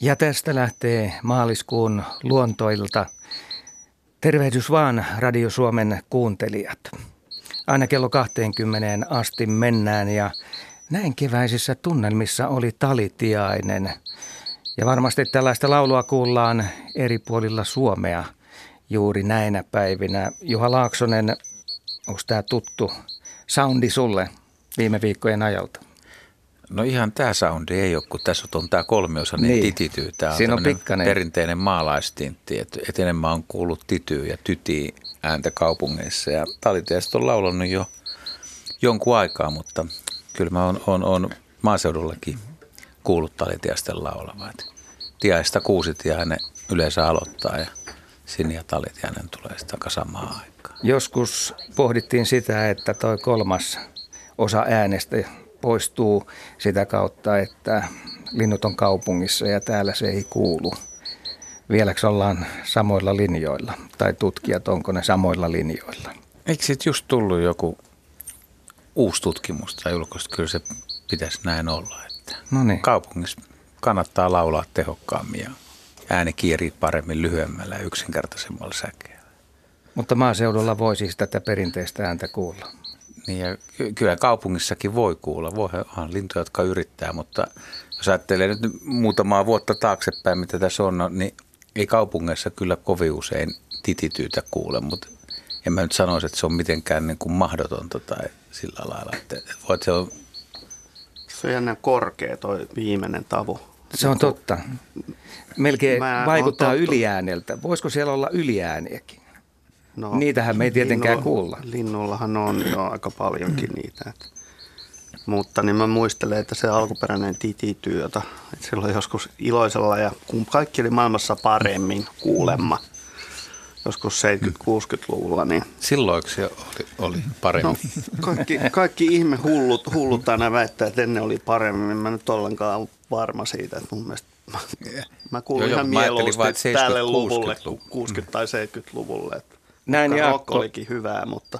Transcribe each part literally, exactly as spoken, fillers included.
Ja tästä lähtee maaliskuun luontoilta. Tervehdys vaan Radio Suomen kuuntelijat. Aina kello kahteenkymmeneen asti mennään ja näin keväisissä tunnelmissa oli Talitiainen. Ja varmasti tällaista laulua kuullaan eri puolilla Suomea juuri näinä päivinä. Juha Laaksonen, onko tämä tuttu soundi sulle viime viikkojen ajalta? No ihan tämä soundi ei ole, kun tässä on tämä kolmiosainen niin. Titityy. Tämä on, on pikkainen perinteinen maalaistintti, että et enemmän on kuullut tityy ja tytii ääntä kaupungeissa. Ja Talitiaiset on laulanut jo jonkun aikaa, mutta kyllä mä oon, oon, oon maaseudullakin kuullut Talitiaisten laulavaa. Tiaista kuusitiainen yleensä aloittaa ja Sini ja Talitiainen tulee sitä samaan aikaan. Joskus pohdittiin sitä, että toi kolmas osa äänestä poistuu sitä kautta, että linnut on kaupungissa ja täällä se ei kuulu. Vieläks ollaan samoilla linjoilla? Tai tutkijat, onko ne samoilla linjoilla? Eikö sitten just tullut joku uusi tutkimus tai julkoista? Kyllä se pitäisi näin olla. Että noniin. Kaupungissa kannattaa laulaa tehokkaammin ja ääni kierii paremmin lyhyemmällä ja yksinkertaisemmalla säkeellä. Mutta maaseudulla voi siis tätä perinteistä ääntä kuulla. Niin ja kyllä kaupungissakin voi kuulla. Voihan lintuja, jotka yrittää, mutta jos ajattelee nyt muutamaa vuotta taaksepäin, mitä tässä on, niin ei kaupungeissa kyllä kovin usein titityytä kuule, mutta en mä nyt sanoisi, että se on mitenkään niin kuin mahdotonta tai sillä lailla. Että voit se, on... se on jännän korkea toi viimeinen tavu. Se on totta. Melkein vaikuttaa yliääneltä. Voisiko siellä olla yliääniäkin? No, niitähän me ei tietenkään linnu, kuulla. Linnullahan on jo aika paljonkin niitä. Et. Mutta niin mä muistelen, että se alkuperäinen titityy, jota silloin joskus iloisella ja kun kaikki oli maailmassa paremmin kuulemma, joskus seitsemänkymmentä-kuusikymmentäluvulla. Niin. Silloinko se oli, oli paremmin? No, kaikki kaikki ihme hullut, hullut aina väittää, että ennen oli paremmin. Mä nyt ollenkaan ole varma siitä, että mun mielestä mä, mä kuulin ihan mieluusti tälle luvulle, kuusikymmentä- tai seitsemänkymmentäluvulle, että näin rock olikin hyvää, mutta,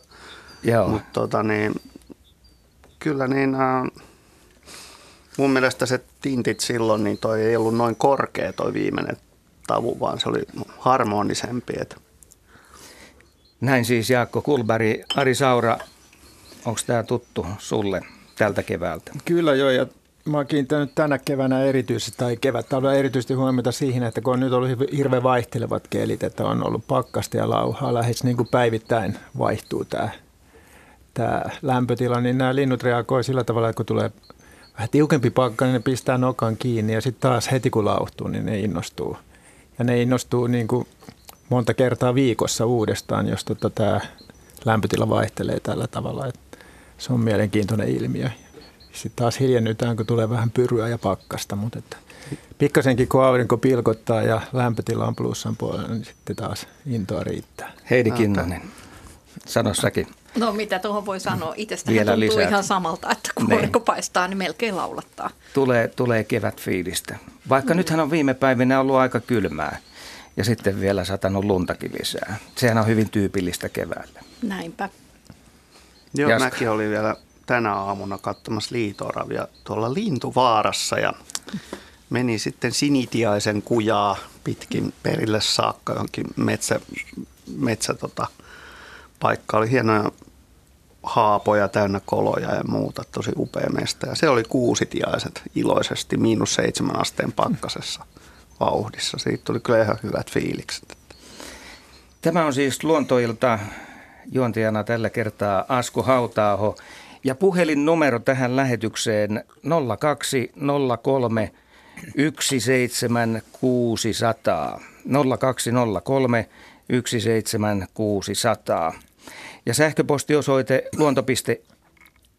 mutta tota niin, kyllä niin, äh, mun mielestä se tintit silloin, niin toi ei ollut noin korkea toi viimeinen tavu, vaan se oli harmonisempi. Et. Näin siis Jaakko Kullberg. Ari Saura, onko tämä tuttu sulle tältä keväältä? Kyllä joo, ja mä oon kiinnittänyt tänä keväänä erityisesti, tai kevättalvella erityisesti huomiota siihen, että kun on nyt ollut hirveän vaihtelevat kelit, että on ollut pakkasta ja lauhaa lähes niin kuin päivittäin vaihtuu tämä, tämä lämpötila, niin nämä linnut reagoi sillä tavalla, että kun tulee vähän tiukempi pakka, niin ne pistää nokan kiinni ja sitten taas heti kun lauhtuu, niin ne innostuu. Ja ne innostuu niin kuin monta kertaa viikossa uudestaan, jos tota tämä lämpötila vaihtelee tällä tavalla. Että se on mielenkiintoinen ilmiö. Sitten taas hiljennytään, kun tulee vähän pyryä ja pakkasta, mutta että pikkasenkin kun aurinko pilkottaa ja lämpötila on plussan puolella, niin sitten taas intoa riittää. Heidi Kinnunen, sano säkin. No mitä tuohon voi sanoa, itsestäni tuntuu lisää. Ihan samalta, että kun niin. Aurinko paistaa, niin melkein laulattaa. Tulee, tulee kevät fiilistä, vaikka mm. nythän on viime päivinä ollut aika kylmää ja sitten vielä satanut luntakin lisää. Sehän on hyvin tyypillistä keväällä. Näinpä. Joo, Jaska. Mäkin oli vielä tänä aamuna katsomassa liito-oravia tuolla Lintuvaarassa ja meni sitten Sinitiaisen kujaa pitkin perille saakka johonkin metsä, metsä tota, paikka. Oli hienoja haapoja, täynnä koloja ja muuta, tosi upea mestä. Ja se oli kuusitiaiset iloisesti miinus seitsemän asteen pakkasessa vauhdissa. Siitä tuli kyllä ihan hyvät fiilikset. Tämä on siis luontoilta, juontajana tällä kertaa Asku Hauta-aho. Ja puhelinnumero tähän lähetykseen nolla kaksi nolla kolme yksi seitsemän kuusi nolla nolla. nolla kaksi nolla kolme yksi seitsemän kuusi nolla nolla. Ja sähköpostiosoite luonto piste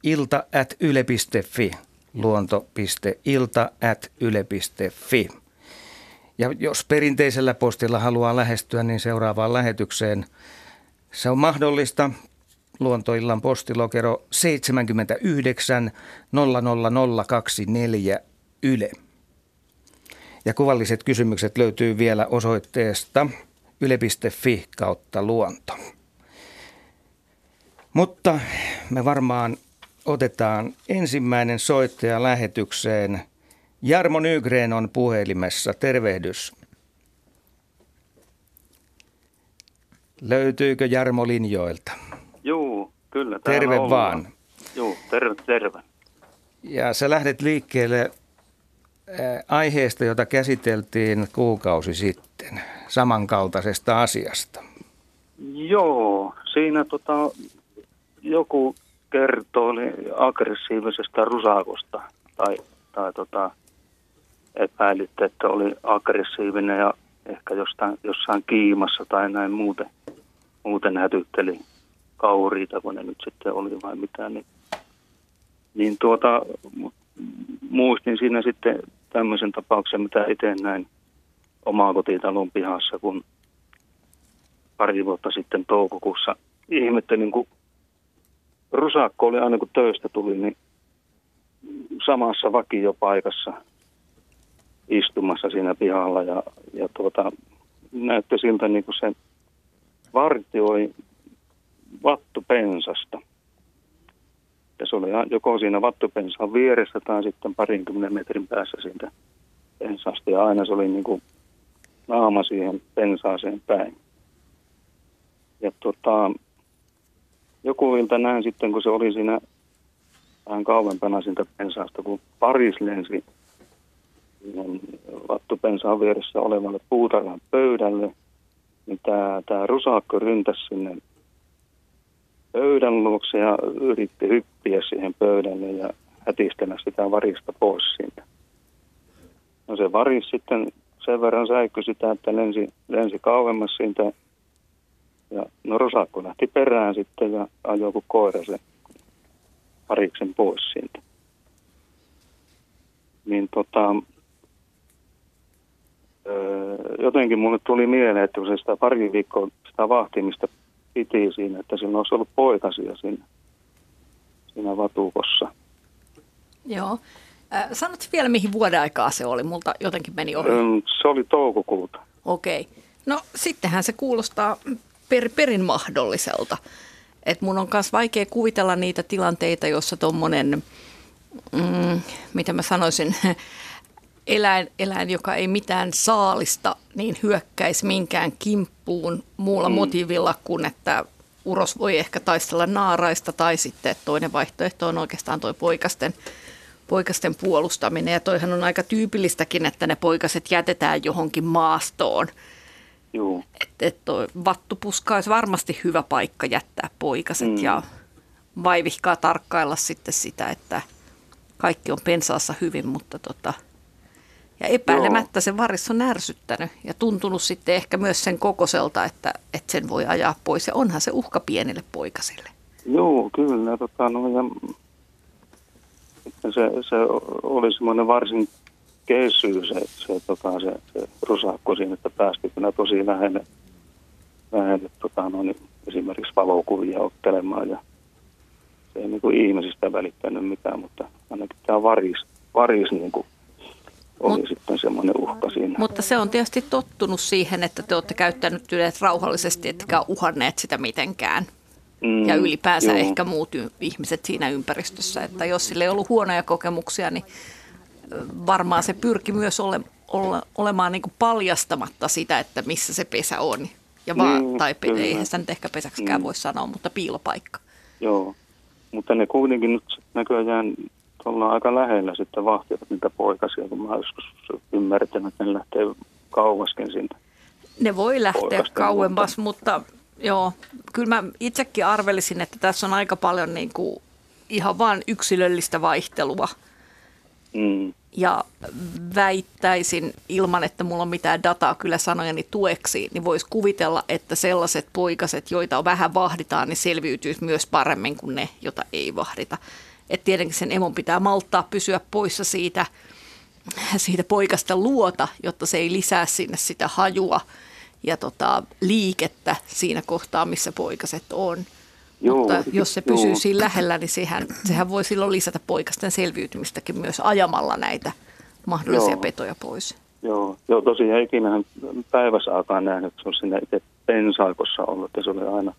ilta ät yle piste fi. luonto piste ilta ät yle piste fi. Ja jos perinteisellä postilla haluaa lähestyä, niin seuraavaan lähetykseen Se on mahdollista. Luontoillan postilokero seitsemänkymmentäyhdeksän nolla nolla nolla kaksikymmentäneljä Yle. Ja kuvalliset kysymykset löytyy vielä osoitteesta yle piste fi kautta luonto. Mutta me varmaan otetaan ensimmäinen soittaja lähetykseen. Jarmo Nygren on puhelimessa. Tervehdys. Löytyykö Jarmo linjoilta? Joo, kyllä. Terve ollaan. Vaan. Joo, terve, terve. Ja sä lähdet liikkeelle aiheesta, jota käsiteltiin kuukausi sitten, samankaltaisesta asiasta. Joo, siinä tota, joku kertoi aggressiivisesta rusakosta tai, tai tota, epäilitte, että oli aggressiivinen ja ehkä jostain, jossain kiimassa tai näin muuten, muuten hätytteli kauriita, kun ne nyt sitten oli vai mitään. Niin, niin tuota, muistin siinä sitten tämmöisen tapauksen, mitä itse näin omakotitalon pihassa, kun pari vuotta sitten toukokuussa ihmettelin, kun rusakko oli aina kun töistä tuli, niin samassa vakiopaikassa istumassa siinä pihalla ja, ja tuota, näytti siltä niin kuin se vartioi vattupensasta. Ja se oli joko siinä vattupensan vieressä tai sitten parinkymmenen metrin päässä siitä pensasta. Ja aina se oli niin kuin naama siihen pensaaseen päin. Ja tota, joku ilta näin sitten, kun se oli siinä vähän kauempana siitä pensaasta, kun paris lensi vattupensaan vieressä olevalle puutarhan pöydälle, niin tämä, tämä rusakko ryntäsi sinne pöydän luokse ja yritti hyppiä siihen pöydälle ja hätistellä sitä varista pois siitä. No se varis sitten sen verran säikkyi sitä, että lensi, lensi kauemmas siitä. Ja no rusakko lähti perään sitten ja ajoi kuin koira sen variksen pois siitä. Niin tota, öö, jotenkin mulle tuli mieleen, että kun se sitä pari viikkoa sitä vahtimista piti siinä, että silloin olisi ollut poikasia siinä, siinä vatukossa. Joo. Äh, sanot vielä, mihin vuoden aikaa se oli? Multa jotenkin meni ohi. Se oli toukokuuta. Okei. Okay. No sittenhän se kuulostaa per, perin mahdolliselta. Et mun on myös vaikea kuvitella niitä tilanteita, joissa tuommoinen, mm, mitä mä sanoisin, Eläin, eläin, joka ei mitään saalista, niin hyökkäisi minkään kimppuun muulla mm. motiivilla kuin, että uros voi ehkä taistella naaraista tai sitten toinen vaihtoehto on oikeastaan toi poikasten, poikasten puolustaminen. Ja toihan on aika tyypillistäkin, että ne poikaset jätetään johonkin maastoon. Että et vattupuska olisi varmasti hyvä paikka jättää poikaset mm. ja vaivihkaa tarkkailla sitten sitä, että kaikki on pensaassa hyvin, mutta tota... Ja epäilemättä se varis on ärsyttänyt ja tuntunut sitten ehkä myös sen kokoiselta, että, että sen voi ajaa pois. Ja onhan se uhka pienille poikasille. Joo, kyllä. Tota, no, ja se, se oli semmoinen varsin kesyys se, se, tota, se, se rusakko siinä, että päästi kyllä tosi lähelle, lähelle tota, no, niin esimerkiksi valokuvia ottelemaan. Ja se ei niin kuin ihmisistä välittänyt mitään, mutta ainakin tämä varis, varis niin kuin oli Mut, sitten semmoinen uhka siinä. Mutta se on tietysti tottunut siihen, että te olette käyttänyt yleensä rauhallisesti, ettekä uhanneet sitä mitenkään. Mm, ja ylipäänsä joo. Ehkä muut y- ihmiset siinä ympäristössä. Että jos sillä ei ollut huonoja kokemuksia, niin varmaan se pyrki myös ole, ole, olemaan niin kuin paljastamatta sitä, että missä se pesä on. Ja vaan, mm, tai pe- eihän sitä nyt ehkä pesäksikään mm. voi sanoa, mutta piilopaikka. Joo, mutta ne kuitenkin nyt näköjään... Ollaan aika lähellä sitten vahtivat niitä poikasia, kun mä joskus ymmärtänyt, että ne lähtee kauaskin siitä. Ne voi lähteä kauemmas, mutta joo, kyllä mä itsekin arvelisin, että tässä on aika paljon niin kuin ihan vaan yksilöllistä vaihtelua. Mm. Ja väittäisin ilman, että mulla on mitään dataa kyllä sanojani tueksi, niin voisi kuvitella, että sellaiset poikaset, joita vähän vahditaan, niin selviytyisi myös paremmin kuin ne, joita ei vahdita. Et tietenkin sen emon pitää malttaa pysyä poissa siitä, siitä poikasta luota, jotta se ei lisää sinne sitä hajua ja tota, liikettä siinä kohtaa, missä poikaset on. Joo, mutta jos se pysyy joo. siinä lähellä, niin sehän, sehän voi silloin lisätä poikasten selviytymistäkin myös ajamalla näitä mahdollisia joo. petoja pois. Joo, joo tosiaan ikinähän päivässä aikaa nähnyt, että se on siinä itse pensaikossa ollut ja se oli aina,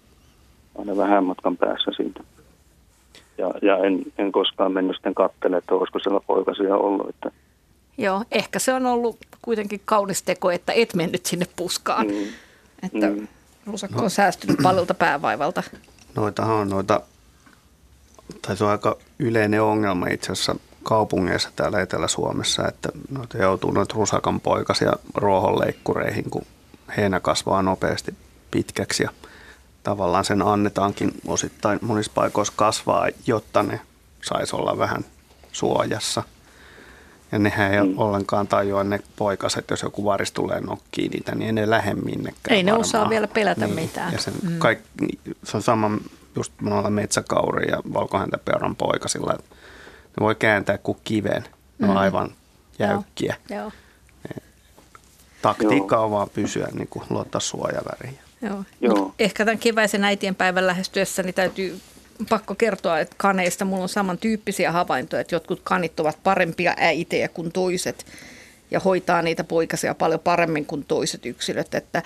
aina vähän matkan päässä siitä. Ja, ja en, en koskaan mennyt sitten katselemaan, että olisiko siellä poikasia ollut. Että... Joo, ehkä se on ollut kuitenkin kaunis teko, että et mennyt sinne puskaan. Mm. Että mm. rusakko on no. säästynyt paljolta päävaivalta. Noitahan on noita, tai se on aika yleinen ongelma itse asiassa kaupungeissa täällä Etelä-Suomessa, että noita joutuu noita rusakan poikasia ruohonleikkureihin, kun heinä kasvaa nopeasti pitkäksi ja tavallaan sen annetaankin osittain monissa paikoissa kasvaa, jotta ne saisi olla vähän suojassa. Ja nehän ei mm. ollenkaan tajua ne poikaset, jos joku varis tulee nokkiin niitä, niin ei ne lähde minnekään. Ei ne varmaan osaa vielä pelätä niin. mitään. Ja sen mm. kaikki, se on sama just noilla metsäkauri ja valkohäntäpeuran poikasilla. Ne voi kääntää kuin kiven. Ne on mm. aivan jäykkiä. Joo. Taktiikka on vaan pysyä, niin kuin luottaa suojaväriin. Joo. Joo. Ehkä tämän keväisen äitienpäivän lähestyessä niin täytyy pakko kertoa, että kaneista mulla on samantyyppisiä havaintoja, että jotkut kanit ovat parempia äitejä kuin toiset ja hoitaa niitä poikasia paljon paremmin kuin toiset yksilöt. Että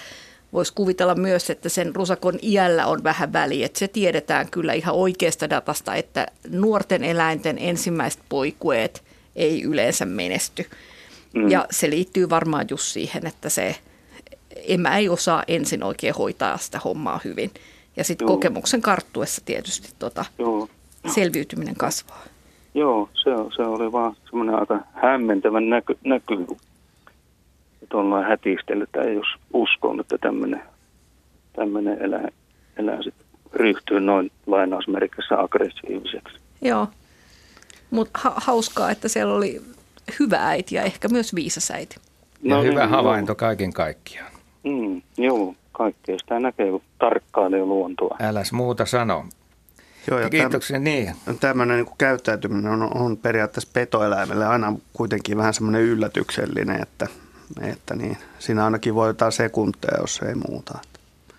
voisi kuvitella myös, että sen rusakon iällä on vähän väliä. Että se tiedetään kyllä ihan oikeasta datasta, että nuorten eläinten ensimmäiset poikueet ei yleensä menesty. Mm. Ja se liittyy varmaan just siihen, että se emä ei osaa ensin oikein hoitaa sitä hommaa hyvin. Ja sitten kokemuksen karttuessa tietysti tota selviytyminen kasvaa. Joo, se, se oli vaan semmoinen aika hämmentävän näky, näky. Että ollaan hätistellyt, että ei olisi uskonut, että tämmöinen, tämmöinen elää, elää sit ryhtyy noin lainausmerkissä aggressiiviseksi. Joo, mutta ha- hauskaa, että siellä oli hyvä äiti ja ehkä myös viisas äiti. Ja no, hyvä niin, havainto joo. kaiken kaikkiaan. Mm, joo. Kaikkea sitä näkee, kun tarkkailee luontoa. Äläs muuta sano. Joo, ja kiitoksia täm, niin. Tämmöinen niin kuin käyttäytyminen on, on periaatteessa petoeläimelle aina kuitenkin vähän semmoinen yllätyksellinen, että, että niin, siinä ainakin voi jotain sekunteja, jos ei muuta.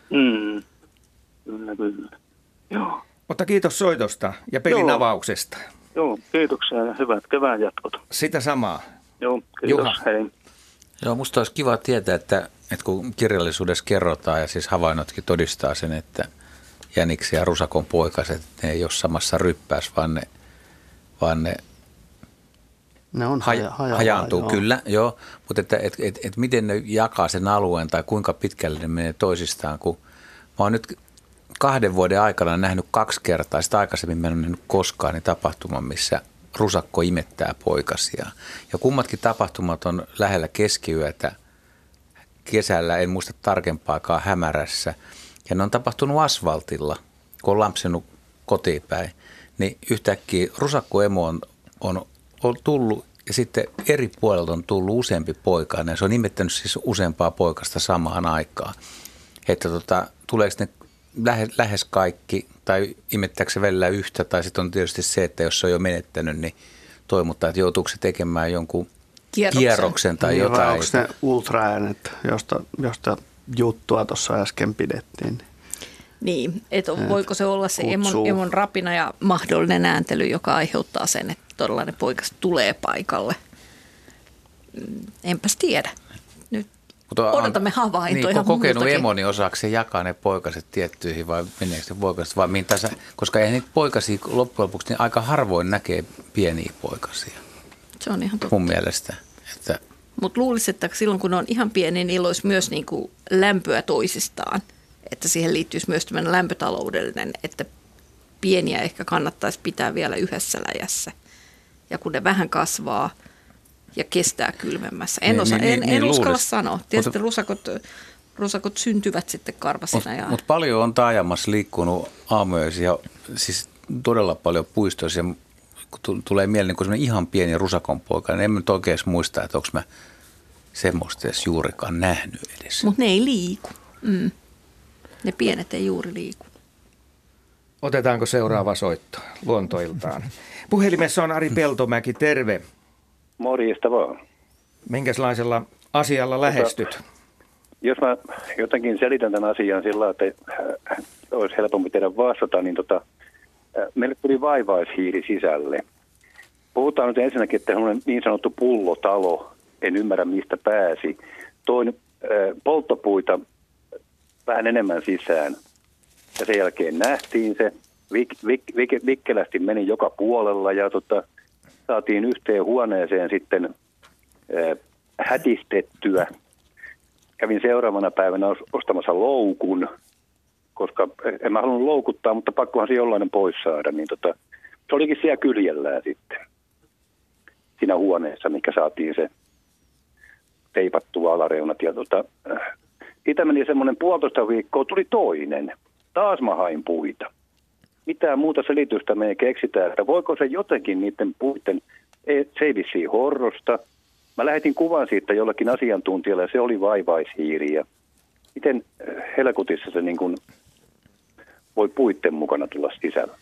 Mm. Kyllä, kyllä. Joo. Mutta kiitos soitosta ja pelin Joo. avauksesta. Joo, kiitoksia ja hyvät kevään jatkot. Sitä samaa. Joo, kiitos. Juha. Hei. Joo, musta olisi kiva tietää, että, että kun kirjallisuudessa kerrotaan ja siis havainnotkin todistaa sen, että jäniksen ja rusakon poikaset, ne ei ole samassa ryppäässä, vaan ne, vaan ne, ne on haja, haja, hajaantuu. Joo. Kyllä, joo, mutta että, et, et, et miten ne jakaa sen alueen tai kuinka pitkälle ne menee toisistaan, kun mä oon nyt kahden vuoden aikana nähnyt kaksi kertaa, sitä aikaisemmin mä en ole nähnyt koskaan, niin tapahtuman, missä rusakko imettää poikasiaan. Ja kummatkin tapahtumat on lähellä keskiyötä. Kesällä, en muista tarkempaakaan, hämärässä. Ja ne on tapahtunut asfaltilla, kun on lampsinut kotiin päin. Niin yhtäkkiä rusakkoemo on, on, on tullut ja sitten eri puolelta on tullut useampi poika. Ja se on imettänyt siis useampaa poikasta samaan aikaan. Että tota, tuleeko ne lähes kaikki, tai imettääkö se välillä yhtä, tai sitten on tietysti se, että jos se on jo menettänyt, niin toi, mutta että joutuuko se tekemään jonkun kierroksen, kierroksen tai niin, jotain. Onko ne ultraäänet, josta, josta juttua tuossa äsken pidettiin? Niin, että et voiko se olla se emon, emon rapina ja mahdollinen ääntely, joka aiheuttaa sen, että todella ne poikaset tulee paikalle. Enpäs tiedä. Nyt. Mutta odotamme havaintoja. Niin, kun kokenut emoni osaksi jakaa ne poikaset tiettyihin vai meneekö ne poikaset vai mihin tässä, koska eihän niitä poikasia loppujen lopuksi niin aika harvoin näkee pieniä poikasia. Se on ihan totta. Mun mielestä. Että... Mutta luulisi, että silloin kun ne on ihan pieni, niin olisi myös niin kuin lämpöä toisistaan. Että siihen liittyisi myös tämmöinen lämpötaloudellinen, että pieniä ehkä kannattaisi pitää vielä yhdessä läjässä. Ja kun ne vähän kasvaa ja kestää kylmemmässä. En, niin, osa, niin, en, niin, en niin, uskalla luulis. Sanoa. Tietysti mutta, rusakot, rusakot syntyvät sitten karvasina. Mutta mut paljon on taajamassa liikkunut aamuöisiä, siis todella paljon puistoisia. Kun tulee mieleen niin ihan pieni rusakonpoika, niin en nyt oikein muista, että onko mä semmoista edes juurikaan nähnyt edes. Mutta ne ei liiku. Mm. Ne pienet ei juuri liiku. Otetaanko seuraava soitto luontoiltaan? Puhelimessa on Ari Peltomäki, terve. Morjesta vaan. Minkälaisella asialla lähestyt? Jos mä jotenkin selitän tämän asian sillä että olisi helpompi tehdä vastata, niin tota, meille tuli vaivaishiiri sisälle. Puhutaan nyt ensinnäkin, että on niin sanottu pullotalo, en ymmärrä mistä pääsi. Toin polttopuita vähän enemmän sisään ja sen jälkeen nähtiin se. Vik- vik- vik- vikkelästi meni joka puolella ja tota, saatiin yhteen huoneeseen sitten eh, hätistettyä. Kävin seuraavana päivänä ostamassa loukun, koska en mä halunnut loukuttaa, mutta pakkohan se jollainen pois saada. Niin tota, se olikin siellä kyljellään sitten, siinä huoneessa, mikä saatiin se teipattua alareunat. Ja tota, siitä meni semmoinen puolitoista viikkoa, tuli toinen. Taas mä hain puita. Mitään muuta selitystä me ei keksitä, että voiko se jotenkin niiden puiden, se ei vissiin horrosta. Mä lähetin kuvan siitä jollakin asiantuntijalle ja se oli vaivaishiiri. Ja miten helkutissa se niin kuin voi puitten mukana tulla sisällä?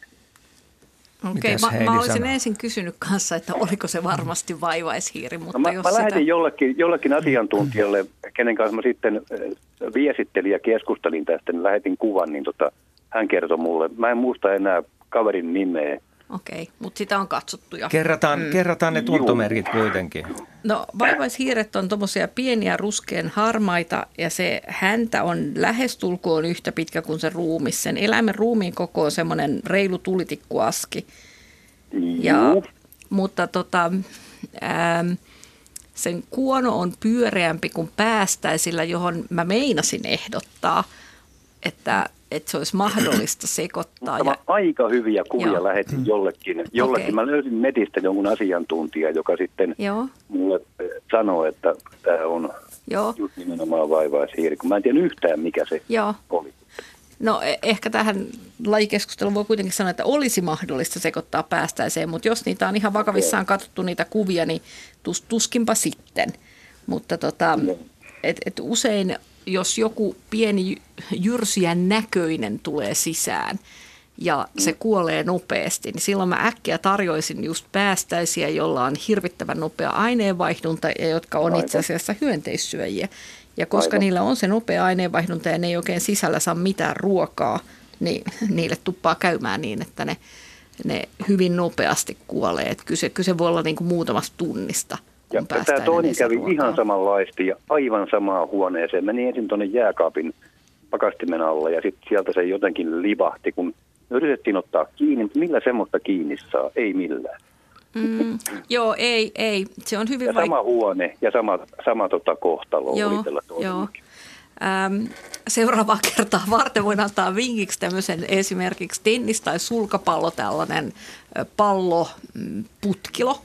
Okei, okay, mä, mä olisin sanoo? ensin kysynyt kanssa, että oliko se varmasti vaivaishiiri. Mutta no mä, jos mä lähetin sitä... jollakin, jollakin asiantuntijalle, kenen kanssa mä sitten viesittelin ja keskustelin tästä, niin lähetin kuvan, niin tota... Hän kertoi mulle. Mä en muista enää kaverin nimeä. Okei, mutta sitä on katsottu jo. Kerrataan, mm. kerrataan ne tuntomerkit kuitenkin. No vaivaishiiret on tuommoisia pieniä ruskean harmaita ja se häntä on lähestulkoon yhtä pitkä kuin se ruumis. Sen eläimen ruumiin koko on semmoinen reilu tulitikkuaski. Ja, mutta tota, ähm, sen kuono on pyöreämpi kuin päästäisillä, johon mä meinasin ehdottaa, että... että se olisi mahdollista sekoittaa. Tämä ja... aika hyviä kuvia joo. lähetin jollekin. jollekin. Okay. Mä löysin netistä jonkun asiantuntijan, joka sitten joo. mulle sanoi, että tämä on joo. just nimenomaan vaivaishiiri, kun mä en tiedä yhtään, mikä se joo. oli. No eh- ehkä tähän lajikeskusteluun voi kuitenkin sanoa, että olisi mahdollista sekoittaa päästäiseen, mutta jos niitä on ihan vakavissaan okay. katsottu niitä kuvia, niin tus- tuskinpa sitten. Mutta tota, no. et, et usein... jos joku pieni jyrsijän näköinen tulee sisään ja se kuolee nopeasti, niin silloin mä äkkiä tarjoisin just päästäisiä, jolla on hirvittävän nopea aineenvaihdunta ja jotka on itse asiassa hyönteissyöjiä. Ja koska Aivan. niillä on se nopea aineenvaihdunta ja ne ei oikein sisällä saa mitään ruokaa, niin niille tuppaa käymään niin, että ne, ne hyvin nopeasti kuolee. Et kyse, kyse voi olla niin kuin muutamasta tunnista. Ja tämä toinen kävi ruokaa. Ihan samanlaista ja aivan samaa huoneeseen. Meni ensin tuonne jääkaapin pakastimen alle ja sitten sieltä se jotenkin livahti, kun yritettiin ottaa kiinni. Mutta millä semmoista kiinni saa? Ei millään. Mm, joo, ei, ei. Se on hyvin ja vaik- sama huone ja sama, sama tota kohtalo joo, oli tällä toisenkin. Ähm, seuraavaa kertaa varten voin antaa vinkiksi tämmöisen esimerkiksi tennis- tai sulkapallo, tällainen palloputkilo.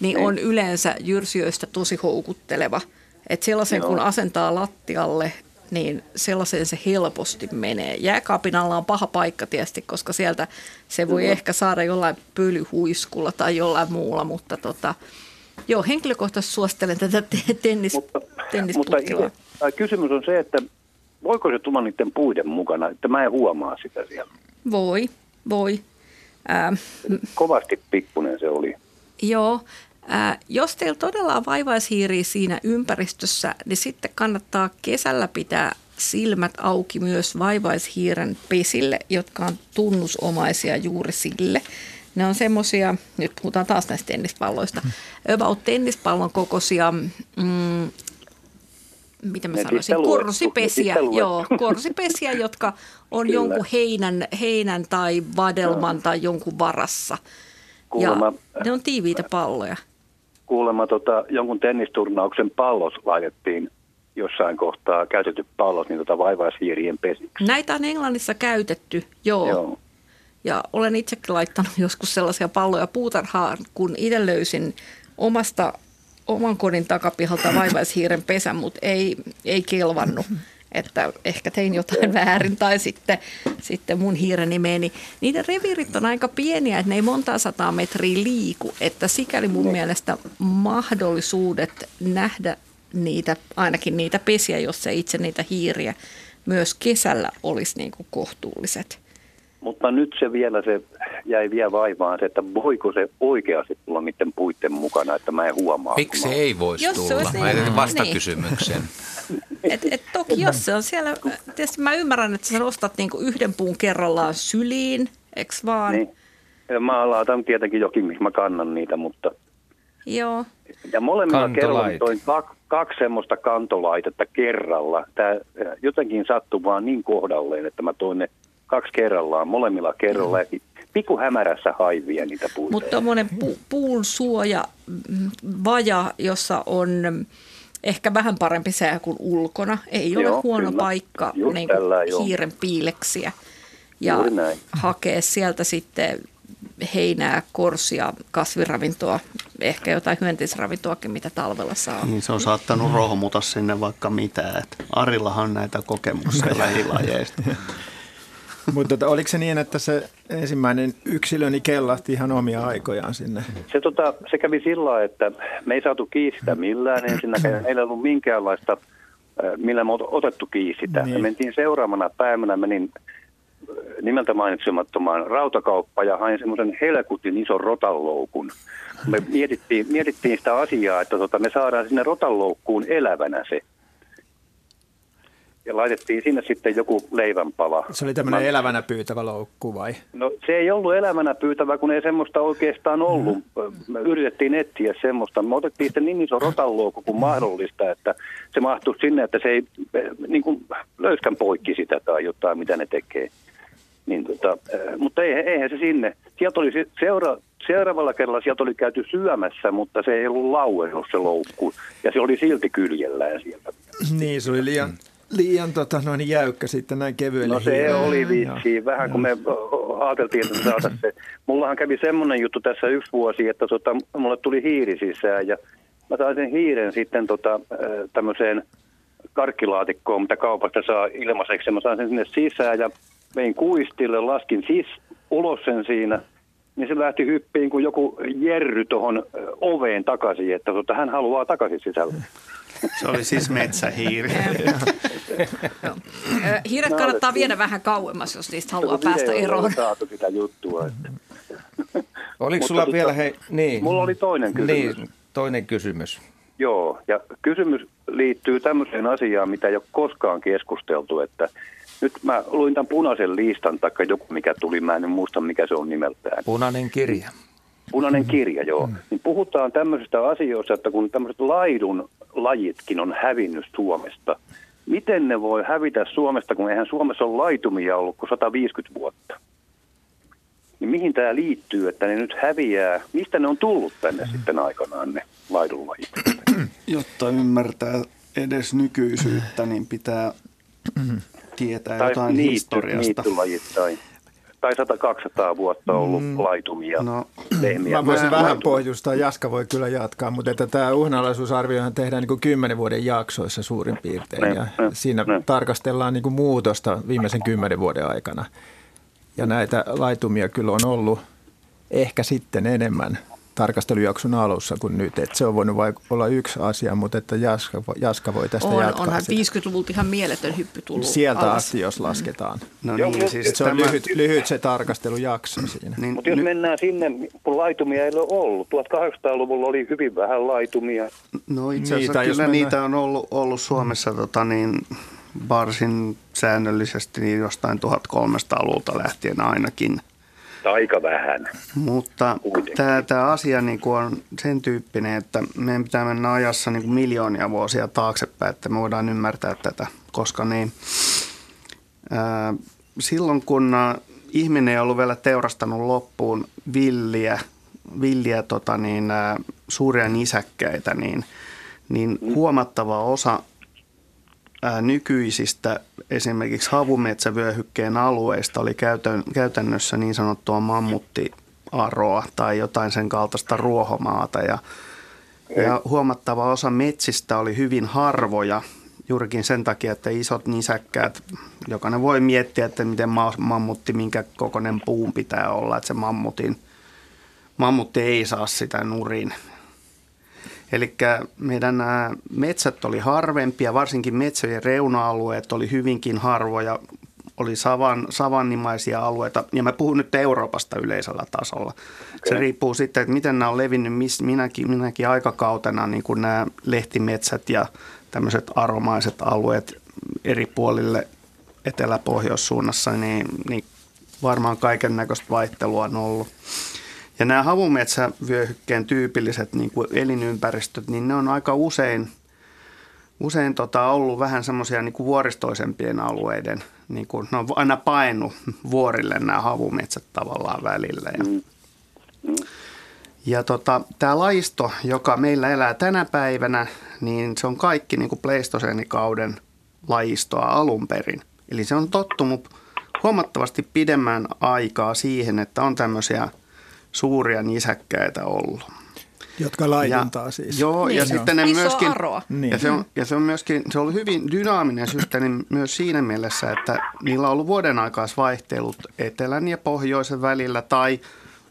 Niin on yleensä jyrsijöistä tosi houkutteleva. Että sellaisen kun asentaa lattialle, niin sellaisen se helposti menee. Jääkaapin alla on paha paikka tietysti, koska sieltä se voi ehkä saada jollain pölyhuiskulla tai jollain muulla. Mutta tota, joo, henkilökohtaisesti suosittelen tätä tennis, mutta, tennisputkilaa. Mutta itse, kysymys on se, että voiko se tulla niiden puiden mukana, että mä en huomaa sitä siellä. Voi, voi. Ähm, Kovasti pikkunen se oli. Joo. Äh, jos teillä todella on vaivaishiiriä siinä ympäristössä, niin sitten kannattaa kesällä pitää silmät auki myös vaivaishiiren pesille, jotka on tunnusomaisia juuri sille. Ne on semmoisia, nyt puhutaan taas näistä tennispalloista, about tennispallon kokoisia, mm, mitä mä sanoisin, korsipesiä, joo, korsipesiä, jotka on Kyllä. jonkun heinän, heinän tai vadelman no. tai jonkun varassa. Kuulemma, ja ne on tiiviitä palloja. Kuulemma tota, jonkun tennisturnauksen pallot laitettiin jossain kohtaa, käytetty pallot, niin tota vaivaishiirien pesiksi. Näitä on Englannissa käytetty, joo. joo. Ja olen itsekin laittanut joskus sellaisia palloja puutarhaan, kun itse löysin omasta, oman kodin takapihalta vaivaishiiren pesän, mutta ei, ei kelvannut. Että ehkä tein jotain väärin tai sitten, sitten mun hiireni meni. Niiden reviirit on aika pieniä, että ne ei monta sataa metriä liiku, että sikäli mun mielestä mahdollisuudet nähdä niitä, ainakin niitä pesiä, jos ei itse niitä hiiriä, myös kesällä olisi niin kuin kohtuulliset. Mutta nyt se vielä se jäi vielä vaivaan se, että voiko se oikeasti tulla niiden puitten mukana, että mä en huomaa. Miksi ei voisi tulla? Mä niin. vastakysymyksen. Et, et toki jos se on siellä, tietysti mä ymmärrän, että sä nostat niinku yhden puun kerrallaan syliin, eks vaan? Niin. Ja mä alautan tietenkin jokin, missä mä kannan niitä, mutta... Joo. Ja molemmilla kerralla toin kaksi, kaksi semmoista kantolaitetta kerralla. Tämä jotenkin sattui vaan niin kohdalleen, että mä toin ne kaksi kerrallaan, molemmilla kerralla. Mm. Pikku hämärässä haivia niitä puuteja. Mutta tommoinen pu- puun suoja, vaja, jossa on ehkä vähän parempi sää kuin ulkona. Ei joo, ole huono kyllä. paikka niin hiiren piileksiä. Ja hakea sieltä sitten heinää, korsia, kasviravintoa, ehkä jotain hyönteisravintoakin, mitä talvella saa. Niin se on saattanut rohmuta sinne vaikka mitään. Arillahan näitä kokemuksia lähilajeista. Mutta oliko se niin, että se ensimmäinen yksilö niin kellahti ihan omia aikojaan sinne? Se, tota, se kävi sillä, että me ei saatu kiistää millään ensinnäkään. Ei ollut minkäänlaista, millä me otettu kiistää. Niin. Me mentiin seuraavana päivänä, menin nimeltä mainitsemattomaan rautakauppaa ja hain semmoisen helkutin ison rotanloukun. Me mietittiin, mietittiin sitä asiaa, että tota, me saadaan sinne rotanloukkuun elävänä se. Ja laitettiin sinne sitten joku leivänpala. Se oli tämmöinen Mä... elävänä pyytävä loukku vai? No se ei ollut elävänä pyytävä, kun ei semmoista oikeastaan ollut. Me yritettiin etsiä semmoista. Me otettiin sitten niin iso rotanloukku kuin mahdollista, että se mahtui sinne, että se ei niin kuin löyskän poikki sitä tai jotain, mitä ne tekee. Niin tota, mutta eihän se sinne. Sieltä oli seura, seuraavalla kerralla sieltä oli käyty syömässä, mutta se ei ollut lauennut se loukku. Ja se oli silti kyljellään sieltä. Niin, se oli liian, liian tota, noin jäykkä sitten näin kevyellä. No se hiilellä. Oli vitsi. Vähän kun me ajateltiin, että saataisiin se. Mullahan kävi semmoinen juttu tässä yksi vuosi, että tota, mulle tuli hiiri sisään. Ja mä sain sen hiiren sitten tota, tämmöiseen karkkilaatikkoon, mitä kaupasta saa ilmaiseksi. Mä sain sen sinne sisään ja... Mein kuistille, laskin siis ulos sen siinä, niin se lähti hyppiin kuin joku jerry tuohon oveen takaisin, että tota, hän haluaa takaisin sisälle. Se oli siis metsähiiri. Hiiret kannattaa viedä vähän kauemmas, jos niistä haluaa päästä eroon. Saatu sitä juttua. Oliko sulla vielä hei... Niin. Mulla oli toinen kysymys. Niin, toinen kysymys. Joo, ja kysymys liittyy tämmöiseen asiaan, mitä ei ole koskaan keskusteltu, että nyt mä luin tämän punaisen listan, taikka joku mikä tuli, mä en muista mikä se on nimeltään. Punainen kirja. Punainen kirja, joo. Mm. Niin puhutaan tämmöisistä asioista, että kun tämmöiset laidun lajitkin on hävinnyt Suomesta. Miten ne voi hävitä Suomesta, kun eihän Suomessa ole laitumia ollut kuin sata viisikymmentä vuotta? Niin mihin tämä liittyy, että ne nyt häviää? Mistä ne on tullut tänne mm. sitten aikanaan ne laidun lajit? Jotta ymmärtää edes nykyisyyttä, niin pitää... Mm. tietää tai jotain niitty, historiasta. Niittylajit tai, tai sata kaksisataa vuotta ollut mm, laitumia. No, lehmiä. Mä voisin mä, vähän pohjustaa, Jaska voi kyllä jatkaa, mutta että tämä uhanalaisuusarviohan tehdään niin kuin kymmenen vuoden jaksoissa suurin piirtein. Ne, ja ne, siinä ne. tarkastellaan niin kuin muutosta viimeisen kymmenen vuoden aikana. Ja näitä laitumia kyllä on ollut ehkä sitten enemmän tarkastelujakson alussa kuin nyt. Et se on voinut vaik- olla yksi asia, mutta että Jaska, Jaska voi tästä on, jatkaa. Onhan viisikymmentäluvulta ihan mieletön hyppy tullut sieltä alas. Asti, jos lasketaan. Mm. No, no niin, siis se on lyhyt, lyhyt se tarkastelujakso siinä. Niin, mutta jos nyt... mennään sinne, kun laitumia ei ole ollut. tuhatkahdeksansataaluvulla oli hyvin vähän laitumia. No itse asiassa niitä, kyllä niitä on ollut, ollut Suomessa tota niin, varsin säännöllisesti niin jostain tuhatkolmesataaluvulta lähtien ainakin. Aika vähän. Mutta tämä, tämä asia niin kuin on sen tyyppinen, että meidän pitää mennä ajassa niin kuin miljoonia vuosia taaksepäin, että me voidaan ymmärtää tätä, koska niin, ää, silloin kun ihminen ei ollut vielä teurastanut loppuun villiä, villiä tota niin, ää, suuria nisäkkäitä, niin, niin huomattava osa ää, nykyisistä esimerkiksi havumetsävyöhykkeen alueista oli käytännössä niin sanottua mammuttiaroa tai jotain sen kaltaista ruohomaata. Ja, ja huomattava osa metsistä oli hyvin harvoja juurikin sen takia, että isot nisäkkäät, jokainen voi miettiä, että miten mammutti, minkä kokoinen puun pitää olla, että se mammutin, mammutti ei saa sitä nurin. Eli meidän nämä metsät oli harvempia, varsinkin metsien reuna-alueet oli hyvinkin harvoja, oli savan, savannimaisia alueita. Ja mä puhun nyt Euroopasta yleisellä tasolla. Okay. Se riippuu sitten, että miten nämä on levinnyt minäkin, minäkin aikakautena, niin kuin nämä lehtimetsät ja tämmöiset aromaiset alueet eri puolille etelä-pohjoissuunnassa, niin, niin varmaan kaiken näköistä vaihtelua on ollut. Ja nämä havumetsävyöhykkeen tyypilliset niin kuin elinympäristöt, niin ne on aika usein, usein tota ollut vähän semmoisia niin kuin vuoristoisempien alueiden. Niin kuin, ne on aina painut vuorille nämä havumetsät tavallaan välillä. Ja, ja tota, tämä lajisto, joka meillä elää tänä päivänä, niin se on kaikki niin kuin pleistoseenikauden lajistoa alun perin. Eli se on tottunut huomattavasti pidemmän aikaa siihen, että on tämmöisiä suuria nisäkkäitä ollut. Jotka laiduntaa siis. Joo, niin, ja sitten ne myöskin, niin. ja, se on, ja se on myöskin, se on hyvin dynaaminen systeemi myös siinä mielessä, että niillä on ollut vuoden aikaisvaihtelut etelän ja pohjoisen välillä, tai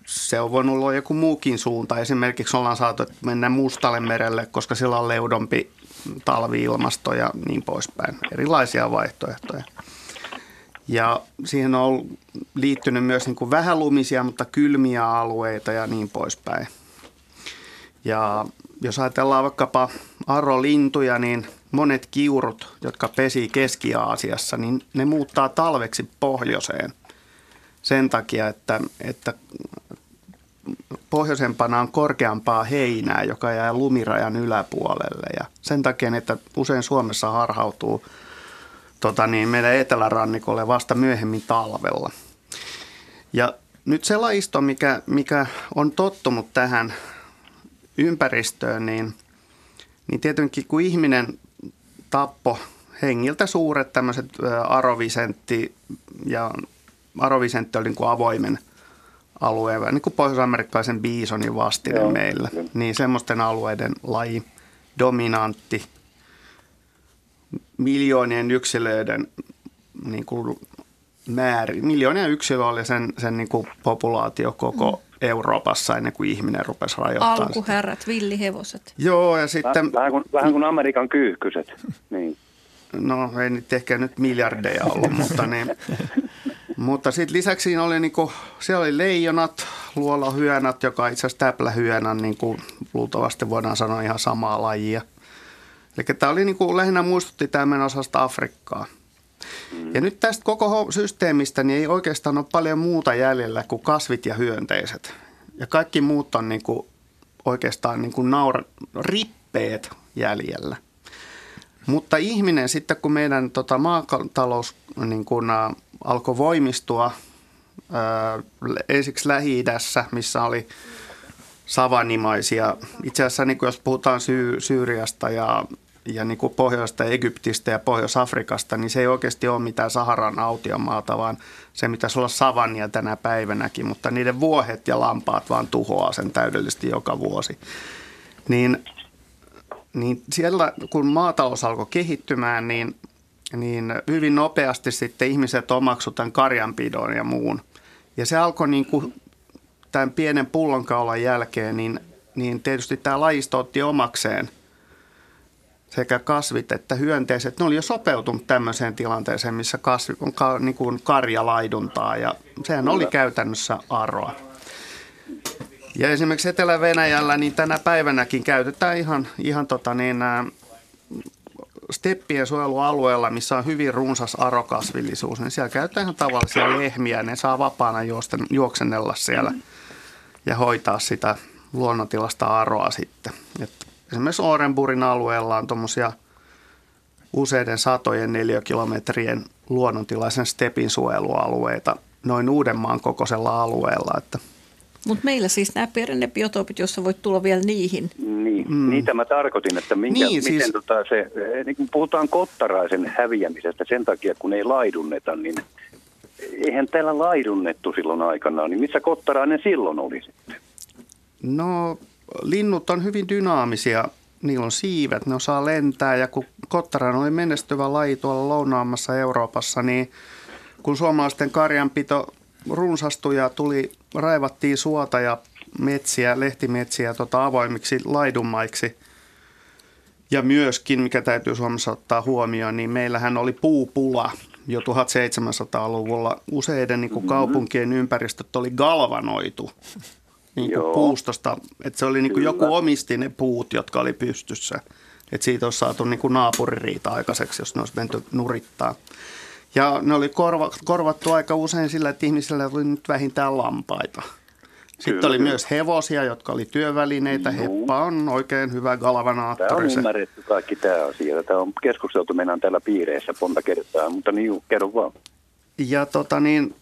se on voinut olla joku muukin suunta. Esimerkiksi ollaan saatu mennä Mustalle merelle, koska sillä on leudompi talvi-ilmasto ja niin poispäin. Erilaisia vaihtoehtoja. Ja siihen on liittynyt myös niin kuin vähälumisia, mutta kylmiä alueita ja niin poispäin. Ja jos ajatellaan vaikkapa arolintuja, niin monet kiurut, jotka pesii Keski-Aasiassa, niin ne muuttaa talveksi pohjoiseen. Sen takia, että, että pohjoisempana on korkeampaa heinää, joka jää lumirajan yläpuolelle. Ja sen takia, että usein Suomessa harhautuu tota niin, meidän etelärannikolle vasta myöhemmin talvella. Ja nyt se lajisto, mikä, mikä on tottunut tähän ympäristöön, niin, niin tietenkin kun ihminen tappoi hengiltä suuret tämmöiset arovisentti, ja arovisentti oli niin kuin avoimen alueen, niin kuin pohjois-amerikkalaisen biisonin vastine Joo. meillä, niin semmoisten alueiden laji dominantti miljoonien yksilöiden niin kuin määrä. Miljoonia yksilöä oli sen, sen niin kuin populaatio koko mm. Euroopassa ennen kuin ihminen rupesi rajoittamaan. Alkuherrat, villihevoset. Joo, ja sitten... Vähän kuin, vähän kuin Amerikan kyyhkyset. Niin. No, ei nyt ehkä nyt miljardeja ollut, mutta, niin, mutta sitten lisäksi siinä oli, niin kuin, siellä oli leijonat, luolahyönät, joka itse asiassa täplähyönän, niin kuin luultavasti voidaan sanoa ihan samaa lajia. Eli tämä oli niin kuin lähinnä muistutti tämän osasta Afrikkaa. Ja nyt tästä koko systeemistä niin ei oikeastaan ole paljon muuta jäljellä kuin kasvit ja hyönteiset. Ja kaikki muut on niin kuin oikeastaan niin kuin naur- rippeet jäljellä. Mutta ihminen sitten, kun meidän tota, maatalous niin kuin, ä, alkoi voimistua ä, ensiksi Lähi-idässä, missä oli savanimaisia. Itse asiassa niin kuin jos puhutaan Syy- Syyriasta ja... ja niin kuin pohjoista Egyptistä ja Pohjois-Afrikasta, niin se ei oikeasti ole mitään Saharan autiomaata, vaan se pitäisi olla savannia tänä päivänäkin, mutta niiden vuohet ja lampaat vaan tuhoaa sen täydellisesti joka vuosi. Niin, niin siellä, kun maatalous alkoi kehittymään, niin, niin hyvin nopeasti sitten ihmiset omaksuivat tämän karjanpidon ja muun. Ja se alkoi niin kuin tämän pienen pullonkaulan jälkeen, niin, niin tietysti tämä lajisto otti omakseen sekä kasvit että hyönteiset, ne oli jo sopeutunut tämmöiseen tilanteeseen, missä kasvi, ka, niin kuin karja laiduntaa ja sehän oli käytännössä aroa. Ja esimerkiksi Etelä-Venäjällä niin tänä päivänäkin käytetään ihan, ihan tota niin, ä, steppien suojelualueella, missä on hyvin runsas arokasvillisuus, niin siellä käytetään ihan tavallisia lehmiä, ne saa vapaana juoksennella siellä ja hoitaa sitä luonnontilasta aroa sitten. Et esimerkiksi Orenburgin alueella on tuommoisia useiden satojen neliökilometrien luonnontilaisen stepin suojelualueita noin Uudenmaan kokoisella alueella. Mutta meillä siis nämä perinnebiotoopit, joissa voit tulla vielä niihin. Niin, mm. niitä mä tarkoitin, että minkä, niin, miten siis... tota se, niin puhutaan kottaraisen häviämisestä sen takia, kun ei laidunneta, niin eihän täällä laidunnettu silloin aikanaan, niin missä kottarainen silloin oli sitten? No... Linnut on hyvin dynaamisia, niillä on siivet, ne osaa lentää ja kun kottarainen oli menestyvä laji tuolla lounaamassa Euroopassa, niin kun suomalaisten karjanpito runsastui ja tuli, raivattiin suota ja metsiä, lehtimetsiä tota, avoimiksi laidunmaiksi ja myöskin, mikä täytyy Suomessa ottaa huomioon, niin meillähän oli puupula jo seitsemäntoistasataa-luvulla. Useiden niin kuin kaupunkien ympäristöt oli galvanoitu. Niin puustosta, että se oli niin joku omisti ne puut, jotka oli pystyssä. Että siitä olisi saatu niin kuin naapuririita aikaiseksi, jos ne olisi menty nurittaa. Ja ne oli korva, korvattu aika usein sillä, että ihmisillä oli nyt vähintään lampaita. Sitten kyllä, oli kyllä. myös hevosia, jotka oli työvälineitä. Juu. Heppa on oikein hyvä galvanaattori. Tämä on ymmärretty kaikki tämä asia. Tämä on keskusteltu meidän täällä piireissä monta kertaa, mutta niin kerro vaan. Ja tota niin,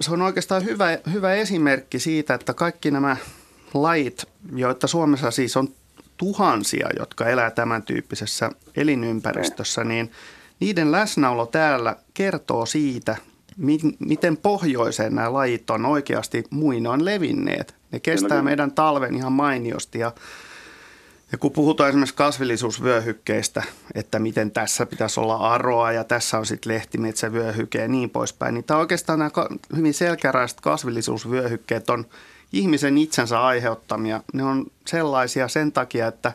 se on oikeastaan hyvä, hyvä esimerkki siitä, että kaikki nämä lajit, joita Suomessa siis on tuhansia, jotka elää tämän tyyppisessä elinympäristössä, niin niiden läsnäolo täällä kertoo siitä, miten pohjoiseen nämä lajit on oikeasti muinoin levinneet. Ne kestää meidän talven ihan mainiosti ja, ja kun puhutaan esimerkiksi kasvillisuusvyöhykkeistä, että miten tässä pitäisi olla aroa ja tässä on sitten lehtimetsävyöhyke ja niin poispäin, niin tämä oikeastaan nämä hyvin selkäräiset kasvillisuusvyöhykkeet on ihmisen itsensä aiheuttamia. Ne on sellaisia sen takia, että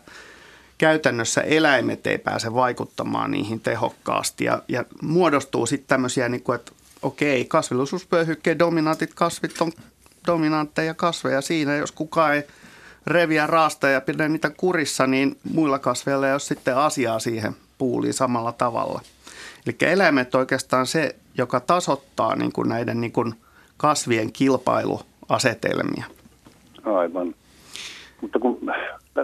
käytännössä eläimet ei pääse vaikuttamaan niihin tehokkaasti ja, ja muodostuu sitten tämmöisiä, niin kuin, että okei, kasvillisuusvyöhykkeen dominantit kasvit on dominaantteja kasveja siinä. Jos kukaan ei reviä raasta ja pidä niitä kurissa, niin muilla kasveilla ei ole sitten asiaa siihen puuliin samalla tavalla. Eli eläimet oikeastaan se, joka tasoittaa niin kuin näiden niin kuin kasvien kilpailuasetelmia. Aivan. Mutta kun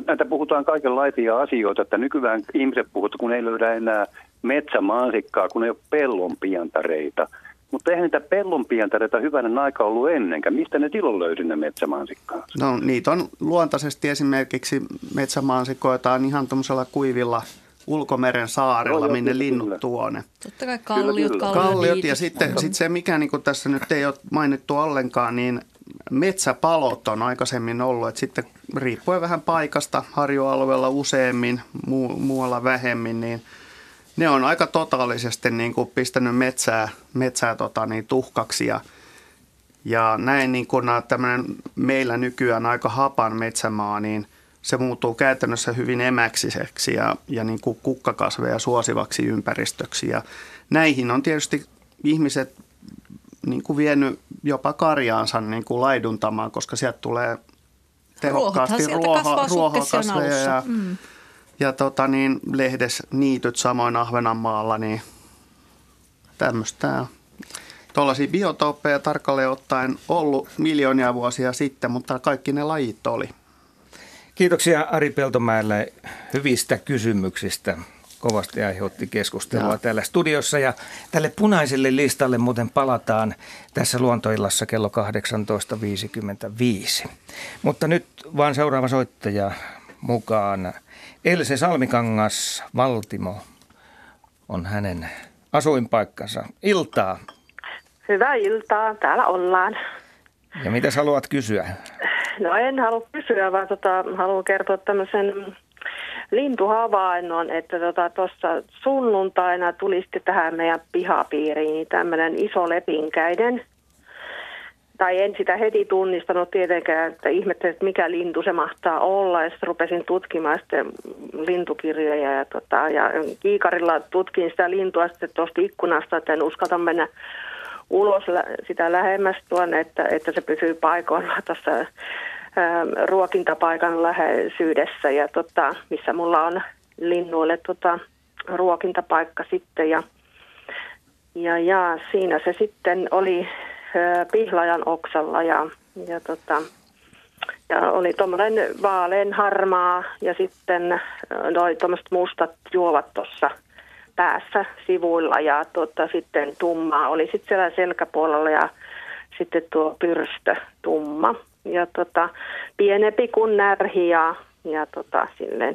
näitä puhutaan kaikenlaisia asioita, että nykyään ihmiset puhutaan, kun ei löydä enää metsämansikkaa, kun ei ole pellonpientareita. Mutta eihän niitä pellonpientareita hyvänen aika ollut ennenkään. Mistä ne silloin löysi ne metsämansikkaa? No niitä on luontaisesti esimerkiksi metsämansikoita on ihan tuollaisella kuivilla ulkomeren saarilla, joo, minne kyllä, linnut kyllä. tuone. Totta kai kalliot, kyllä, kyllä. kalliot. Ja sitten sit se, mikä niin tässä nyt ei ole mainittu ollenkaan, niin metsäpalot on aikaisemmin ollut. Et sitten riippuen vähän paikasta, harjoalueella useammin, muu, muualla vähemmin, niin ne on aika totaalisesti niin kuin pistänyt metsää, metsää tota niin, tuhkaksi ja, ja näin niin kuin meillä nykyään aika hapan metsämaa, niin se muuttuu käytännössä hyvin emäksiseksi ja, ja niin kuin kukkakasveja suosivaksi ympäristöksi. Ja näihin on tietysti ihmiset niin kuin vienyt jopa karjaansa niin kuin laiduntamaan, koska sieltä tulee tehokkaasti ruoho, ruohokasveja ja... Mm. Ja tota niin, lehdesniityt samoin Ahvenanmaalla, niin tämmöistä. Tuollaisia biotooppeja tarkalleen ottaen ollut miljoonia vuosia sitten, mutta kaikki ne lajit oli. Kiitoksia Ari Peltomäelle hyvistä kysymyksistä. Kovasti aiheutti keskustelua ja. Täällä studiossa ja tälle punaiselle listalle muuten palataan tässä luontoillassa kello kahdeksantoista viisikymmentäviisi. Mutta nyt vaan seuraava soittaja mukaan. Else Salmikangas Valtimo on hänen asuinpaikkansa. Iltaa. Hyvää iltaa. Täällä ollaan. Ja mitä haluat kysyä? No en halua kysyä, vaan tota, haluan kertoa tämmöisen lintuhavainnon, että tuossa tota, sunnuntaina tuli sitten tähän meidän pihapiiriin niin tämmöinen iso lepinkäinen. Tai en sitä heti tunnistanut tietenkään, että ihmettelin, että mikä lintu se mahtaa olla. Ja sitten rupesin tutkimaan sitten lintukirjoja ja, tota, ja kiikarilla tutkin sitä lintua sitten tuosta ikkunasta, että en uskalta mennä ulos sitä lähemmäs tuonne, että, että se pysyy paikoillaan tuossa ruokintapaikan läheisyydessä, ja, tota, missä mulla on linnuille tota, ruokintapaikka sitten. Ja, ja, ja siinä se sitten oli... Pihlajan oksalla ja, ja, tota, ja oli tuommoinen vaalean harmaa ja sitten noi tuommoiset mustat juovat tuossa päässä sivuilla ja tota, sitten tummaa oli sitten siellä selkäpuolella ja sitten tuo pyrstö tumma ja tota, pienempi kuin närhi ja, ja tota, silleen.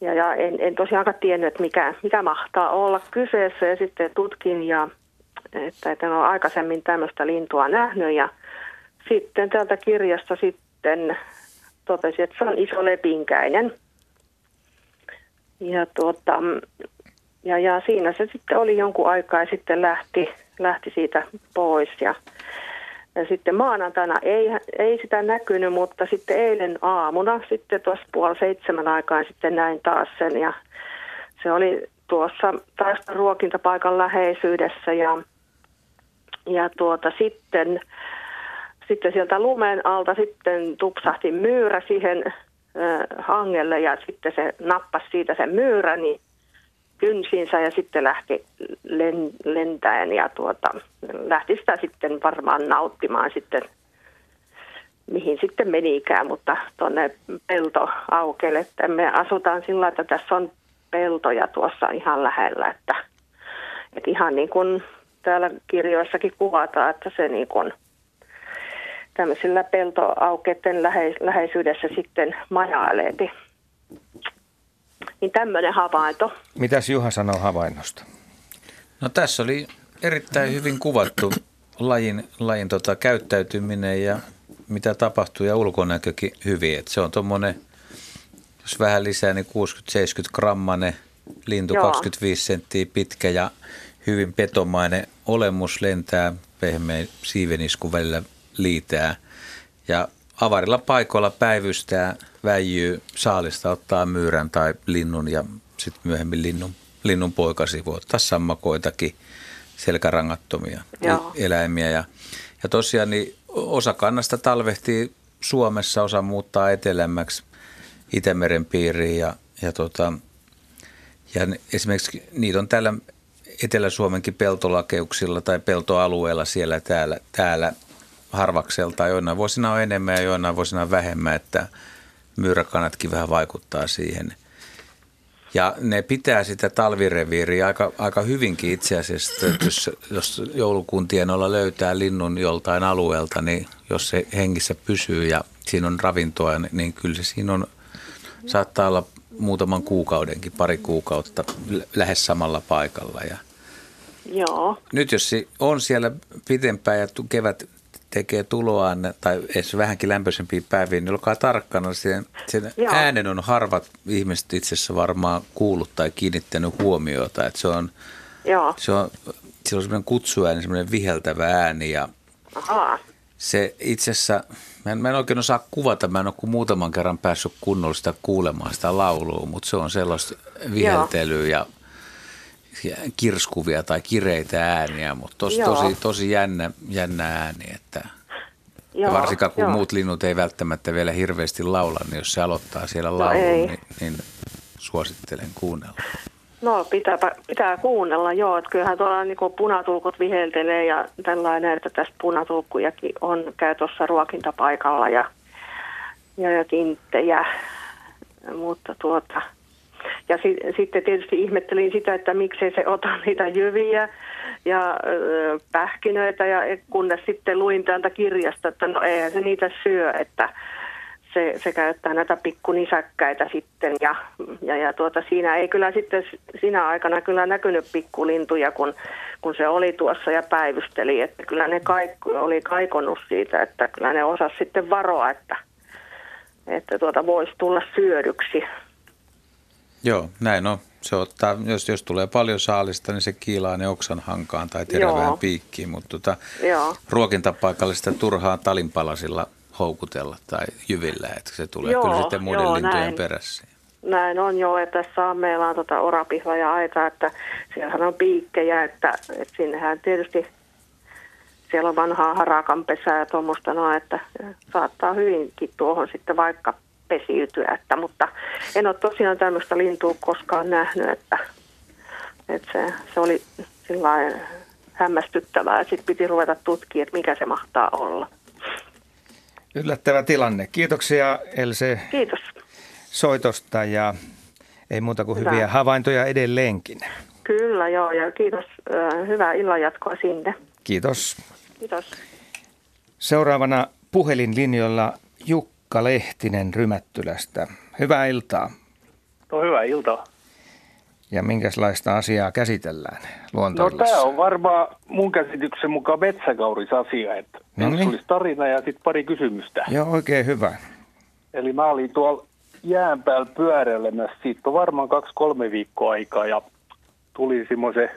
Ja, ja en, en tosiaankaan tiennyt, että mikä, mikä mahtaa olla kyseessä ja sitten tutkin ja että en ole aikaisemmin tämmöistä lintua nähnyt ja sitten tältä kirjasta sitten totesin, että se on iso lepinkäinen. Ja, tuota, ja, ja siinä se sitten oli jonkun aikaa ja sitten lähti, lähti siitä pois. Ja, ja sitten maanantaina ei, ei sitä näkynyt, mutta sitten eilen aamuna sitten tuossa puoli seitsemän aikaan sitten näin taas sen ja se oli... Tuossa taas ruokintapaikan läheisyydessä ja, ja tuota, sitten, sitten sieltä lumen alta sitten tupsahti myyrä siihen hangelle ja sitten se nappasi siitä sen myyräni kynsiinsä ja sitten lähti lentäen ja tuota, lähti sitä sitten varmaan nauttimaan sitten, mihin sitten menikään, mutta tuonne peltoaukeelle. Että me asutaan sillä lailla, että tässä on peltoja tuossa ihan lähellä, että, että ihan niin kuin täällä kirjoissakin kuvataan, että se niin kuin tämmöisillä peltoaukeiden läheisyydessä sitten majaileepi. Niin tämmöinen havainto. Mitäs Juha sanoo havainnosta? No tässä oli erittäin hyvin kuvattu lajin, lajin tota, käyttäytyminen ja mitä tapahtuu ja ulkonäkökin hyvin. Et se on tuommoinen, jos vähän lisää, niin kuusikymmentä seitsemänkymmentä grammainen lintu, joo. kaksikymmentäviisi senttiä pitkä ja hyvin petomainen olemus, lentää pehmeä siiveniskun välillä liitää ja avarilla paikoilla päivystää, väijyy, saalista ottaa myyrän tai linnun ja sitten myöhemmin linnun, linnun poikasi voi ottaa sammakoitakin, selkärangattomia Joo. eläimiä. Ja, ja tosiaan niin osa kannasta talvehtii Suomessa, osa muuttaa etelämmäksi Itämeren piiriin ja, ja, tota, ja esimerkiksi niitä on täällä Etelä-Suomenkin peltolakeuksilla tai peltoalueella siellä täällä, täällä harvakselta. Joinain vuosina on enemmän ja joinain vuosina vähemmän, että myyräkanatkin vähän vaikuttaa siihen. Ja ne pitää sitä talvireviiriä aika, aika hyvinkin itse asiassa, jos, jos joulukuun tienoilla löytää linnun joltain alueelta, niin jos se hengissä pysyy ja siinä on ravintoa, niin kyllä se siinä on, saattaa olla muutaman kuukaudenkin, pari kuukautta lähes samalla paikalla. Ja Joo. nyt jos se on siellä pitempään ja kevät tekee tuloaan tai edes vähänkin lämpöisempiä päiviä, niin olkaa tarkkana. Sen, sen äänen on harvat ihmiset itse asiassa varmaan kuullut tai kiinnittänyt huomiota. Että se on, se on, se on semmoinen kutsuääni, semmoinen viheltävä ääni. Ja Aha. se itse asiassa, mä en, mä en oikein osaa kuvata, mä en ole kuin muutaman kerran päässyt kunnollista kuulemaan sitä laulua, mutta se on sellaista viheltelyä ja, ja kirskuvia tai kireitä ääniä, mutta tos, tosi, tosi jännä, jännä ääni. Että Joo, varsinkaan kun jo. muut linnut ei välttämättä vielä hirveästi laula, niin jos se aloittaa siellä laulun, no niin, niin suosittelen kuunnella. No pitää, pitää kuunnella, joo. Että kyllähän tuolla niin kuin punatulkut viheltelee ja tällainen, että tässä punatulkkujakin on, käy tuossa ruokintapaikalla ja, ja, ja kinttejä, mutta tuota... Ja si- sitten tietysti ihmettelin sitä, että miksei se ota niitä jyviä ja ö, pähkinöitä, ja kunnes sitten luin täältä kirjasta, että no eihän se niitä syö, että se, se käyttää näitä pikkunisäkkäitä sitten. Ja, ja, ja tuota, siinä ei kyllä sitten sinä aikana kyllä näkynyt pikkulintuja, kun, kun se oli tuossa ja päivysteli, että kyllä ne kaik- oli kaikonut siitä, että kyllä ne osasi sitten varoa, että, että tuota voisi tulla syödyksi. Joo, näin on. Se ottaa, jos, jos tulee paljon saalista, niin se kiilaa ne oksan hankaan tai terävään piikkiin, mutta tuota, ruokintapaikalle sitä turhaa talinpalasilla houkutella tai jyvillä, että se tulee joo, kyllä sitten muiden joo, lintujen näin. perässä. Näin on joo, että tässä meillä on tuota orapihla ja aita, että siellähän on piikkejä, että, että sinnehän tietysti siellä on vanhaa harakan pesää ja tuommoista, no, että saattaa hyvinkin tuohon sitten vaikka pesiytyä, että, mutta en ole tosiaan tämmöistä lintua koskaan nähnyt, että, että se, se oli sillain hämmästyttävää, sitten piti ruveta tutkimaan, että mikä se mahtaa olla. Yllättävä tilanne. Kiitoksia Else. Kiitos. Soitosta ja ei muuta kuin hyvä. Hyviä havaintoja edelleenkin. Kyllä joo ja kiitos. Hyvää illanjatkoa sinne. Kiitos. Kiitos. Seuraavana puhelinlinjoilla Jukka. Jukka Lehtinen Rymättylästä. Hyvää iltaa. No hyvää iltaa. Ja minkälaista asiaa käsitellään luontoillassa? No tämä on varmaan mun käsityksen mukaan metsäkaurisasia, että no niin. Olisi tarina ja sitten pari kysymystä. Joo, oikein hyvä. Eli mä olin tuolla jään päällä pyöräilemässä, siitä on varmaan kaksi kolme viikkoa aikaa ja tulin semmoisen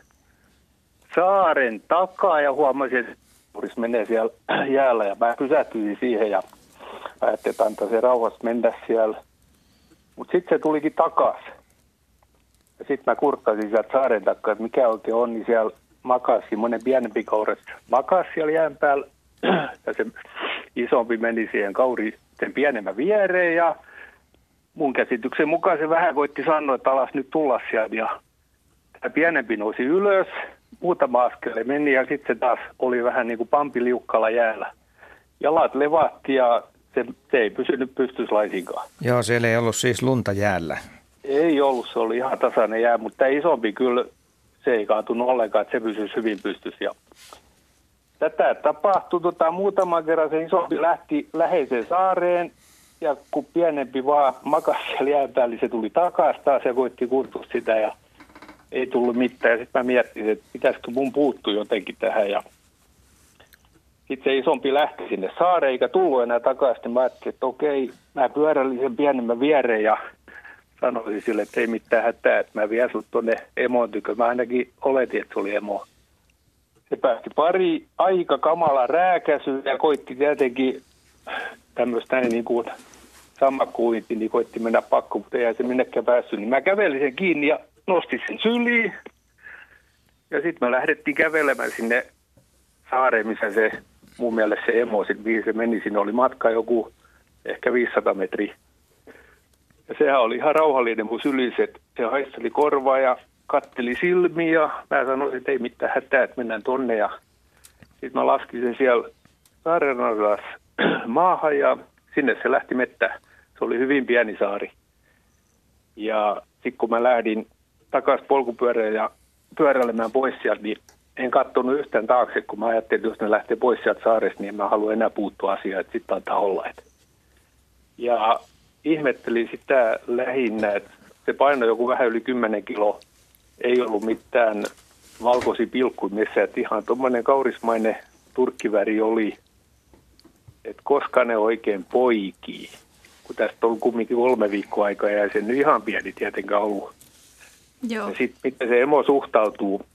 saaren takaa ja huomasin, että kauris menee siellä jäällä ja mä pysähtyin siihen ja ajattelin, että antaa se rauhassa mennä siellä. Mutta sitten se tulikin takaisin. Ja sitten mä kurttasin sieltä saaren takaa, että mikä oikein on, niin siellä makasi, monen pienempi kauris makasi siellä jään päällä. Ja se isompi meni siihen kaurisen pienemmän viereen ja mun käsityksen mukaan se vähän koitti sanoa, että alas nyt tulla siellä. Ja tämä pienempi nousi ylös, muutama askele meni ja sitten se taas oli vähän niin kuin pampi liukkalla jäällä. Jalat levahti ja se, se ei pysynyt pystyssä laisinkaan. Joo, siellä ei ollut siis lunta jäällä. Ei ollut, se oli ihan tasainen jää, mutta tämä isompi kyllä, se ei kaatunut ollenkaan, että se pysyisi hyvin pystyssä. Ja tätä tapahtui tota, muutaman kerran, se isompi lähti läheiseen saareen ja kun pienempi vaan makasi siellä jään päälle, se tuli takaisin taas ja koitti kurtua sitä ja ei tullut mitään. Sitten mä miettin, että pitäisikö mun puuttua jotenkin tähän ja sitten se isompi lähti sinne saareen eikä tullut enää takaisin, niin mä ajattelin, että okei, mä pyöräilin sen pienemmän viereen ja sanoisin sille, että ei mitään hätää, että mä vien sut tuonne emoon tykö. Mä ainakin oletin, että se oli emo. Se päästi pari aika kamala rääkäisyä ja koitti tietenkin tämmöistä niin kuin sama kuinti, niin koitti mennä pakko, mutta ei se minnekään päässyt. Niin mä kävelin sen kiinni ja nostin sen syliin. Ja sitten me lähdettiin kävelemään sinne saareen, missä se mun mielestä se emo, sit, mihin se meni, sinne oli matka joku ehkä viisisataa metriä. Ja sehän oli ihan rauhallinen mun sylissä, että se haisteli korvaa ja katteli silmiä ja mä sanoin, että ei mitään hätää, että mennään tonne. Ja sitten mä laskin sen siellä saarenarvas maahan ja sinne se lähti mettään. Se oli hyvin pieni saari. Ja sitten kun mä lähdin takaisin polkupyörälle ja pyöräilemään pois sieltä, niin en katsonut yhtään taakse, kun mä ajattelin, että jos ne lähtee pois sieltä saaresta, niin en mä halua enää puuttua asiaan, että sitten antaa olla. Ja ihmettelin sitä lähinnä, että se paino joku vähän yli kymmenen kiloa. Ei ollut mitään valkoisia pilkkuja missä, että ihan tuommoinen kaurismainen turkkiväri oli, että koska ne oikein poikii. Kun tästä on kumminkin kolme viikkoa aikaa ja se nyt ihan pieni tietenkään ollut. Joo. Ja sitten miten se emo suhtautuu,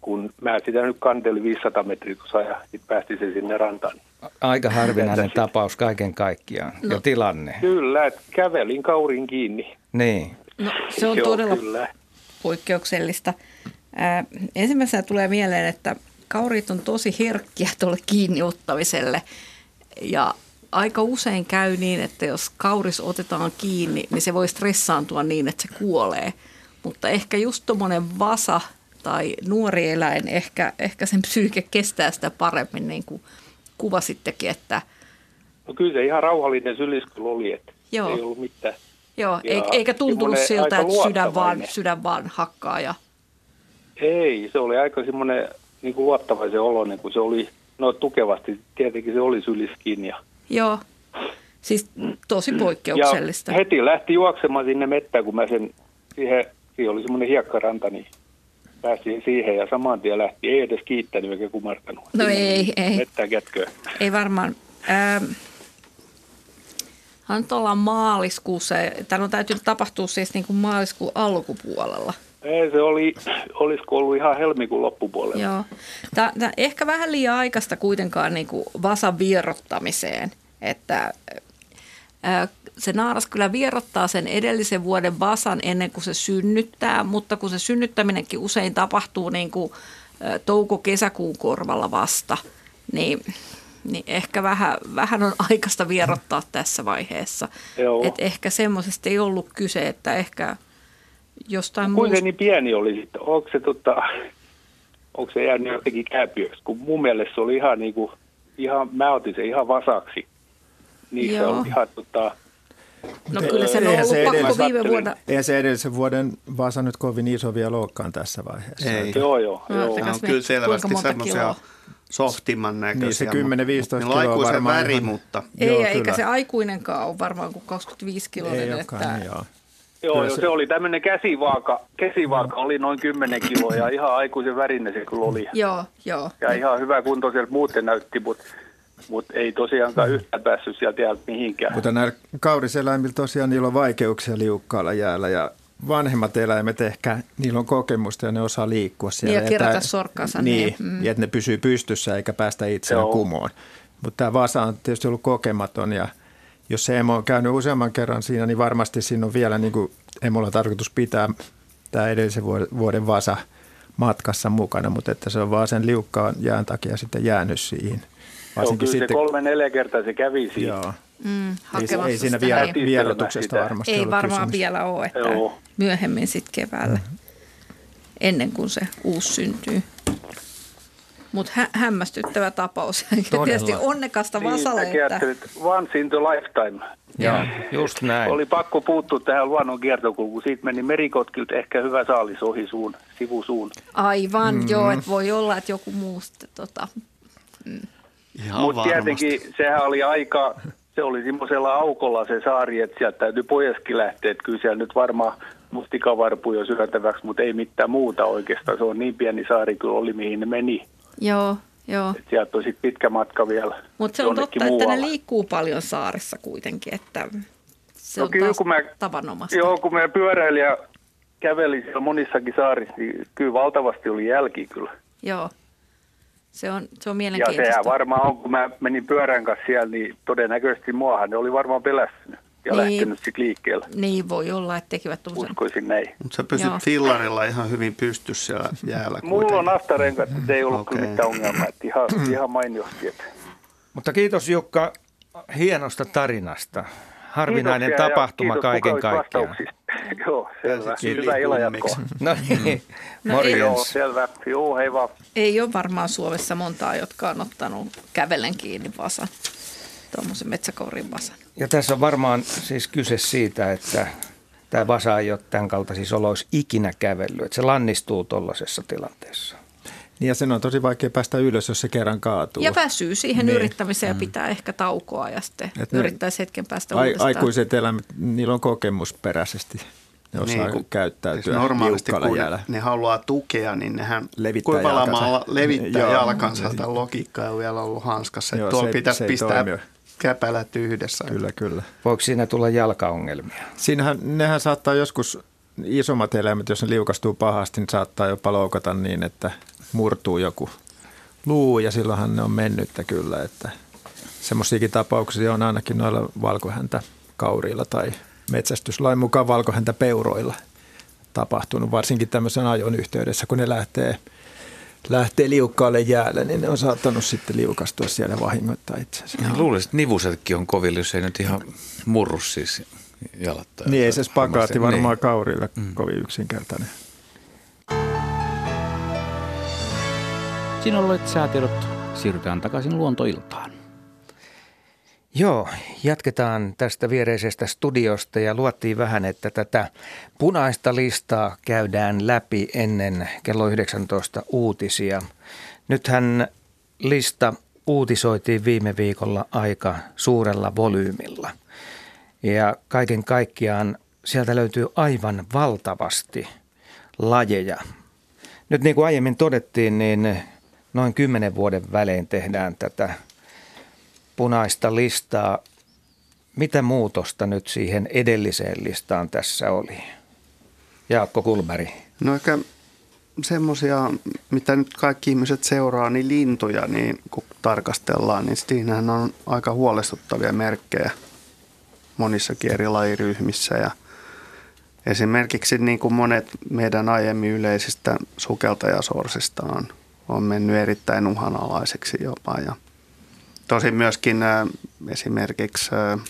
kun mä sitä nyt kantelin viisisataa metriä tuossa ja sitten päästin sen sinne rantaan. Aika harvinainen tapaus kaiken kaikkiaan no. ja tilanne. Kyllä, että kävelin kaurin kiinni. Niin. No, se on Joo, todella kyllä. poikkeuksellista. Ää, ensimmäisenä tulee mieleen, että kaurit on tosi herkkiä tuolle kiinniottamiselle ja aika usein käy niin, että jos kauris otetaan kiinni, niin se voi stressaantua niin, että se kuolee. Mutta ehkä just tuommoinen vasa tai nuori eläin, ehkä, ehkä sen psyyke kestää sitä paremmin niin kuin kuvasittekin, että... No kyllä se ihan rauhallinen syliskyl oli, että Joo. ei ollut mitään. Joo, ja eikä tuntunut siltä, että sydän vaan, sydän vaan hakkaa ja... Ei, se oli aika semmoinen niin kuin luottavaisen oloinen, kun se oli, no tukevasti tietenkin se oli syliskin ja... Joo, siis tosi poikkeuksellista. Ja heti lähti juoksemaan sinne mettään, kun mä sen, siihen, siihen oli semmoinen hiekkaranta, niin... Pääsin siihen ja saman tien lähti. Ei edes kiittänyt eikä kumartanut. No Siinä ei, ei. Mettään kätköön. Ei varmaan. Ähm, nyt ollaan maaliskuussa. Tämä on täytynyt tapahtua siis niin kuin maaliskuun alkupuolella. Ei, se oli, olisiko ollut ihan helmikuun loppupuolella. Joo. Tämä, tämä ehkä vähän liian aikaista kuitenkaan niin kuin vasan vierottamiseen, että... Se naaras kyllä vierottaa sen edellisen vuoden vasan ennen kuin se synnyttää, mutta kun se synnyttäminenkin usein tapahtuu niin kuin touko-kesäkuun korvalla vasta, niin, niin ehkä vähän, vähän on aikaista vierottaa tässä vaiheessa. Et ehkä semmoisesta ei ollut kyse, että ehkä jostain muusta. Kuinka niin pieni oli sitten? Onko se, tota, onko se jäänyt jotenkin kääpiöksi? Kun mun mielestä se oli ihan niin kuin, ihan, mä otin se ihan vasaksi. Niin se on ihan tota... No kyllä se on ollut se pakko edellis- viime vuonna. Eihän se edellisen vuoden vasa nyt kovin iso vielä olekaan tässä vaiheessa. Ei. Joo, joo. No, joo. On kyllä selvästi semmoisia softiman näköisiä. Niin se kymmenen viisitoista kiloa on varmaan... väri, mutta... Ei, joo, eikä kyllä. Se aikuinenkaan ole varmaan kuin kaksikymmentäviisi kiloinen. Ei olekaan, joo. Joo, joo, se oli tämmöinen käsivaaka. Käsivaaka oli noin kymmenen kiloa ja ihan aikuisen värinen se kyllä oli. Joo, joo. Ja ihan hyvä kunto sieltä muuten näytti, mutta... Mutta ei tosiaankaan yhtään päässyt sieltä jäältä mihinkään. Mutta näillä kauriseläimillä tosiaan niillä on vaikeuksia liukkaalla jäällä ja vanhemmat eläimet ehkä, niillä on kokemusta ja ne osaa liikkua siellä. Ja kerätä sorkkansa. Niin, mm. ja että ne pysyy pystyssä eikä päästä itseään Joo. kumoon. Mutta tämä vasa on tietysti ollut kokematon ja jos se emo on käynyt useamman kerran siinä, niin varmasti siinä on vielä, niin kuin emolla tarkoitus pitää tämä edellisen vuoden vasa matkassa mukana, mutta että se on vaan sen liukkaan jään takia sitten jäänyt siihen. Joo, kyllä sitten... se kolme neljä kertaa se kävi siinä. Joo. Mm, ei, ei siinä vielä vierotuksesta varmasti ei varmaan kysymys. Vielä ole, että Joo. myöhemmin sitten keväällä, mm. ennen kuin se uusi syntyy. Mutta hä- hämmästyttävä tapaus. Tietysti onnekasta vasaletta. Niin, once in the lifetime. Joo, just näin. Oli pakko puuttua tähän luonnon kiertokulkuun. Siitä meni merikotkilta ehkä hyvä saalis ohi suun, sivusuun. Aivan, mm. joo. Että voi olla, että joku muusta. Tota, mm. Mutta tietenkin sehän oli aika, se oli semmoisella aukolla se saari, että sieltä täytyy pojeskin lähteä. Että kyllä siellä nyt varmaan mustikavarpuja syötäväksi, mutta ei mitään muuta oikeastaan. Se on niin pieni saari kyllä oli, mihin ne meni. Joo, joo. Et sieltä on sitten pitkä matka vielä. Mutta se on totta, muualla. Että ne liikkuu paljon saaressa kuitenkin, että se no, on taas kun mä, tavanomasta. Joo, kun meidän pyöräilijä käveli siellä monissakin saarissa, niin kyllä valtavasti oli jälki kyllä. Joo, se on, se on mielenkiintoista. Ja sehän varmaan on, kun mä menin pyörän kanssa siellä, niin todennäköisesti muahan ne oli varmaan pelästynyt ja niin, lähtenyt sitten liikkeelle. Niin, voi olla, että tekivät tuollaisen. Uskoisin näin. Mutta sä pysyt Joo. fillarilla ihan hyvin pystyssä siellä jäällä. Mulla on aftarenkat, että ei ollut okay. kyllä mitään ongelmaa, että ihan, ihan mainiosti. Että. Mutta kiitos Jukka hienosta tarinasta. Harvinainen kiitos, tapahtuma ja kaiken kaikkiaan. Joo, selvä. Hyvää illanjatkoa. No niin, no morjens. Joo, selvä. Joo, hei vaan. Ei ole varmaan Suomessa montaa, jotka on ottanut kävellen kiinni vasan. Tuommoisen metsäkourin vasan. Ja tässä on varmaan siis kyse siitä, että tämä vasa ei ole tämän kaltaisissa oloissa ikinä kävellyt, että se lannistuu tuollaisessa tilanteessa. Niin ja sen on tosi vaikea päästä ylös, jos se kerran kaatuu. Ja väsyy siihen niin. yrittämiseen ja pitää mm. ehkä taukoa ja sitten et yrittäisi hetken päästä a- uudestaan. Aikuiset elämät, niillä on kokemusperäisesti. Ne osaa niin, käyttäytyä siis normaalisti, kun jäällä. Ne haluaa tukea, niin nehän kuivalaamalla levittää joo, jalkansa. Tämä logiikka ei vielä ollut hanskassa. Joo, tuolla se, pitäisi se pistää... Toimio. Käpälät yhdessä. Kyllä, kyllä. Voiko siinä tulla jalkaongelmia? Siinähän, nehän saattaa joskus, isommat eläimet, jos ne liukastuu pahasti, niin saattaa jopa loukata niin, että murtuu joku luu ja silloinhan ne on mennyttä kyllä. Että semmoisiakin tapauksia on ainakin noilla valkohäntäkauriilla tai metsästyslain mukaan valkohäntäpeuroilla tapahtunut, varsinkin tämmöisen ajon yhteydessä, kun ne lähtee, lähtee liukkaalle jäälle, niin ne on saattanut sitten liukastua siellä vahingoittaa itsensä. Ja luulisin, että nivusetkin on kovilla, jos ei nyt ihan murru siis jalat. Niin ei se spagaatti varmaan niin. kaurilla mm. kovin yksinkertainen. Siinä olet säätiedot. Siirrytään takaisin luontoiltaan. Joo, jatketaan tästä viereisestä studiosta ja luottiin vähän, että tätä punaista listaa käydään läpi ennen kello yhdeksäntoista uutisia. Nythän lista uutisoitiin viime viikolla aika suurella volyymilla ja kaiken kaikkiaan sieltä löytyy aivan valtavasti lajeja. Nyt niin kuin aiemmin todettiin, niin noin kymmenen vuoden välein tehdään tätä punaista listaa. Mitä muutosta nyt siihen edelliseen listaan tässä oli? Jaakko Kullberg. No ehkä semmoisia, mitä nyt kaikki ihmiset seuraa, niin lintuja, niin kun tarkastellaan, niin siinähän on aika huolestuttavia merkkejä monissakin eri lajiryhmissä. Ja esimerkiksi niin kuin monet meidän aiemmin yleisistä sukeltajasorsista on, on mennyt erittäin uhanalaiseksi jopa ja tosin myöskin äh, esimerkiksi äh,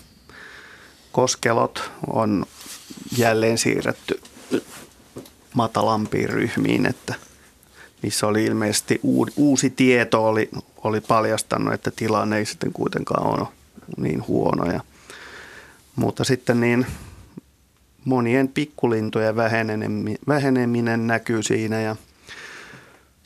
koskelot on jälleen siirretty matalampiin ryhmiin, että niissä oli ilmeisesti uu, uusi tieto oli, oli paljastanut, että tilanne ei sitten kuitenkaan ole niin huonoja. Mutta sitten niin monien pikkulintujen väheneminen, väheneminen näkyy siinä ja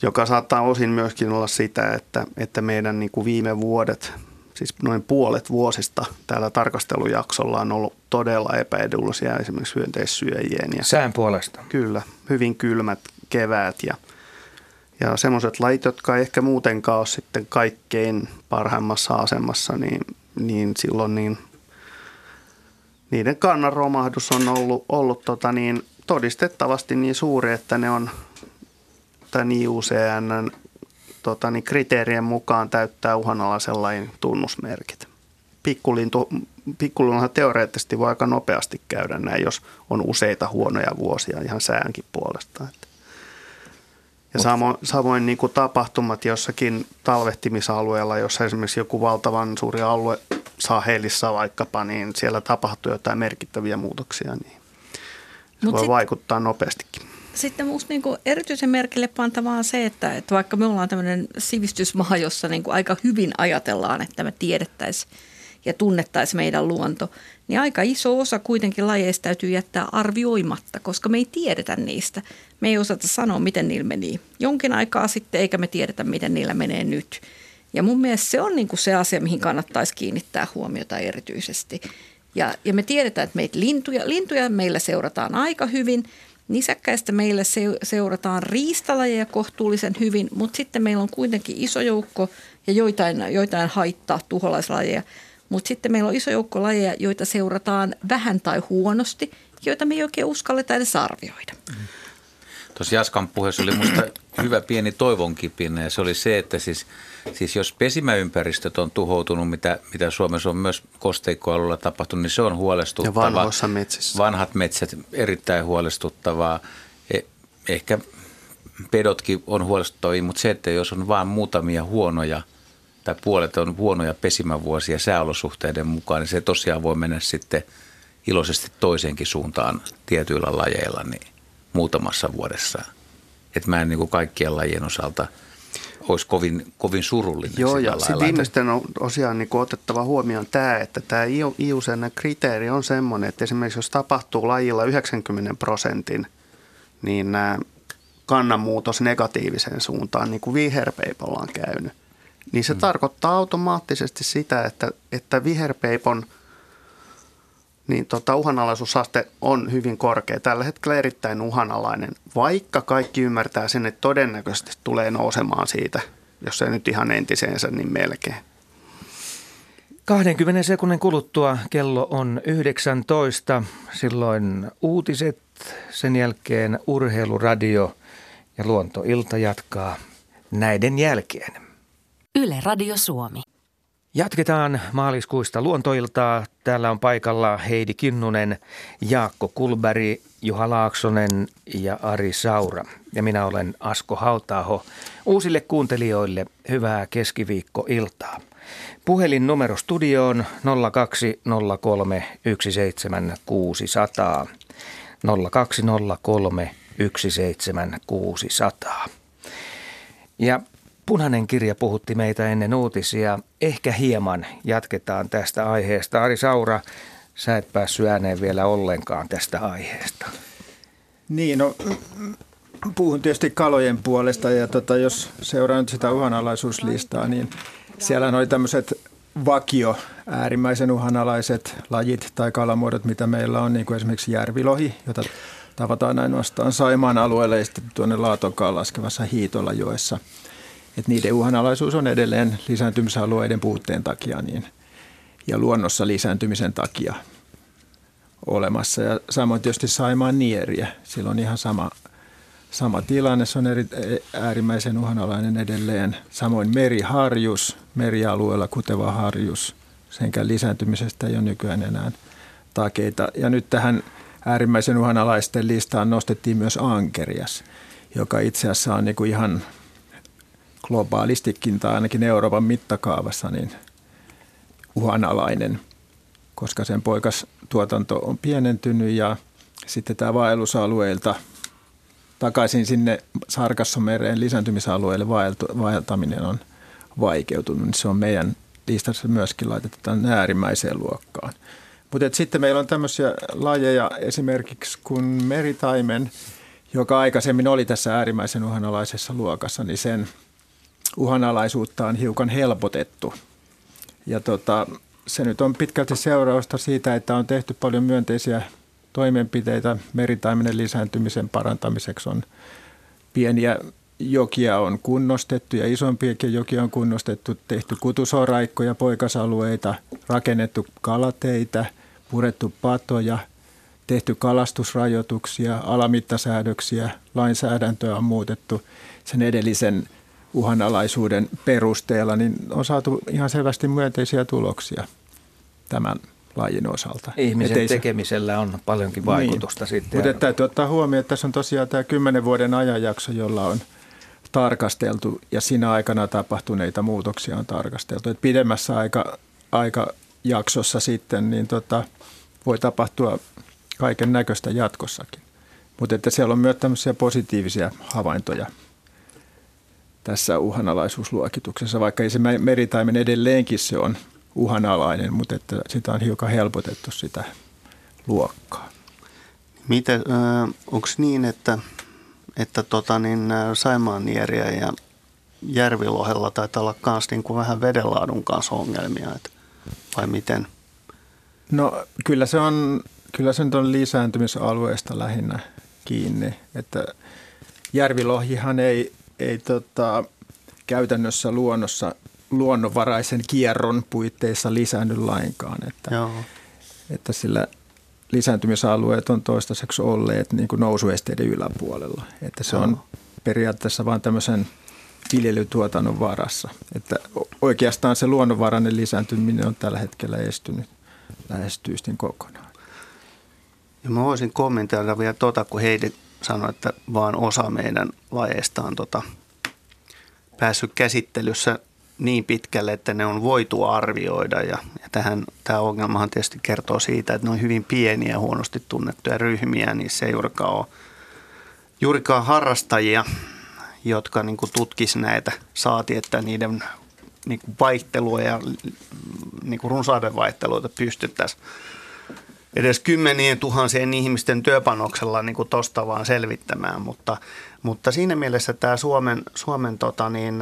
joka saattaa osin myöskin olla sitä, että, että meidän niin kuin viime vuodet, siis noin puolet vuosista täällä tarkastelujaksolla on ollut todella epäedullisia esimerkiksi hyönteissyöjien. Ja sään puolesta. Kyllä, hyvin kylmät keväät ja, ja semmoiset lajit, jotka ei ehkä muutenkaan ole sitten kaikkein parhaimmassa asemassa, niin, niin silloin niin, niiden kannan romahdus on ollut, ollut tota niin, todistettavasti niin suuri, että ne on... tämän I U C N tota, niin kriteerien mukaan täyttää uhanalaisen lajin tunnusmerkit. Pikkulintuhan teoreettisesti voi aika nopeasti käydä näin, jos on useita huonoja vuosia ihan säänkin puolesta. Ja samoin, samoin niin kuin tapahtumat jossakin talvehtimisalueella, jossa esimerkiksi joku valtavan suuri alue Sahelissa vaikkapa, niin siellä tapahtuu jotain merkittäviä muutoksia, niin se Mut voi sit, vaikuttaa nopeastikin. Sitten minusta niinku erityisen merkille pantavaa on se, että, että vaikka me ollaan tämmöinen sivistysmaa, jossa niinku aika hyvin ajatellaan, että me tiedettäisiin ja tunnettaisiin meidän luonto, niin aika iso osa kuitenkin lajeista täytyy jättää arvioimatta, koska me ei tiedetä niistä. Me ei osata sanoa, miten niillä meni jonkin aikaa sitten, eikä me tiedetä, miten niillä menee nyt. Ja mun mielestä se on niinku se asia, mihin kannattaisi kiinnittää huomiota erityisesti. Ja, ja me tiedetään, että meitä lintuja, lintuja meillä seurataan aika hyvin, nisäkkäistä meillä seurataan riistalajeja kohtuullisen hyvin, mutta sitten meillä on kuitenkin iso joukko ja joitain, joitain haittaa tuholaislajeja. Mutta sitten meillä on iso joukko lajeja, joita seurataan vähän tai huonosti, joita me ei oikein uskalleta edes arvioida. Tuossa Jaskan puheessa oli minusta hyvä pieni toivonkipinä, ja se oli se, että siis, siis jos pesimäympäristöt on tuhoutunut, mitä, mitä Suomessa on myös kosteikkoalueella tapahtunut, niin se on huolestuttavaa. Ja vanhoissa metsissä. Vanhat metsät, erittäin huolestuttavaa. Eh, ehkä pedotkin on huolestuttavia, mutta se, että jos on vain muutamia huonoja, tai puolet on huonoja pesimävuosia sääolosuhteiden mukaan, niin se tosiaan voi mennä sitten iloisesti toiseenkin suuntaan tietyillä lajeilla niin muutamassa vuodessa. Että mä en niin kuin kaikkien lajien osalta olisi kovin, kovin surullinen. Joo, ja sitten ihmisten on tosiaan niin otettava huomioon tämä, että tämä I U C N-kriteeri on semmoinen, että esimerkiksi jos tapahtuu lajilla yhdeksänkymmentä prosentin, niin kannanmuutos negatiiviseen suuntaan, niin kuin viherpeipolla on käynyt, niin se mm. tarkoittaa automaattisesti sitä, että, että viherpeipon niin tota, uhanalaisuusaste on hyvin korkea. Tällä hetkellä erittäin uhanalainen, vaikka kaikki ymmärtää sen, että todennäköisesti tulee nousemaan siitä, jos ei nyt ihan entiseensä, niin melkein. kahdenkymmenen sekunnin kuluttua kello on yhdeksäntoista, silloin uutiset, sen jälkeen urheiluradio ja luontoilta jatkaa näiden jälkeen. Yle Radio Suomi. Jatketaan maaliskuista luontoiltaa. Täällä on paikalla Heidi Kinnunen, Jaakko Kullberg, Juha Laaksonen ja Ari Saura. Ja minä olen Asku Hauta-aho. Uusille kuuntelijoille hyvää keskiviikkoiltaa. Puhelinnumero studioon nolla kaksi nolla kolme yksi seitsemän kuusi nolla nolla. nolla kaksi nolla kolme yksi seitsemän kuusi nolla nolla. Ja Punainen kirja puhutti meitä ennen uutisia. Ehkä hieman jatketaan tästä aiheesta. Ari Saura, sä et päässyt ääneen vielä ollenkaan tästä aiheesta. Niin, no puhun tietysti kalojen puolesta ja tota, jos seuraan sitä uhanalaisuuslistaa, niin siellä on tämmöiset vakio, äärimmäisen uhanalaiset lajit tai kalamuodot, mitä meillä on, niin kuin esimerkiksi järvilohi, jota tavataan ainoastaan Saimaan alueelle ja sitten tuonne Laatonkaan laskevassa Hiitolanjoessa. Että niiden uhanalaisuus on edelleen lisääntymisalueiden puutteen takia niin, ja luonnossa lisääntymisen takia olemassa. Ja samoin tietysti Saimaan nieriä. Sillä on ihan sama, sama tilanne. Se on eri, äärimmäisen uhanalainen edelleen. Samoin meriharjus, merialueella kuteva harjus. Senkään lisääntymisestä ei ole nykyään enää takeita. Ja nyt tähän äärimmäisen uhanalaisten listaan nostettiin myös ankerias, joka itse asiassa on niinku ihan globaalistikin tai ainakin Euroopan mittakaavassa niin uhanalainen, koska sen poikastuotanto on pienentynyt ja sitten tämä vaellusalueilta takaisin sinne Sargassomereen lisääntymisalueelle vaeltaminen on vaikeutunut. Se on meidän listassa myöskin laitettu tämän äärimmäiseen luokkaan. Mutta sitten meillä on tämmöisiä lajeja esimerkiksi kuin meritaimen, joka aikaisemmin oli tässä äärimmäisen uhanalaisessa luokassa, niin sen uhanalaisuutta on hiukan helpotettu. Ja tota, se nyt on pitkälti seurausta siitä, että on tehty paljon myönteisiä toimenpiteitä. Meritaimenen lisääntymisen parantamiseksi on pieniä jokia on kunnostettu ja isompiakin jokia on kunnostettu, tehty kutusoraikkoja, poikasalueita, rakennettu kalateitä, purettu patoja, tehty kalastusrajoituksia, alamittasäädöksiä, lainsäädäntöä on muutettu sen edellisen uhanalaisuuden perusteella, niin on saatu ihan selvästi myönteisiä tuloksia tämän lajin osalta. Ihmisen se tekemisellä on paljonkin vaikutusta niin sitten. Mutta täytyy ottaa huomioon, että tässä on tosiaan tämä kymmenen vuoden ajanjakso, jolla on tarkasteltu ja siinä aikana tapahtuneita muutoksia on tarkasteltu. Et pidemmässä aika, aika jaksossa sitten, niin tota, voi tapahtua kaiken näköistä jatkossakin. Mutta että siellä on myös tämmöisiä positiivisia havaintoja tässä uhanalaisuusluokituksessa, vaikka ei se meritaimen edelleenkin se on uhanalainen, mutta että sitä on hiukan helpotettu sitä luokkaa. Mitä, äh, onko niin, että, että tota niin, saimaannieriä ja järvilohella taitaa olla myös niin kuin vähän vedenlaadun kanssa ongelmia, että, vai miten? No kyllä se on, kyllä se nyt on lisääntymisalueesta lähinnä kiinni, että järvilohihan ei, ei tota, käytännössä luonnossa luonnonvaraisen kierron puitteissa lisäänny lainkaan, että, että sillä lisääntymisalueet on toistaiseksi olleet niin kuin nousuesteiden yläpuolella, että se Joo. on periaatteessa vain tämmöisen viljelytuotannon varassa, että oikeastaan se luonnonvarainen lisääntyminen on tällä hetkellä estynyt lähestyystin kokonaan. Ja mä voisin kommentoida vielä tuota, kun Heidi sanoi, että vaan osa meidän lajeista on tota, päässyt käsittelyssä niin pitkälle, että ne on voitu arvioida. Ja, ja tähän, tämä ongelmahan tietysti kertoo siitä, että ne on hyvin pieniä, huonosti tunnettuja ryhmiä, niin se ei juurikaan ole juurikaan harrastajia, jotka niin kuin tutkisi näitä, saati, että niiden niin kuin vaihtelua ja niin kuin runsauden vaihteluita pystyttäisiin edes kymmenien tuhansien ihmisten työpanoksella niin kuin tosta vaan selvittämään. Mutta, mutta siinä mielessä tämä Suomen, Suomen tota niin,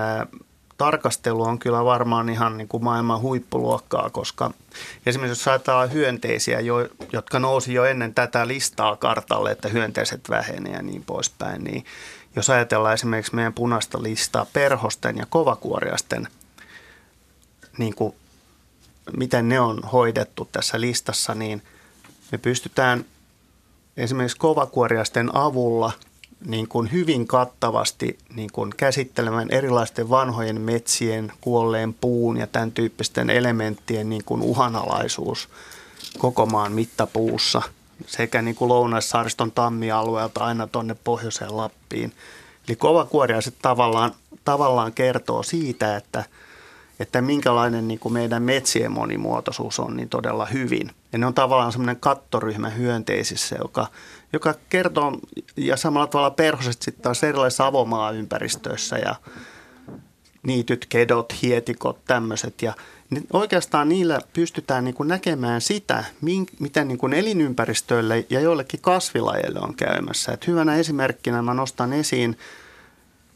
tarkastelu on kyllä varmaan ihan niin kuin maailman huippuluokkaa, koska esimerkiksi jos saadaan hyönteisiä, jo, jotka nousi jo ennen tätä listaa kartalle, että hyönteiset vähenee ja niin poispäin, niin jos ajatellaan esimerkiksi meidän punaista listaa perhosten ja kovakuoriasten, niin kuin, miten ne on hoidettu tässä listassa, niin me pystytään esimerkiksi kovakuoriasten avulla niin kuin hyvin kattavasti niin kuin käsittelemään erilaisten vanhojen metsien, kuolleen puun ja tämän tyyppisten elementtien niin kuin uhanalaisuus koko maan mittapuussa sekä niin kuin Lounais-saariston tammialueelta aina tuonne pohjoiseen Lappiin. Eli kovakuoriaiset tavallaan, tavallaan kertoo siitä, että että minkälainen niin kuin meidän metsien monimuotoisuus on, niin todella hyvin. Ja ne on tavallaan semmoinen kattoryhmä hyönteisissä, joka, joka kertoo, ja samalla tavalla perhoset sitten taas erilaisissa avomaaympäristöissä, ja niityt, kedot, hietikot, tämmöiset. Ja oikeastaan niillä pystytään niin kuin näkemään sitä, miten niin kuin elinympäristöille ja joillekin kasvilajeille on käymässä. Et hyvänä esimerkkinä mä nostan esiin,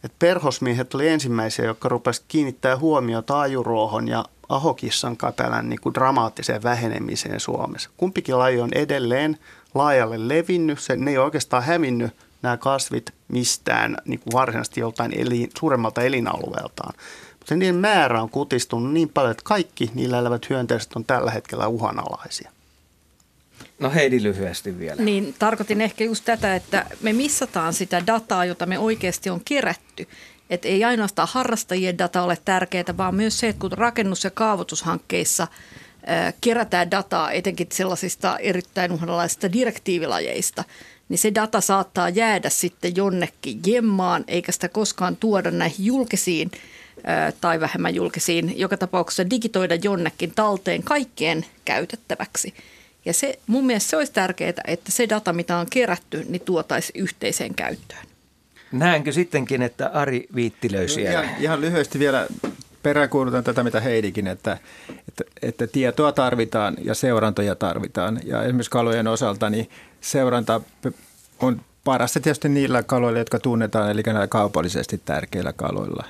että perhosmiehet oli ensimmäisiä, jotka rupesivat kiinnittämään huomiota ajuruohon ja ahokissan kapelän niin kuin dramaattiseen vähenemiseen Suomessa. Kumpikin laji on edelleen laajalle levinnyt. Se, ne ei oikeastaan hävinnyt nämä kasvit mistään niin kuin varsinaisesti joltain eli, suuremmalta elinalueeltaan. Mutta niiden määrä on kutistunut niin paljon, että kaikki niillä elävät hyönteiset on tällä hetkellä uhanalaisia. No Heidi lyhyesti vielä. Niin, tarkoitin ehkä just tätä, että me missataan sitä dataa, jota me oikeasti on kerätty. Että ei ainoastaan harrastajien data ole tärkeää, vaan myös se, että kun rakennus- ja kaavoitushankkeissa äh, kerätään dataa, etenkin sellaisista erittäin uhanalaisista direktiivilajeista, niin se data saattaa jäädä sitten jonnekin jemmaan, eikä sitä koskaan tuoda näihin julkisiin äh, tai vähemmän julkisiin, joka tapauksessa digitoida jonnekin talteen kaikkien käytettäväksi. Ja se, mun mielestä se olisi tärkeää, että se data, mitä on kerätty, niin tuotaisiin yhteiseen käyttöön. Nähänkö sittenkin, että Ari viittilöi siellä? Ihan, ihan lyhyesti vielä peräänkuulutan tätä, mitä Heidikin, että, että, että tietoa tarvitaan ja seurantoja tarvitaan. Ja esimerkiksi kalojen osalta niin seuranta on parasta tietysti niillä kaloilla, jotka tunnetaan, eli näillä kaupallisesti tärkeillä kaloilla.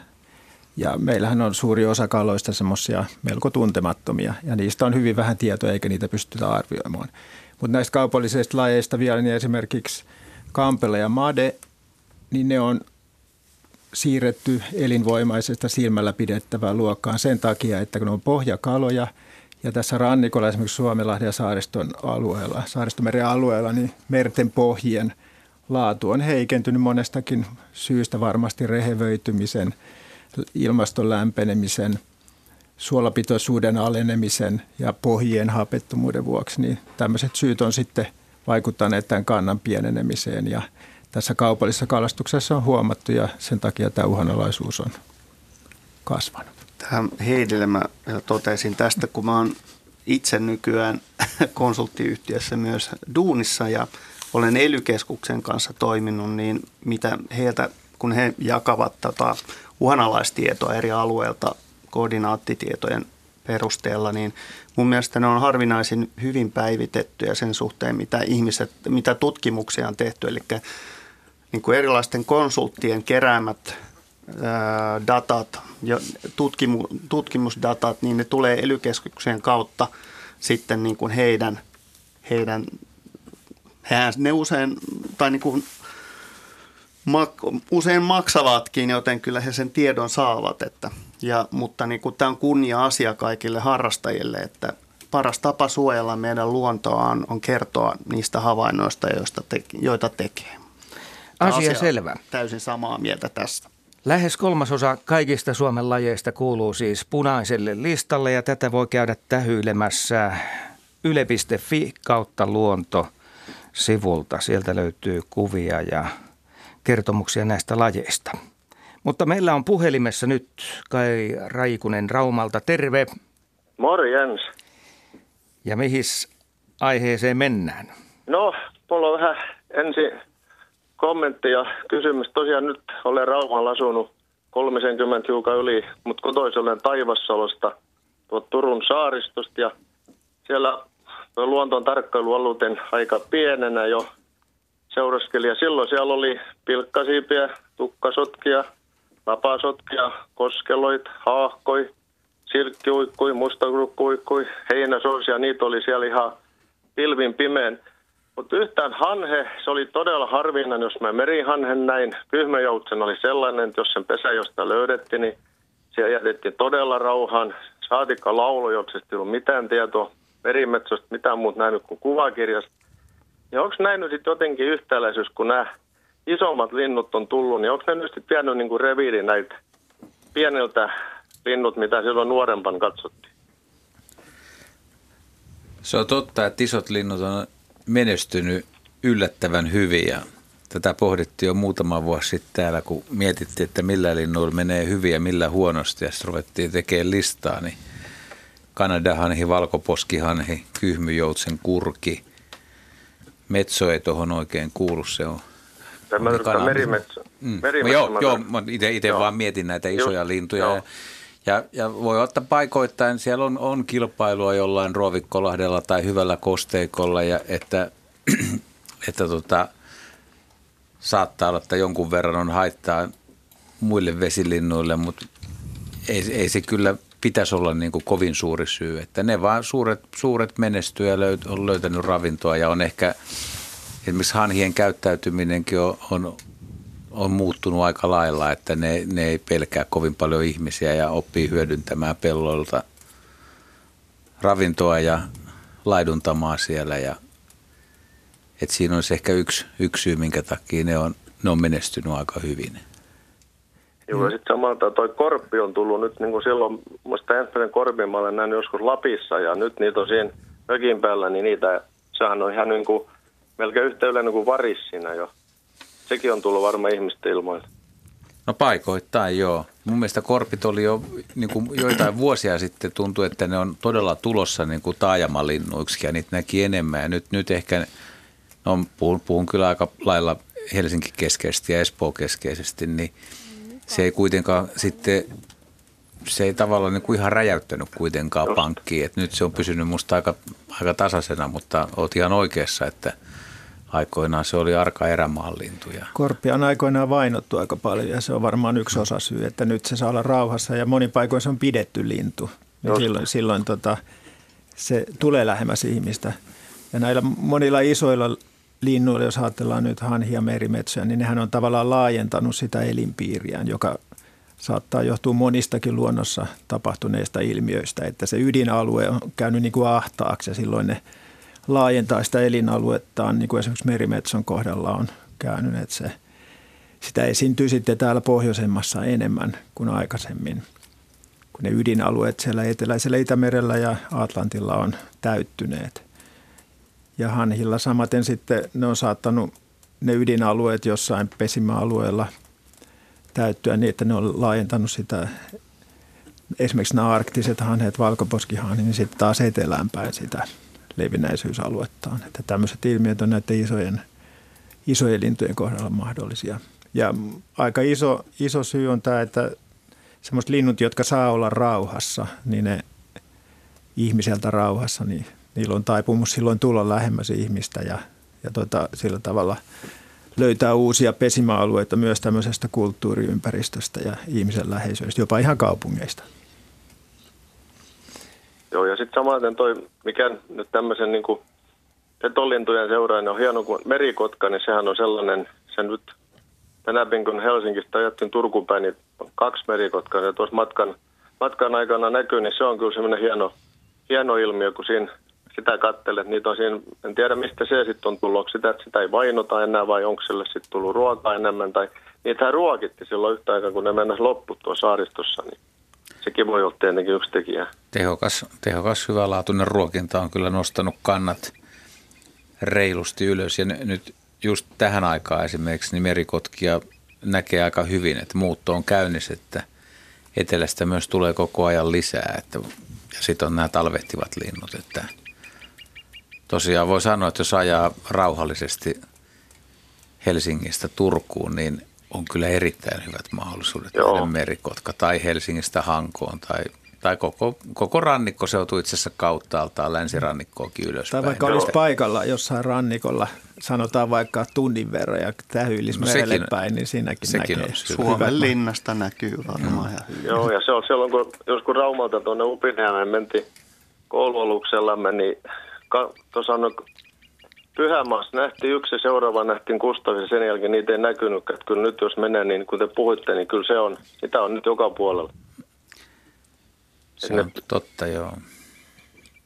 Ja meillähän on suuri osa kaloista semmoisia melko tuntemattomia, ja niistä on hyvin vähän tietoa, eikä niitä pystytä arvioimaan. Mutta näistä kaupallisista lajeista vielä, niin esimerkiksi kampele ja made, niin ne on siirretty elinvoimaisesta silmällä pidettävään luokkaan sen takia, että kun on pohjakaloja, ja tässä rannikolla esimerkiksi Suomenlahden ja Saariston alueella, Saaristomeren alueella, niin merten pohjien laatu on heikentynyt monestakin syystä, varmasti rehevöitymisen, ilmaston lämpenemisen, suolapitoisuuden alenemisen ja pohjien hapettomuuden vuoksi, niin tämmöiset syyt on sitten vaikuttaneet tämän kannan pienenemiseen. Ja tässä kaupallisessa kalastuksessa on huomattu, ja sen takia tämä uhanalaisuus on kasvanut. Tähän Heidille mä totesin tästä, kun mä oon itse nykyään konsulttiyhtiössä myös duunissa ja olen E L Y-keskuksen kanssa toiminut, niin mitä heiltä, kun he jakavat tota uhanalaistietoa eri alueilta koordinaattitietojen perusteella, niin mun mielestä ne on harvinaisin hyvin päivitettyjä sen suhteen, mitä ihmiset, mitä tutkimuksia on tehty, eli niin kuin erilaisten konsulttien keräämät datat ja tutkimu, tutkimusdatat, niin ne tulee E L Y-keskuksien kautta sitten niin kuin heidän, heidän hehän ne usein, tai niin kuin mak, usein maksavatkin, joten kyllä he sen tiedon saavat, että, ja, mutta niin kuin tämä on kunnia-asia kaikille harrastajille, että paras tapa suojella meidän luontoa on, on kertoa niistä havainnoista, joista te, joita tekee. Asia, asia selvä. Täysin samaa mieltä tästä. Lähes kolmasosa kaikista Suomen lajeista kuuluu siis punaiselle listalle ja tätä voi käydä tähyilemässä yle piste fi kautta luonto sivulta. Sieltä löytyy kuvia ja kertomuksia näistä lajeista. Mutta meillä on puhelimessa nyt Kai Raikunen Raumalta. Terve. Morjens. Ja mihis aiheeseen mennään? No, mulla on vähän ensin kommentti ja kysymys. Tosiaan nyt olen Raumalla asunut kolmekymmentä hiukan yli, mutta kotoisin olen Taivassalosta, Turun saaristosta. Ja siellä luontoon tarkkailualueen aika pienenä jo seuraskeli. Ja silloin siellä oli pilkkasiipiä, tukkasotkia, lapasotkia, koskeloit, haahkoi, sirkkiuikkui, mustakurkkuuikkui, heinäsorsia. Niitä oli siellä ihan pilvin pimeen. Mutta yhtään hanhe, se oli todella harvinainen, jos mä merihanhen näin. Pyhmäjoutsen oli sellainen, että jos sen pesä josta löydettiin, niin siellä jätettiin todella rauhaan. Saatikka laulujouksesta ei ollut mitään tietoa, merimetsosta, mitään muuta nähnyt kuin kuvakirjasta. Ja onko näin sitten jotenkin yhtäläisyys, kun nämä isommat linnut on tullut, niin onko ne nyt sitten jäänyt niinku reviiri näitä pieniltä linnut, mitä silloin nuorempan katsottiin? Se on totta, että isot linnut on menestynyt yllättävän hyvin ja tätä pohdittiin jo muutama vuosi sitten täällä, kun mietittiin, että millä linnuilla menee hyvin ja millä huonosti ja sitten ruvettiin tekemään listaa, niin kanadahanhi, valkoposkihanhi, kyhmyjoutsen kurki, metso ei tuohon oikein kuulu, se on. Tämä on merimetso. Mm. merimetso. Joo, joo itse vaan mietin näitä isoja Just, lintuja ja, ja, ja voi ottaa paikoittain, siellä on, on kilpailua jollain Ruovikkolahdella tai hyvällä kosteikolla ja että, että tota, saattaa olla, että jonkun verran on haittaa muille vesilinnuille, mutta ei, ei se kyllä pitäisi olla niin kuin kovin suuri syy. Että ne vaan suuret, suuret menestyy ja löyt, on löytänyt ravintoa ja on ehkä esimerkiksi hanhien käyttäytyminenkin on, on, on muuttunut aika lailla, että ne, ne ei pelkää kovin paljon ihmisiä ja oppii hyödyntämään pelloilta ravintoa ja laiduntamaan siellä ja et siinä on se ehkä yksi, yksi syy, minkä takia ne on, ne on menestynyt aika hyvin. Joo, ja sitten samalta toi korppi on tullut nyt, niin kuin silloin, musta ensimmäinen korppi mä olen nähnyt joskus Lapissa, ja nyt niitä on siinä mökin päällä, niin niitä, sehän on ihan niin kuin, melkein yhtä yleinen kuin varis siinä jo. Sekin on tullut varmaan ihmisten ilmoille. No paikoittain, joo. Mun mielestä korpit oli jo niin kuin joitain vuosia sitten, tuntui, että ne on todella tulossa niin kuin taajamalinnuiksi, ja niitä näki enemmän, ja nyt, nyt ehkä... No, puhun, puhun kyllä aika lailla Helsinki-keskeisesti ja Espoo-keskeisesti, niin se ei kuitenkaan sitten, se ei tavallaan niin kuin ihan räjäyttänyt kuitenkaan pankkiin. Et nyt se on pysynyt musta aika, aika tasaisena, mutta oot ihan oikeassa, että aikoinaan se oli arka erämaallintu. Korppia on aikoinaan vainottu aika paljon ja se on varmaan yksi osasyy, että nyt se saa olla rauhassa ja monin paikoin se on pidetty lintu. Ja silloin silloin tota, se tulee lähemmäs ihmistä. Ja näillä monilla isoilla linnuilla, jos ajatellaan nyt hanhia, merimetsoja, niin nehän on tavallaan laajentanut sitä elinpiiriään, joka saattaa johtua monistakin luonnossa tapahtuneista ilmiöistä. Että se ydinalue on käynyt niin kuin ahtaaksi ja silloin ne laajentaa sitä elinaluettaan, niin kuin esimerkiksi merimetson kohdalla on käynyt. Että se, sitä esiintyy sitten täällä pohjoisemmassa enemmän kuin aikaisemmin, kun ne ydinalueet siellä eteläisellä Itämerellä ja Atlantilla on täyttyneet. Ja hanhilla samaten sitten ne on saattanut ne ydinalueet jossain pesimäalueella täyttyä niin, että ne on laajentanut sitä esimerkiksi nämä arktiset hanhet, valkoposkihaani, niin sitten taas eteläänpäin sitä levinneisyysaluettaan. Että tämmöiset ilmiöt on näiden isojen, isojen lintujen kohdalla mahdollisia. Ja aika iso, iso syy on tämä, että semmoiset linnut, jotka saa olla rauhassa, niin ne ihmiseltä rauhassa, niin niillä on taipumus silloin tulla lähemmäs ihmistä ja, ja tota, sillä tavalla löytää uusia pesimäalueita myös tämmöisestä kulttuuriympäristöstä ja ihmisen läheisyydestä, jopa ihan kaupungeista. Joo, ja sitten samaten toi, mikä nyt tämmöisen niin kuin petolintujen seuraajan on hieno, kun merikotka, niin sehän on sellainen, se nyt tänäpin kun Helsingistä ajattelin Turkuun päin, niin kaksi merikotkaa, ja tuossa matkan, matkan aikana näkyy, niin se on kyllä semmoinen hieno, hieno ilmiö, kun siinä sitä katselet, niitä on siinä, en tiedä mistä se sitten on tullut, sitä, että sitä ei vainota enää vai onko sille sitten tullut ruokaa enemmän, tai niitähän ruokitti silloin yhtä aikaa, kun ne mennäs loppu tuossa saaristossa, niin sekin voi olla tietenkin yksi tekijä. Tehokas, tehokas hyvälaatuinen ruokinta on kyllä nostanut kannat reilusti ylös, ja nyt just tähän aikaan esimerkiksi niin merikotkia näkee aika hyvin, että muutto on käynnissä, että etelästä myös tulee koko ajan lisää, että ja sitten on nämä talvehtivat linnut, että tosiaan voi sanoa, että jos ajaa rauhallisesti Helsingistä Turkuun, niin on kyllä erittäin hyvät mahdollisuudet tehdä merikotka tai Helsingistä Hankoon tai, tai koko, koko rannikko seutuu itse asiassa kauttaaltaan länsirannikkoakin ylöspäin. Tai vaikka olisi paikalla jossain rannikolla, sanotaan vaikka tunnin verran ja tähyilisi no merelle päin, niin siinäkin näkee. Suomen linnasta näkyy varmaan. Mm. Joo, ja se on silloin, kun joskus Raumalta tuonne Upinjärveen mentiin koulualuksellamme, niin tuossa on Pyhämaassa nähtiin yksi ja seuraava nähtiin Kustavi ja sen jälkeen niitä ei näkynyt. Että kyllä nyt jos menee, niin kuten puhuitte, niin kyllä se on. Sitä on nyt joka puolella. Se on ne... totta, joo.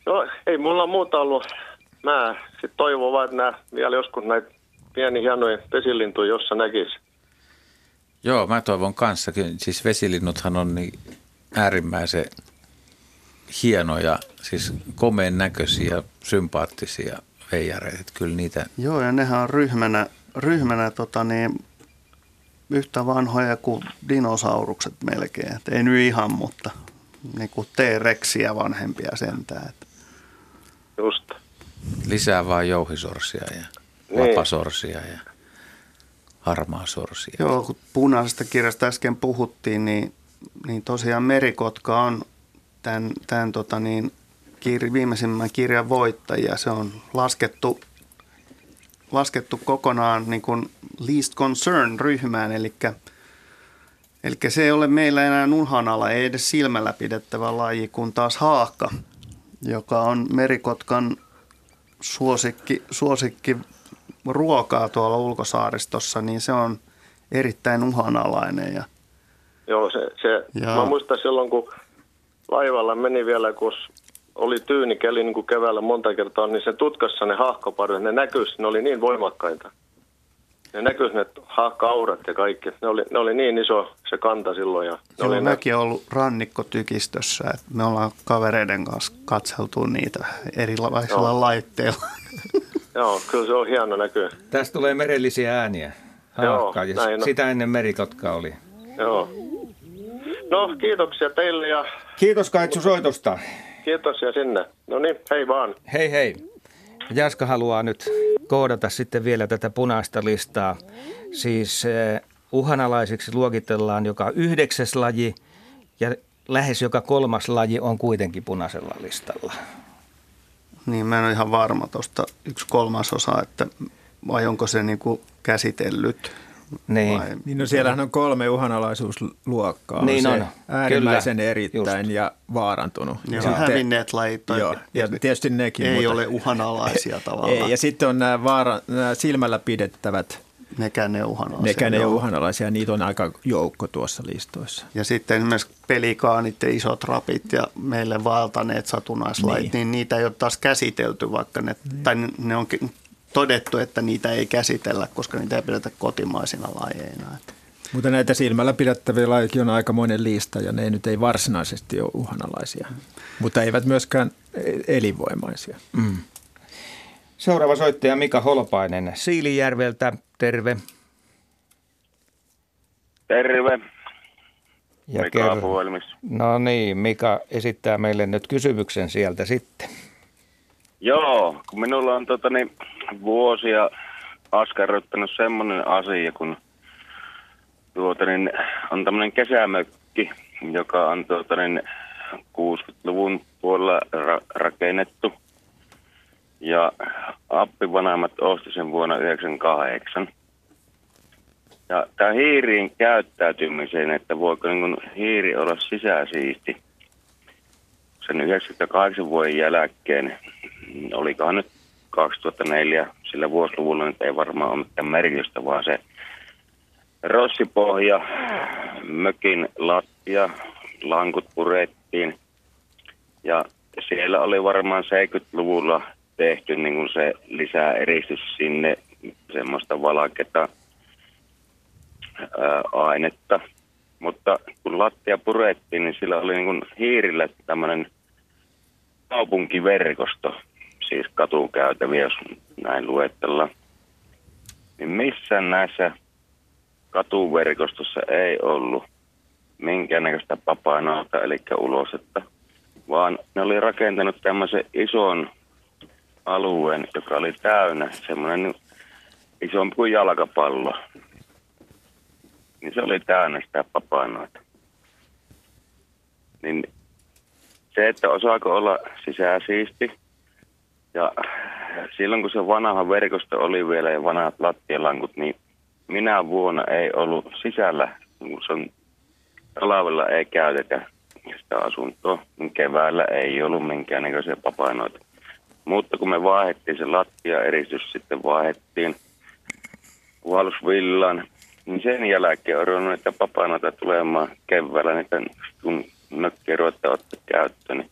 Joo, ei mulla muuta ollut. Mä sit toivon vaan, että nää, vielä joskus näitä pieni hienoja vesilintuja, jossa näkisi. Joo, mä toivon kanssakin. Siis vesilinnuthan on niin äärimmäisen hienoja, siis komeen näköisiä, sympaattisia veijareita, kyllä niitä. Joo, ja nehän on ryhmänä, ryhmänä tota niin, yhtä vanhoja kuin dinosaurukset melkein. Et ei nyt ihan, mutta niin kuin T-reksiä vanhempia sentään. Et. Just. Lisää vaan jouhisorsia ja niin. Vapasorsia ja harmaasorsia. Joo, kun Punaisesta kirjasta äsken puhuttiin, niin, niin tosiaan merikotka on tämän, tämän tota niin, kir, viimeisimmän kirjan voittajia. Se on laskettu, laskettu kokonaan niin kuin least concern -ryhmään, eli, eli se ei ole meillä enää uhanala, ei edes silmällä pidettävä laji, kun taas haahka, joka on merikotkan suosikki, suosikki ruokaa tuolla ulkosaaristossa, niin se on erittäin uhanalainen. Ja, joo, se, se ja, mä muistan silloin, kun laivalla meni vielä, kun oli tyynikeli niin kuin keväällä monta kertaa, niin se tutkassa ne haahkaparvet, ne näkyisi, ne oli niin voimakkaita. Ne näkyisi ne haahka-aurat ja kaikki. Ne oli, ne oli niin iso se kanta silloin. Ja joo, oli mäkin nä- ollut rannikkotykistössä. Että me ollaan kavereiden kanssa katseltu niitä erilaisilla joo. laitteilla. Joo, kyllä se on hieno näkyy. Tästä tulee merellisiä ääniä. Haahkaa, joo, näin, no. Sitä ennen merikotka oli. Joo. No, kiitoksia teille ja... Kiitos Kaitsu soitosta. Kiitos ja sinne. No niin, hei vaan. Hei hei. Jaska haluaa nyt koodata sitten vielä tätä punaista listaa. Siis uhanalaisiksi luokitellaan joka yhdeksäs laji ja lähes joka kolmas laji on kuitenkin punaisella listalla. Niin, mä en ole ihan varma tuosta yksi kolmasosa, että vai onko se niinku käsitellyt. Niin. Vai, niin no siellähän on kolme uhanalaisuusluokkaa. Niin se on. Äärimmäisen kyllä, erittäin just. Ja vaarantunut. Ja sitten hävinneet lajit. Joo, ja tietysti nekin. Ei mutta, ole uhanalaisia tavallaan. Ei, ja sitten on nämä, vaara, nämä silmällä pidettävät. Nekään ne uhanalaisia. Nekään ne uhanalaisia, niitä on aika joukko tuossa listoissa. Ja sitten esimerkiksi pelikaanit ja isot rapit ja meille vaeltaneet satunaislajit, niin. niin niitä ei ole taas käsitelty, vaikka ne, niin. tai ne onkin... todettu, että niitä ei käsitellä, koska niitä ei pidetä kotimaisina lajeina. Mutta näitä silmällä pidettäviä lajeja on aikamoinen lista ja ne nyt ei varsinaisesti ole uhanalaisia, mutta eivät myöskään elinvoimaisia. Mm. Seuraava soittaja Mika Holpainen Siilijärveltä, terve. Terve. Ja Mika ker- on puhelimissa. No niin, Mika esittää meille nyt kysymyksen sieltä sitten. Joo, kun minulla on tota, niin, vuosia askarruttanut semmoinen asia, kun tuota, niin, on tämmöinen kesämökki, joka on tuota, niin, kuusikymmentäluvun puolella ra- rakennettu. Ja appivanhemmat osti sen vuonna yhdeksänkymmentäkahdeksan. Ja tämä hiirien käyttäytymiseen, että voiko niin kun hiiri olla sisäsiisti sen yhdeksänkymmentäkahdeksan vuoden jälkeen, olikohan nyt kaksituhattaneljä, sillä vuosiluvulla nyt ei varmaan ole mitään merkitystä, vaan se rossipohja, mökin lattia, lankut purettiin ja siellä oli varmaan seitsemänkymmentäluvulla tehty niin kun se lisäeristys sinne semmoista valaketa ainetta, mutta kun lattia purettiin, niin sillä oli niin kuin hiirillä tämmöinen kaupunkiverkosto, siis katukäytäviä, jos näin luetellaan. Niin missään näissä katuverkostossa ei ollut minkäännäköistä papanaata, eli ulosetta, vaan ne oli rakentanut tämmöisen ison alueen, joka oli täynnä semmoinen isompi kuin jalkapallo. Niin se oli täynnä sitä papanoita. Niin se, että osaako olla sisäsiisti, ja silloin kun se vanha verkosto oli vielä ja vanhat lattialankut, niin minä vuonna ei ollut sisällä, kun se on talvella ei käytetä sitä asuntoa, niin keväällä ei ollut minkäännäköisiä papanoita. Mutta kun me vaihdettiin se lattiaeristys, sitten vaihdettiin huollusvillan, niin sen jälkeen on ruvennut niitä papanoita tulemaan keväällä, niitä, kun mökkiä ruvetaan ottaa käyttöön. Niin.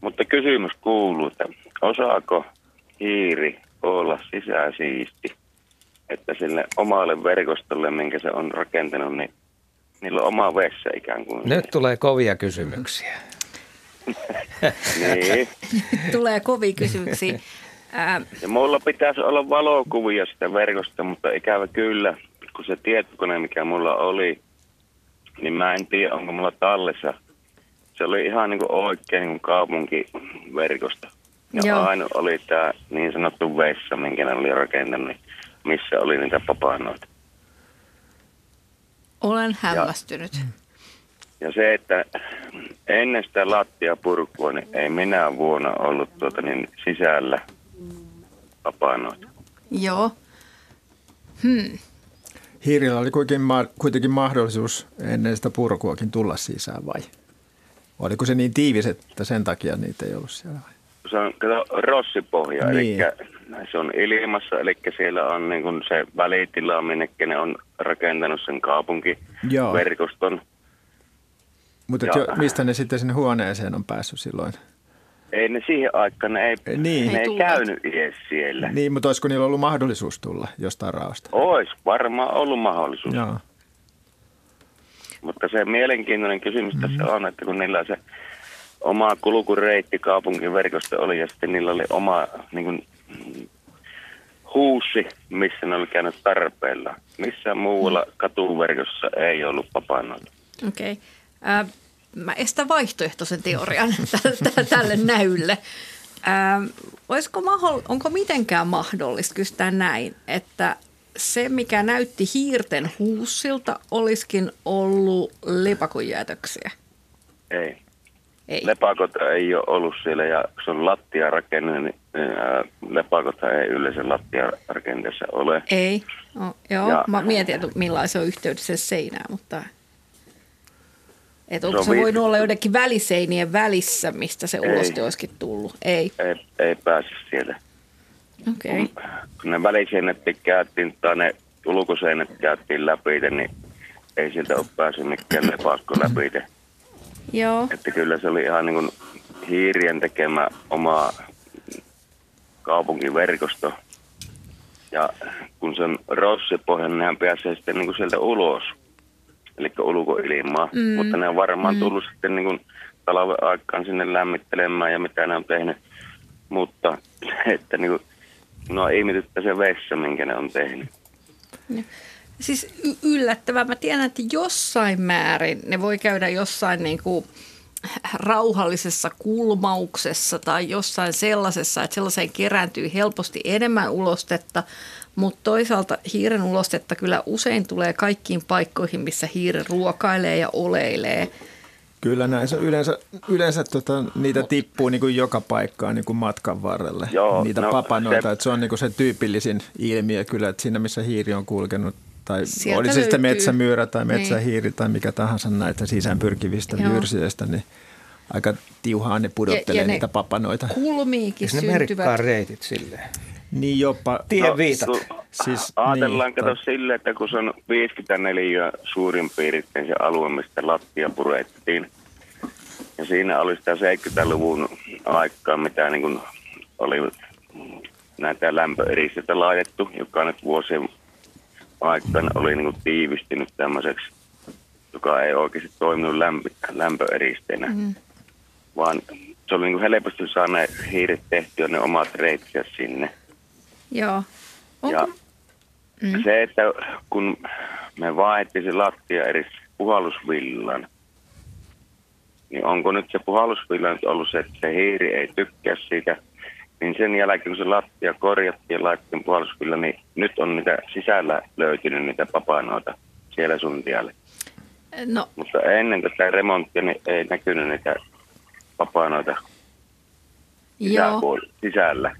Mutta kysymys kuuluu, että osaako hiiri olla sisäsiisti, että sille omalle verkostolle, minkä se on rakentanut, niin niillä on oma vessa ikään kuin. Nyt se tulee kovia kysymyksiä. Niin. Tulee kovia kysymyksiä. Ja mulla pitäisi olla valokuvia sitä verkosta, mutta ikävä kyllä, kun se tietokone, mikä mulla oli, niin mä en tiedä, onko mulla tallessa. Se oli ihan niin kuin oikein niin kuin kaupunkiverkosto. Ja joo, ainoa oli tämä niin sanottu vessa, minkä ne oli rakentanut, missä oli niitä papanoita. Olen hämmästynyt. Ja, ja se, että ennen sitä lattiapurkua, niin ei minä vuonna ollut tuota niin sisällä papanoita. Joo. Hmm. Hiirillä oli kuitenkin, ma- kuitenkin mahdollisuus ennen sitä purkuakin tulla sisään, vai? Oliko se niin tiivis, että sen takia niitä ei ollut siellä? Se on kato, rossipohja, niin. Eli se on ilmassa, eli siellä on niin kuin se välitila, minnekin ne on rakentanut sen kaupunkiverkoston. Mutta jo, mistä ne sitten sinne huoneeseen on päässyt silloin? Ei ne siihen aikaan, ne ei, niin. ne ei, ei käynyt edes siellä. Niin, mutta olisiko niillä ollut mahdollisuus tulla jostain raosta? Ois varmaan ollut mahdollisuus. Joo. Mutta se mielenkiintoinen kysymys mm-hmm. tässä on, että kun niillä se oma kulkureitti kaupunkiverkosto oli ja sitten niillä oli oma niin kuin, huussi, missä ne oli käynyt tarpeella. Missään muualla mm-hmm. katuverkossa ei ollut papanoita. Okei. Okay. Äh, mä estän vaihtoehtoisen teorian tälle näylle. Äh, olisiko mahdoll- onko mitenkään mahdollista kysyä näin, että se mikä näytti hiirten huussilta olisikin ollut lepakon jätöksiä? Ei. Ei. Lepakot ei ole ollut siellä ja se on lattiarakenne, niin lepakot ei yleensä lattiarakenteessa ole. Ei. No, joo, ja, mä mietin, että millaisen on yhteydessä seinään, mutta... Että onko se voinut olla jotenkin väliseinien välissä, mistä se uloste olisikin tullut? Ei. Ei, ei pääse siellä. Okei. Okay. Kun ne väliseinät käytiin, tai ne ulkoseinät käytiin läpi, niin ei sieltä ole päässyt mikään lepakko läpi. Joo. Että kyllä se oli ihan niin kuin hiirien tekemä oma kaupunkiverkosto. Ja kun se on rossipohjan, nehän pääsee sitten niin kuin sieltä ulos. Eli ulkoilmaa, mm. mutta ne on varmaan mm. tullut sitten niin kuin talven aikaan sinne lämmittelemään ja mitä ne on tehnyt. Mutta että niin kuin, no ihmetyttä se vessa, minkä ne on tehnyt. Siis y- yllättävää. Mä tiedän, että jossain määrin ne voi käydä jossain niin kuin rauhallisessa kulmauksessa tai jossain sellaisessa, että sellaiseen kerääntyy helposti enemmän ulostetta, mutta toisaalta hiiren ulostetta kyllä usein tulee kaikkiin paikkoihin, missä hiiri ruokailee ja oleilee. Kyllä näin. Yleensä, yleensä tota, niitä tippuu niin kuin joka paikkaan niin kuin matkan varrelle, joo, niitä no, papanoita. Se, että se on niin kuin se tyypillisin ilmiö kyllä, että siinä missä hiiri on kulkenut, tai oli se sitten metsämyyrä tai metsähiiri tai mikä tahansa näitä sisään pyrkivistä myrsijöistä, niin aika tiuhaan ne pudottelee ja, ja niitä ne papanoita. Kulmiikin syntyvät. Ne merkkaa reitit silleen. Niin jopa. Tienviitat. No, siis, ajatellaan niin, kato silleen, että kun se on viisikymmentäneljä suurin piirtein se alue, mistä lattia purettiin. Ja siinä oli sitä seitsemänkymmentäluvun aikaa, mitä niin kuin oli näitä lämpöeristeitä laitettu, joka nyt vuosien aikaan oli niin kuin tiivistynyt tämmöiseksi, joka ei oikeasti toiminut lämpö, lämpöeristeenä, mm. vaan se oli niin kuin helposti saaneet hiiret tehtyä ne omat reittiä sinne. Joo. Okay. Ja mm. se, että kun me vaihdettiin se lattia eri puhallusvillan, niin onko nyt se puhallusvilla nyt ollut se, että se hiiri ei tykkää siitä, niin sen jälkeen kun se lattia korjattiin ja laitettiin puhallusvillan, niin nyt on niitä sisällä löytynyt niitä papanoita siellä sun tielle. No. Mutta ennen tätä remonttia niin ei näkynyt niitä papanoita sisäpuol- sisällä.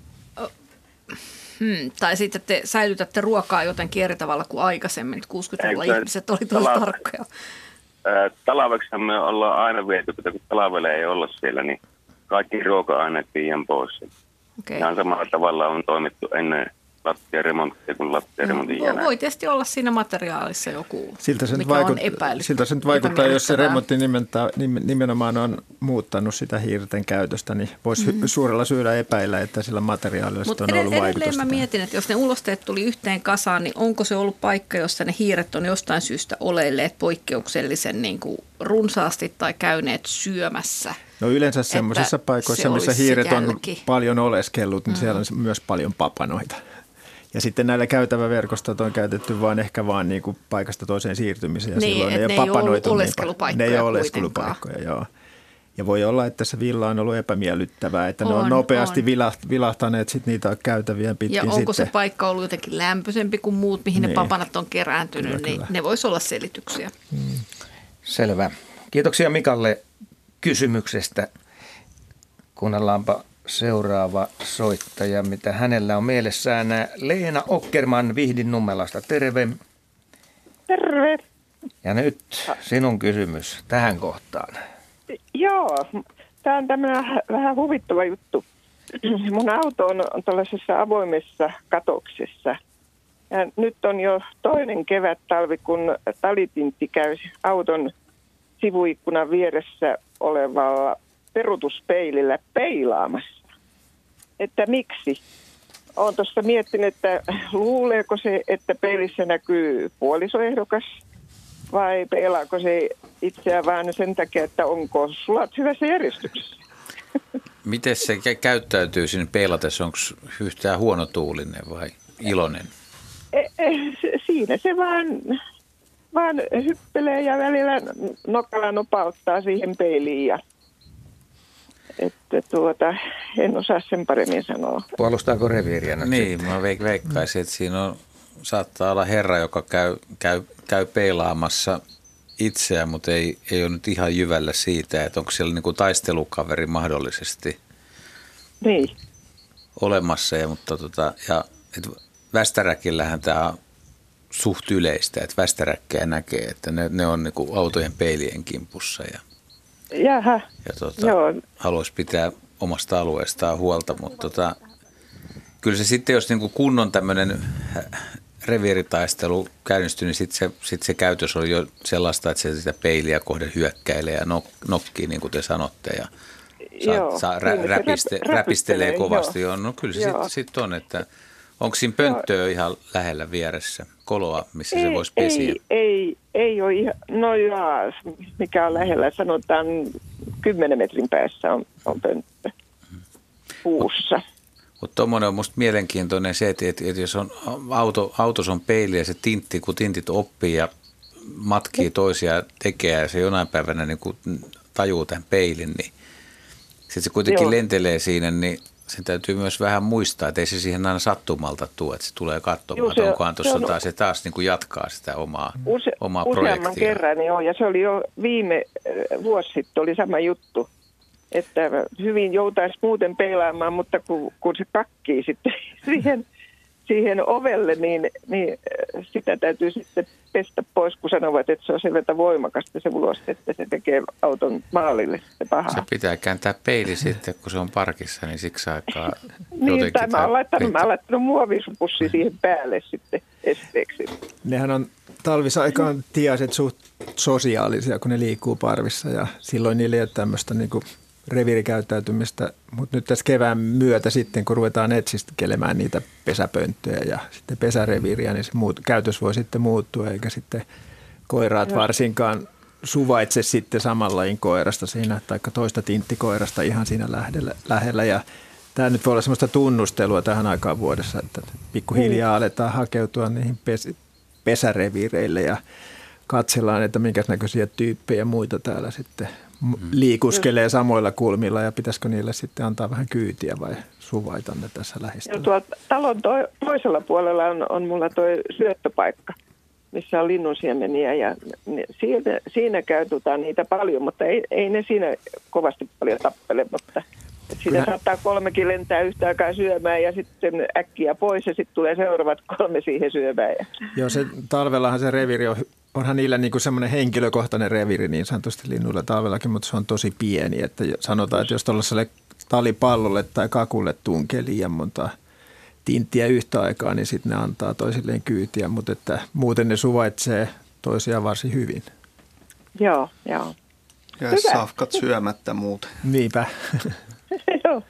Hmm, tai sitten te säilytätte ruokaa jotenkin eri tavalla kuin aikaisemmin, että kuusikymmentäluvulla ihmiset oli tosi talave- tarkkoja. Ää, talveksihan me ollaan aina viety, kun talvella ei olla siellä, niin kaikki ruoka-aineet viiän pois. Okay. Ihan samalla tavalla on toimittu ennen lattiaremonttia kuin lattiaremontin jälkeen. Voi tietysti olla siinä materiaalissa joku, siltä mikä vaikut- on epäilyttävää. Siltä se nyt vaikuttaa, jos se remontti nimenomaan on muuttanut sitä hiirten käytöstä, niin voisi mm-hmm. suurella syyllä epäillä, että sillä materiaalilla on ollut edelleen vaikutusta. Edelleen mä mietin, että jos ne ulosteet tuli yhteen kasaan, niin onko se ollut paikka, jossa ne hiiret on jostain syystä oleilleet poikkeuksellisen niin kuin runsaasti tai käyneet syömässä? No yleensä semmoisissa paikoissa, se missä hiiret on paljon oleskellut, niin mm-hmm. siellä on myös paljon papanoita. Ja sitten näillä käytäväverkostot on käytetty vaan ehkä vaan niin kuin paikasta toiseen siirtymiseen. Ja niin, silloin ne, ne ei ole ollut oleskelupaikkoja. Ne ei ole oleskelupaikkoja, joo. Ja voi olla, että se villa on ollut epämiellyttävää, että on, ne on nopeasti on. vilahtaneet sit niitä käytäviä pitkin. Ja onko sitten se paikka ollut jotenkin lämpöisempi kuin muut, mihin niin ne papanat on kerääntynyt, kyllä, niin kyllä. Ne voisi olla selityksiä. Hmm. Selvä. Kiitoksia Mikalle kysymyksestä. Kuunnellaanpa seuraava soittaja, mitä hänellä on mielessään. Leena Okkerman Vihdin Nummelasta. Terve. Terve. Ja nyt sinun kysymys tähän kohtaan. Joo, tämä on tämmöinen vähän huvittava juttu. Mun auto on tuollaisessa avoimessa katoksessa. Ja nyt on jo toinen kevättalvi, kun talitintti käy auton sivuikkunan vieressä olevalla peruutuspeilillä peilaamassa. Että miksi? Olen tuossa miettinyt, että luuleeko se, että peilissä näkyy puolisoehdokas vai peilaako se itseään vaan sen takia, että onko sulat hyvässä järjestyksessä? Miten se käyttäytyy siinä peilatessa? Onko yhtään huonotuulinen vai iloinen? Siinä se vaan, vaan hyppelee ja välillä nokalla nopauttaa siihen peiliin ja että tuota, en osaa sen paremmin sanoa. Puolustaako reviiriä nyt? Niin, sitten? Mä veikkaisin, että siinä on, saattaa olla herra, joka käy, käy, käy peilaamassa itseään, mutta ei, ei ole nyt ihan jyvällä siitä, että onko siellä niinku taistelukaveri mahdollisesti niin olemassa. Ja, mutta tota, ja, et västäräkillähän tämä on suht yleistä, että västäräkkejä näkee, että ne, ne on niinku autojen peilien kimpussa ja jaha. Ja tuota, haluaisi pitää omasta alueestaan huolta, mutta tuota, kyllä se sitten, jos niinku kunnon tämmöinen reviiritaistelu käynnistyy, niin sitten se, sit se käytös oli jo sellaista, että se sitä peiliä kohden hyökkäilee ja nok, nokkii, niin kuin te sanotte, ja saa, saa, rä, niin, räpiste, rä, räpistelee kovasti. Joo. No kyllä se sitten sit on, että onko siinä pönttöä ihan lähellä vieressä, koloa, missä ei, se voisi pesiä? Ei, ei, ei ole ihan, no jaa, mikä on lähellä, sanotaan kymmenen metrin päässä on, on pönttö puussa. Mutta tuommoinen on musta mielenkiintoinen se, että, että jos on auto, autossa on peili ja se tintti, kun tintit oppii ja matkii toisiaan tekee ja se jonain päivänä niin kun tajuu tämän peilin, niin sitten se kuitenkin Joo. lentelee siinä, niin sen täytyy myös vähän muistaa, että ei se siihen aina sattumalta tule, että se tulee katsomaan, että onkohan tuossa taas se taas niin kuin jatkaa sitä omaa, use, omaa projektia. Useamman kerran joo, ja se oli jo viime vuosi sitten, oli sama juttu, että hyvin joutaisi muuten peilaamaan, mutta kun, kun se pakkii sitten siihen, siihen ovelle, niin, niin sitä täytyy sitten pestä pois, kun sanovat, että se on selvätä voimakasta se ulos, että se tekee auton maalille sitten pahaa. Se pitää kääntää peili sitten, kun se on parkissa, niin siksi aikaa niin, tai mä oon laittanut, laittanut muovisupussi siihen päälle sitten esteeksi. Nehän on talvisaikaan tiaiset suht sosiaalisia, kun ne liikkuu parvissa ja silloin niillä ei ole tämmöistä niin kuin reviirikäyttäytymistä, mutta nyt tässä kevään myötä sitten, kun ruvetaan etsiskelemään niitä pesäpönttöjä ja sitten pesäreviiriä, niin se muut, käytös voi sitten muuttua, eikä sitten koiraat varsinkaan suvaitse sitten saman lajin koirasta siinä, taikka toista tinttikoirasta ihan siinä lähellä. lähellä. Ja tämä nyt voi olla sellaista tunnustelua tähän aikaan vuodessa, että pikkuhiljaa aletaan hakeutua niihin pes- pesäreviireille ja katsellaan, että minkäs näköisiä tyyppejä muita täällä sitten liikuskelee samoilla kulmilla ja pitäisikö niille sitten antaa vähän kyytiä vai suvaita ne tässä lähistöllä? Tuo talon to- toisella puolella on, on mulla toi syöttöpaikka, missä on linnunsiemeniä ja ne, siinä, siinä käytetään niitä paljon, mutta ei, ei ne siinä kovasti paljon tappele, mutta siinä saattaa kolmekin lentää yhtä aikaa syömään ja sitten äkkiä pois ja sitten tulee seuraavat kolme siihen syömään. Joo, se talvellahan se reviiri on, onhan niillä niinku semmoinen henkilökohtainen reviiri niin sanotusti linnuilla talvellakin, mutta se on tosi pieni. Että sanotaan, että jos tuollaiselle talipallolle tai kakulle tunkee liian monta tinttiä yhtä aikaa, niin sitten ne antaa toisilleen kyytiä, mutta että muuten ne suvaitsee toisiaan varsin hyvin. Joo, joo. Ja safkat syömättä muuten. Niinpä. Joo,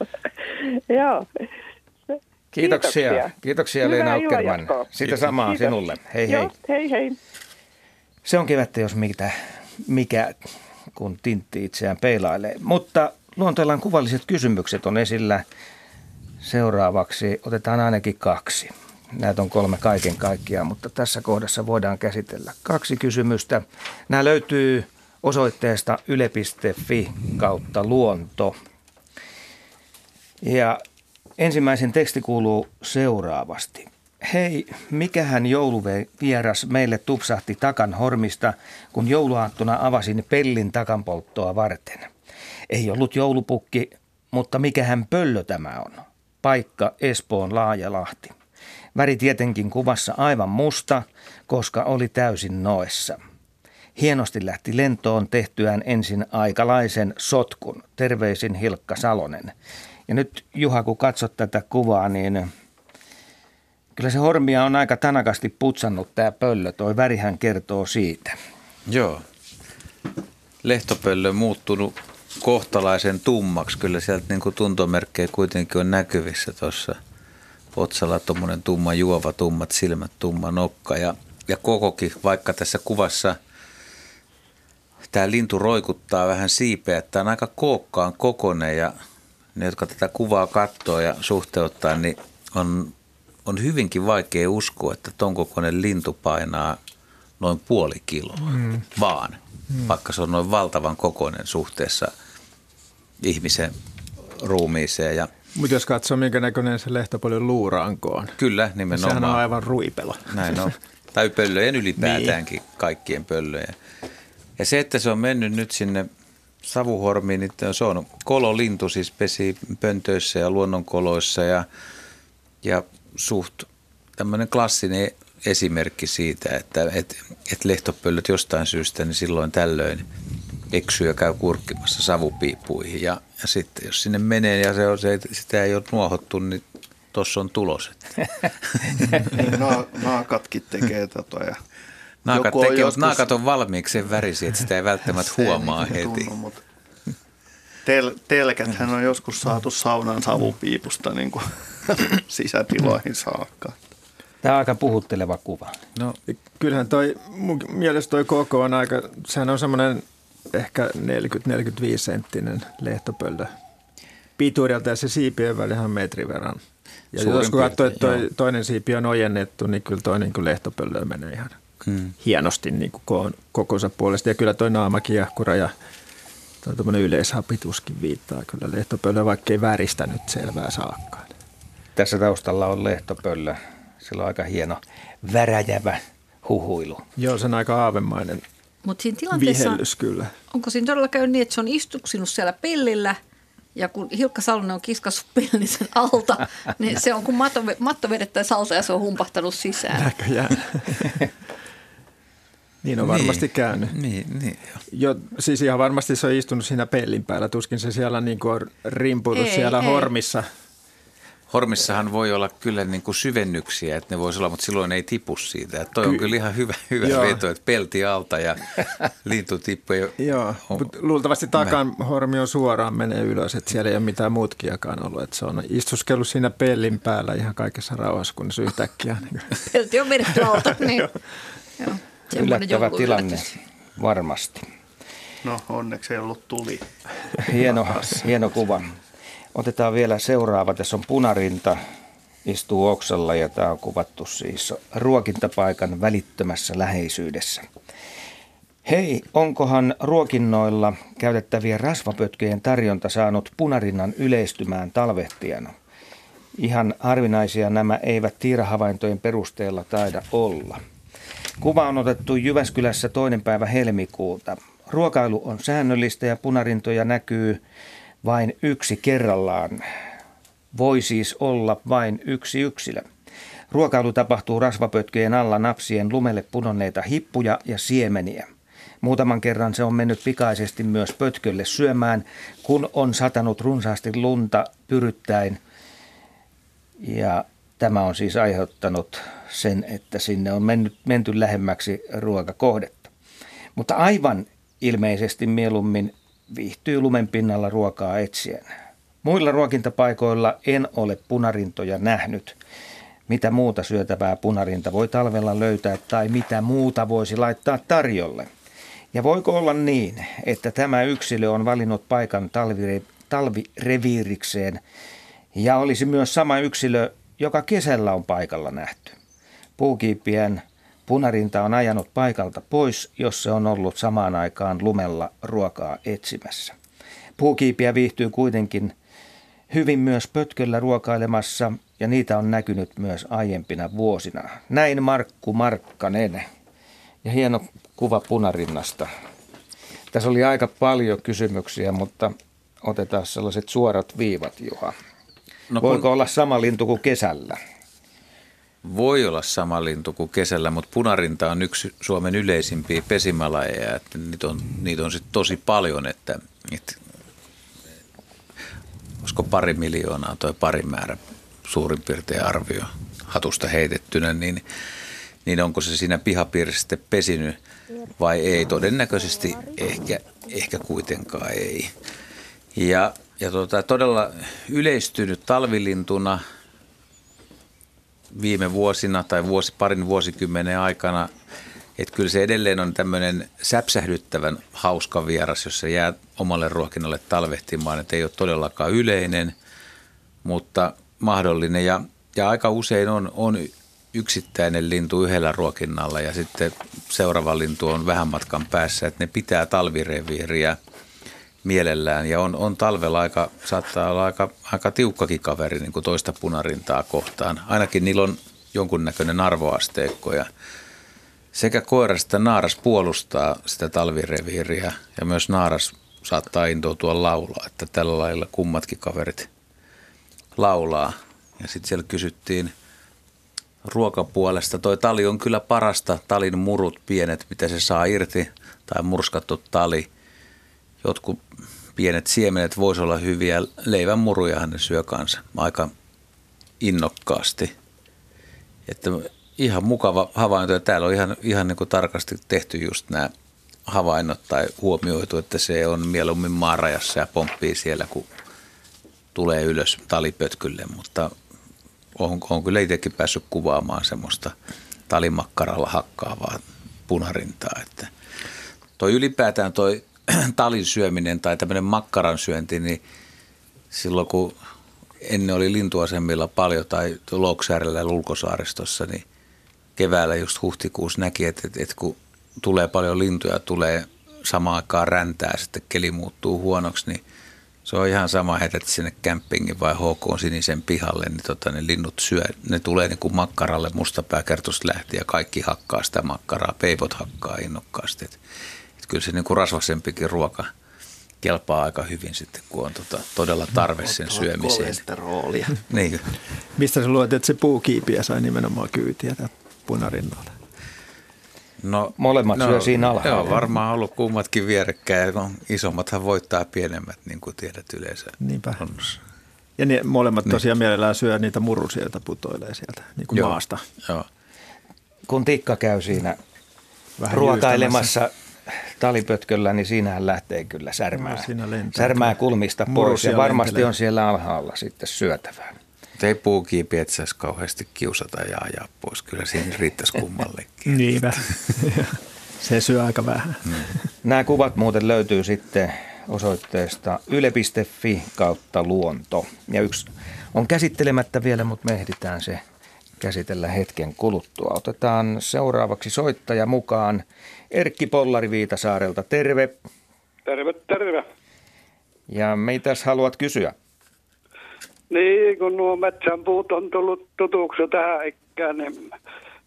joo. Kiitoksia. Kiitoksia, Kiitoksia Leena Aukerman. Sitä samaa Kiitos. sinulle. Hei hei. Joo, hei hei. Se on kevättä, jos mitä, mikä kun tintti itseään peilailee. Mutta luontoillan kuvalliset kysymykset on esillä seuraavaksi. Otetaan ainakin kaksi. Näitä on kolme kaiken kaikkiaan, mutta tässä kohdassa voidaan käsitellä kaksi kysymystä. Nämä löytyy osoitteesta yle piste fi kautta luonto. Ja ensimmäisen teksti kuuluu seuraavasti. Hei, mikähän jouluvieras meille tupsahti takan hormista, kun jouluaattona avasin pellin takanpolttoa varten. Ei ollut joulupukki, mutta mikähän pöllö tämä on. Paikka Espoon Laajalahti. Väri tietenkin kuvassa aivan musta, koska oli täysin noessa. Hienosti lähti lentoon tehtyään ensin aikalaisen sotkun. Terveisin Hilkka Salonen. Ja nyt Juha, kun katsot tätä kuvaa, niin kyllä se hormia on aika tanakasti putsannut tämä pöllö. Toi värihän kertoo siitä. Joo. Lehtopöllö on muuttunut kohtalaisen tummaksi. Kyllä sieltä niin kuin tuntomerkkejä kuitenkin on näkyvissä tuossa. Otsalla tuommoinen tumma juova, tummat silmät, tumma nokka ja, ja kokokin, vaikka tässä kuvassa tämä lintu roikuttaa vähän siipeä. Tämä on aika kookkaan kokoinen ja ne, jotka tätä kuvaa katsoo ja suhteuttaa, niin on, on hyvinkin vaikea uskoa, että ton kokoinen lintu painaa noin puoli kiloa mm. vaan, mm. vaikka se on noin valtavan kokoinen suhteessa ihmisen ruumiiseen. Ja mutta jos katsoo, minkä näköinen se lehtopöllön luuranko on. Kyllä, nimenomaan. Sehän on aivan ruipelo. Näin on. Tai pöllöjen ylipäätäänkin niin. Kaikkien pöllöjen. Ja se, että se on mennyt nyt sinne savuhormiin, niin se on kololintu, siis pesi pöntöissä ja luonnonkoloissa ja, ja suht tämmöinen klassinen esimerkki siitä, että et, et lehtopöllöt jostain syystä niin silloin tällöin eksyy ja käy kurkkimassa savupiipuihin ja, ja sitten jos sinne menee ja se on, se, sitä ei ole nuohottu, niin tuossa on tulos. Naakatkin tekee tätä ja naakat tekee, on joskus naakat on valmiiksi sen värisiä, että sitä ei välttämättä huomaa ei heti. Tunnu, mutta tel, telkäthän on joskus saatu saunan savupiipusta niin kuin sisätiloihin saakka. Tämä on aika puhutteleva kuva. No, kyllähän toi, mun mielestä toi koko on aika, sehän on semmoinen ehkä neljäkymmentä–neljäkymmentäviisi senttinen lehtopöllö. Pituudelta ja se siipien välihän metrin verran. Ja jos katsoo, että toi, toinen siipi on ojennettu, niin kyllä toinen niin lehtopöllö menee ihan hmm. hienosti niin kuin kokonsa puolesta. Ja kyllä toi naamakiehkura ja tuommoinen yleishapituskin viittaa kyllä lehtopöllö, vaikka ei väristänyt selvää saakkaan. Tässä taustalla on lehtopöllö. Sillä on aika hieno väräjävä huhuilu. Joo, se on aika aavemainen vihellys kyllä. Onko siinä todella käynyt niin, että se on istuksinut siellä pellillä ja kun Hilkka Salonen on kiskassut pellin sen alta, niin se on kuin matto, matto vedettäisi alta ja se on humpahtanut sisään. Näköjään. Niin on varmasti niin, käynyt. Niin, niin jo. jo. Siis ihan varmasti se on istunut siinä pellin päällä. Tuskin se siellä niin kuin on rimpunut ei, siellä ei. hormissa. Hormissahan voi olla kyllä niin kuin syvennyksiä, että ne voisi olla, mutta silloin ei tipu siitä. Että toi Ky- on kyllä ihan hyvä, hyvä veto, että pelti alta ja lintu tippuu. Joo, mutta luultavasti takan hormi on suoraan menee ylös, että siellä ei ole mitään muutkiakaan ollut. Että se on istuskellut siinä pellin päällä ihan kaikessa rauhassa, kun se yhtäkkiä. Pelti on vedetty alta, niin. Joo. Yllättävä tilanne varmasti. No onneksi ei ollut tuli. Hieno, hieno kuva. Otetaan vielä seuraava. Tässä on punarinta, istuu oksalla ja tämä on kuvattu siis ruokintapaikan välittömässä läheisyydessä. Hei, onkohan ruokinnoilla käytettävien rasvapötköjen tarjonta saanut punarinnan yleistymään talvehtijana? Ihan harvinaisia nämä eivät tiirahavaintojen perusteella taida olla. Kuva on otettu Jyväskylässä toinen päivä helmikuuta. Ruokailu on säännöllistä ja punarintoja näkyy vain yksi kerrallaan. Voi siis olla vain yksi yksilö. Ruokailu tapahtuu rasvapötköjen alla napsien lumelle pudonneita hippuja ja siemeniä. Muutaman kerran se on mennyt pikaisesti myös pötkölle syömään, kun on satanut runsaasti lunta pyryttäen. Ja tämä on siis aiheuttanut sen, että sinne on mennyt, menty lähemmäksi ruokakohdetta. Mutta aivan ilmeisesti mieluummin viihtyy lumen pinnalla ruokaa etsien. Muilla ruokintapaikoilla en ole punarintoja nähnyt. Mitä muuta syötävää punarinta voi talvella löytää tai mitä muuta voisi laittaa tarjolle? Ja voiko olla niin, että tämä yksilö on valinnut paikan talvire- talvireviirikseen ja olisi myös sama yksilö, joka kesällä on paikalla nähty? Puukiipien punarinta on ajanut paikalta pois, jos se on ollut samaan aikaan lumella ruokaa etsimässä. Puukiipiä viihtyy kuitenkin hyvin myös pötköllä ruokailemassa ja niitä on näkynyt myös aiempina vuosina. Näin Markku Markkanen. Ja hieno kuva punarinnasta. Tässä oli aika paljon kysymyksiä, mutta otetaan sellaiset suorat viivat, Juha. No, voiko kun... olla sama lintu kuin kesällä? Voi olla sama lintu kuin kesällä, mutta punarinta on yksi Suomen yleisimpiä pesimälajeja. Että niitä on, niitä on sitten tosi paljon, että, että olisiko pari miljoonaa toi pari määrä suurin piirtein arvio hatusta heitettynä, niin, niin onko se siinä pihapiirissä sitten pesinyt vai ei? Todennäköisesti ehkä, ehkä kuitenkaan ei. Ja, ja tota, todella yleistynyt talvilintuna viime vuosina tai vuosi, parin vuosikymmenen aikana, että kyllä se edelleen on tämmöinen säpsähdyttävän hauska vieras, jos se jää omalle ruokinnalle talvehtimaan, että ei ole todellakaan yleinen, mutta mahdollinen ja, ja aika usein on, on yksittäinen lintu yhdellä ruokinnalla ja sitten seuraava lintu on vähän matkan päässä, että ne pitää talvireviiriä mielellään ja on, on talvella aika, saattaa olla aika, aika tiukkakin kaveri niin kuin toista punarintaa kohtaan. Ainakin niillä on jonkunnäköinen arvoasteikko ja sekä koira että naaras puolustaa sitä talvireviiriä ja myös naaras saattaa intoutua laulaa, että tällä lailla kummatkin kaverit laulaa. Ja sitten siellä kysyttiin ruokapuolesta. Toi tali on kyllä parasta, talin murut pienet, mitä se saa irti tai murskattu tali. Jotkut pienet siemenet voisi olla hyviä. Leivän murujahan ne syö kanssa aika innokkaasti. Että ihan mukava havainto. Ja täällä on ihan, ihan niin kuin tarkasti tehty just nämä havainnot tai huomioitu, että se on mieluummin maarajassa ja pomppii siellä, kun tulee ylös talipötkylle. Mutta on, on kyllä itsekin päässyt kuvaamaan semmoista talimakkaralla hakkaavaa punarintaa. Että toi ylipäätään toi talin syöminen tai tämmöinen makkaran syönti, niin silloin kun ennen oli lintuasemilla paljon tai Louksäärellä ja Ulkosaaristossa, niin keväällä just huhtikuussa näki, että, että kun tulee paljon lintuja, tulee samaan aikaan räntää, sitten keli muuttuu huonoksi, niin se on ihan sama, heität sinne kämppingin vai H K Sinisen pihalle, niin tota, ne linnut syö, ne tulee niin kuin makkaralle, mustapääkertosta lähtien ja kaikki hakkaa sitä makkaraa, peipot hakkaa innokkaasti. Et, et kyllä se niin kuin rasvasempikin ruoka kelpaa aika hyvin sitten, kun on tota, todella tarve sen Ottavat syömiseen. Kolesteroolia. Niin. Mistä sä luet, että se puukiipiä sai nimenomaan kyytiä punarinnalta? No, molemmat no, syö siinä alhaalla. Joo, varmaan ollut kummatkin vierekkäin. Isommathan voittaa pienemmät, niin kuin tiedät yleensä. Niinpä. On. Ja ne, molemmat niin. Tosiaan mielellään syö niitä murusia, joita putoilee sieltä niin kuin joo. maasta. Joo. Kun tikka käy siinä vähän ruokailemassa talipötköllä, niin siinähän lähtee kyllä särmää, no, särmää kulmista pois. Ja varmasti lentelee. On siellä alhaalla sitten syötävää. Ei puukiipi et saisi kauheasti kiusata ja ajaa pois. Kyllä siinä riittäisi kummallekin. Niinpä. Se syö aika vähän. Mm. Nämä kuvat muuten löytyy sitten osoitteesta yle piste fi kautta luonto. Ja yksi on käsittelemättä vielä, mutta me ehditään se käsitellä hetken kuluttua. Otetaan seuraavaksi soittaja mukaan. Erkki Pollari Viitasaarelta, terve. Terve, terve. Ja mitäs haluat kysyä? Niin, kun nuo metsänpuut on tullut tutuksi tähän ikään, niin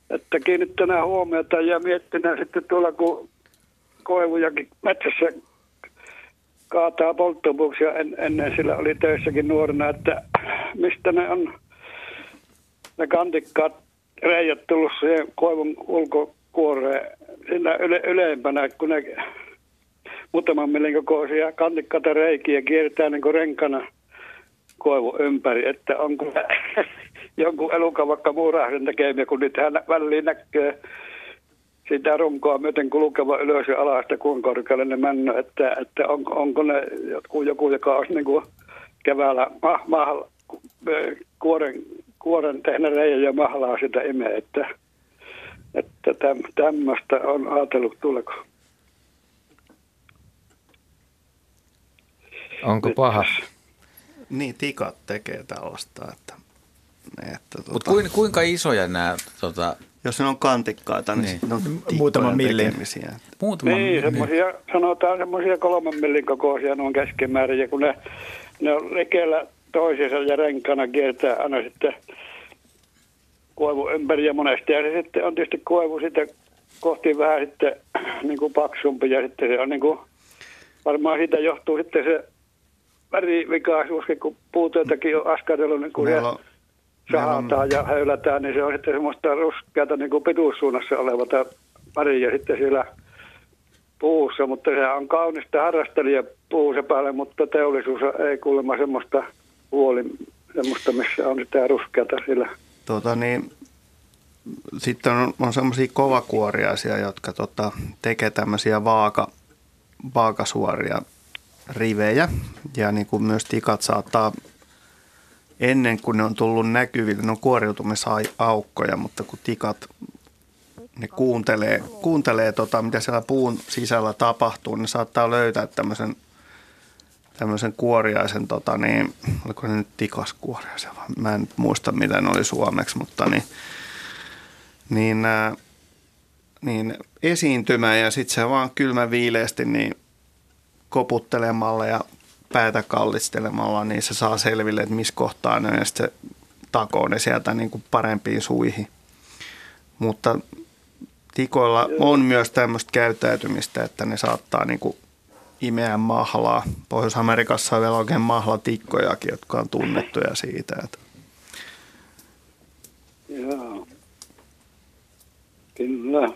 että kiinnittänä huomiota ja miettinä sitten tuolla, kun koivujakin metsässä kaataa polttopuuksi ja en, ennen sillä oli töissäkin nuorena, että mistä ne on ne kantikkaat reijät tullut siihen koivun ulkokuoreen siinä yle, ylempänä, kun ne muutaman millin kokoisia kantikkaita reikiä kiertää niin kuin renkana koivu ympäri, että onko jonkun elukan vaikka muurahden tekemiä, kun niitähän väliin näkee sitä runkoa myöten kulkeva ylös ja alas, että kuinka korkealle ne mennyt, että, että on, onko ne joku, joku joka olisi niin kuin keväällä ma, ma, kuoren, kuoren tehnyt reijän ja mahlaa sitä imeä, että, että täm, tämmöistä on ajatellut tulko. Onko paha? Niin, tikat tekee tällaista. Että, että Mutta tota, kuinka, kuinka isoja nämä... Tota... Jos ne on kantikkaita, niin, niin. on muutama millin. Muutama niin, millin. Semmosia, sanotaan semmoisia kolmen millin kokoisia noin keskimäärin. Ja kun ne, ne on likellä toisensa ja renkana kiertää aina sitten koivu ympäri ja monesti. Ja se sitten on tietysti koivu sitä kohti vähän sitten niin kuin paksumpi. Ja sitten se on niin kuin, varmaan siitä johtuu sitten se... värivikaisuuskin, kun puutöitäkin on askartellut, niin kun on, sahataan ja höylätään, niin se on sitten semmoista ruskeata niin kuin pituussuunnassa olevaa väriä sitten siellä puussa, mutta sehän on kaunista harrastelijapuu se päälle, mutta teollisuus ei kuulemma semmoista huoli, semmoista, missä on sitä ruskeata sillä. Tota niin, sitten on, on semmoisia kovakuoriaisia, jotka tota, tekee tämmöisiä vaaka, vaakasuoria rivejä ja niin kuin myös tikat saattaa ennen kuin ne on tullut näkyville, ne on kuoriutumisaukkoja, mutta kun tikat ne kuuntelee, kuuntelee tota, mitä siellä puun sisällä tapahtuu, ne saattaa löytää tämmöisen, tämmöisen kuoriaisen, tota, niin, oliko ne nyt tikaskuoriaisen, mä en muista mitä ne oli suomeksi, mutta niin, niin, niin esiintymä ja sitten se vaan kylmä viileästi niin koputtelemalla ja päätä kallistelemalla, niin se saa selville, että missä kohtaa ne, ja sitten se takoo ne sieltä niin kuin parempiin suihin. Mutta tikoilla on myös tämmöistä käyttäytymistä, että ne saattaa niin kuin imeä mahlaa. Pohjois-Amerikassa on vielä oikein mahlatikkojakin, jotka on tunnettuja siitä. Että. Joo, kyllä.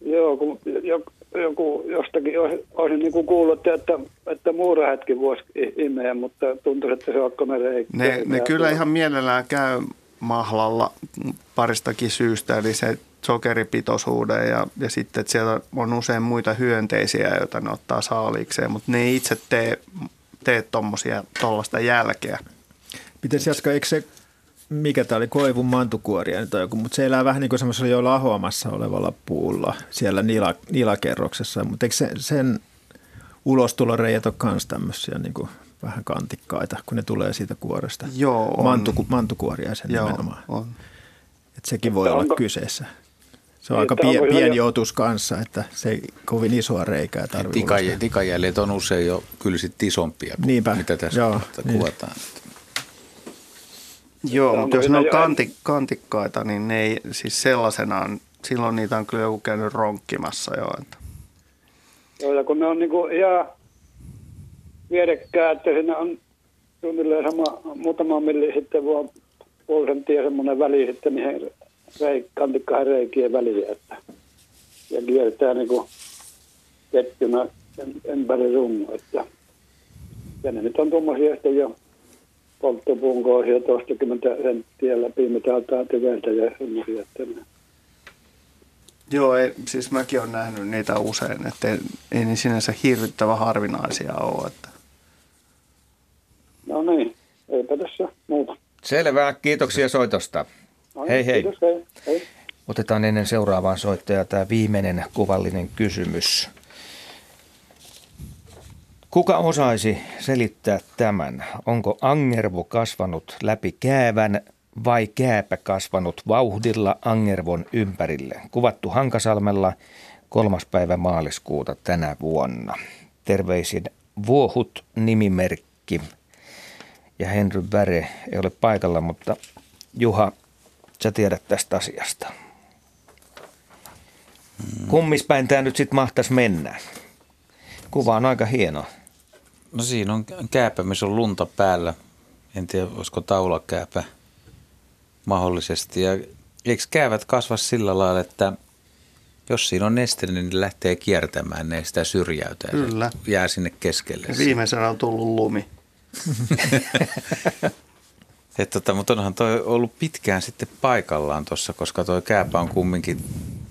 Joo, kun... Jo. Joku, jostakin olisin niin kuullut, että, että muurahetkin voisi imeä, mutta tuntuu, että se Okkomeren ei... Ne, ne kyllä ihan mielellään käy mahlalla paristakin syystä, eli se sokeripitoisuuden ja, ja sitten, että siellä on usein muita hyönteisiä, joita ne ottaa saaliikseen, mutta ne ei itse tee, tee tommosia, tollaista jälkeä. Miten Jaska, eikö se, mikä tämä oli, koivun mantukuoria nyt on joku, mutta se elää vähän niin kuin semmoisella jo lahoamassa olevalla puulla siellä nila, nilakerroksessa, mutta eikö sen, sen ulostuloreijät ole myös tämmöisiä niin kuin vähän kantikkaita, kun ne tulee siitä kuoresta. Joo, on. Mantuku, mantukuoriaisen Joo, nimenomaan. On. Et sekin voi onko, olla kyseessä. Se on aika pie, pieni otus kanssa, että se ei kovin isoa reikää tarvitse. Tika, tikajäljet on usein jo kyllä sitten isompia kuin Niinpä. Mitä tässä Joo, niin. kuvataan. Joo, mutta jos ne on kantik- kantikkaita, niin ne ei siis sellaisenaan, silloin niitä on kyllä joku käynyt ronkkimassa jo. Että. Joo, ja kun ne on niin kuin ihan vierekkäin, että siinä on suunnilleen sama, muutama milli sitten vaan puoli senttiä semmoinen väli sitten niihin reik- kantikkaan reikien väliin, että ja kiertää niin kuin ketjuna ympäri rungon, että ja ne nyt on tuommoisia sitten jo. Polttopuun kohja toistakymmentä senttiä läpi, mitä otetaan tyveltä ja semmoisia. Joo, ei, siis mäkin olen nähnyt niitä usein, että ei, ei niin sinänsä hirvittävän harvinaisia ole. Että. No niin, eipä tässä muuta. Selvä, kiitoksia soitosta. No niin, hei hei. Kiitos, hei hei. Otetaan ennen seuraavaa soittajaa tämä viimeinen kuvallinen kysymys. Kuka osaisi selittää tämän? Onko angervo kasvanut läpi käävän vai kääpä kasvanut vauhdilla angervon ympärille? Kuvattu Hankasalmella kolmas päivä maaliskuuta tänä vuonna. Terveisin Vuohut nimimerkki. Ja Henry Väre ei ole paikalla, mutta Juha, sä tiedät tästä asiasta. Kummispäin tämä nyt sitten mahtaisi mennä? Kuva on aika hieno. No siinä on kääpä, missä on lunta päällä. En tiedä, olisiko taulakääpä mahdollisesti. Ja eikö käävät kasva sillä lailla, että jos siinä on neste, niin ne lähtee kiertämään, ne sitä syrjäytää. Kyllä. Se jää sinne keskelle. Viimeisenä on tullut lumi. Et tota, mutta onhan toi ollut pitkään sitten paikallaan tuossa, koska toi kääpä on kumminkin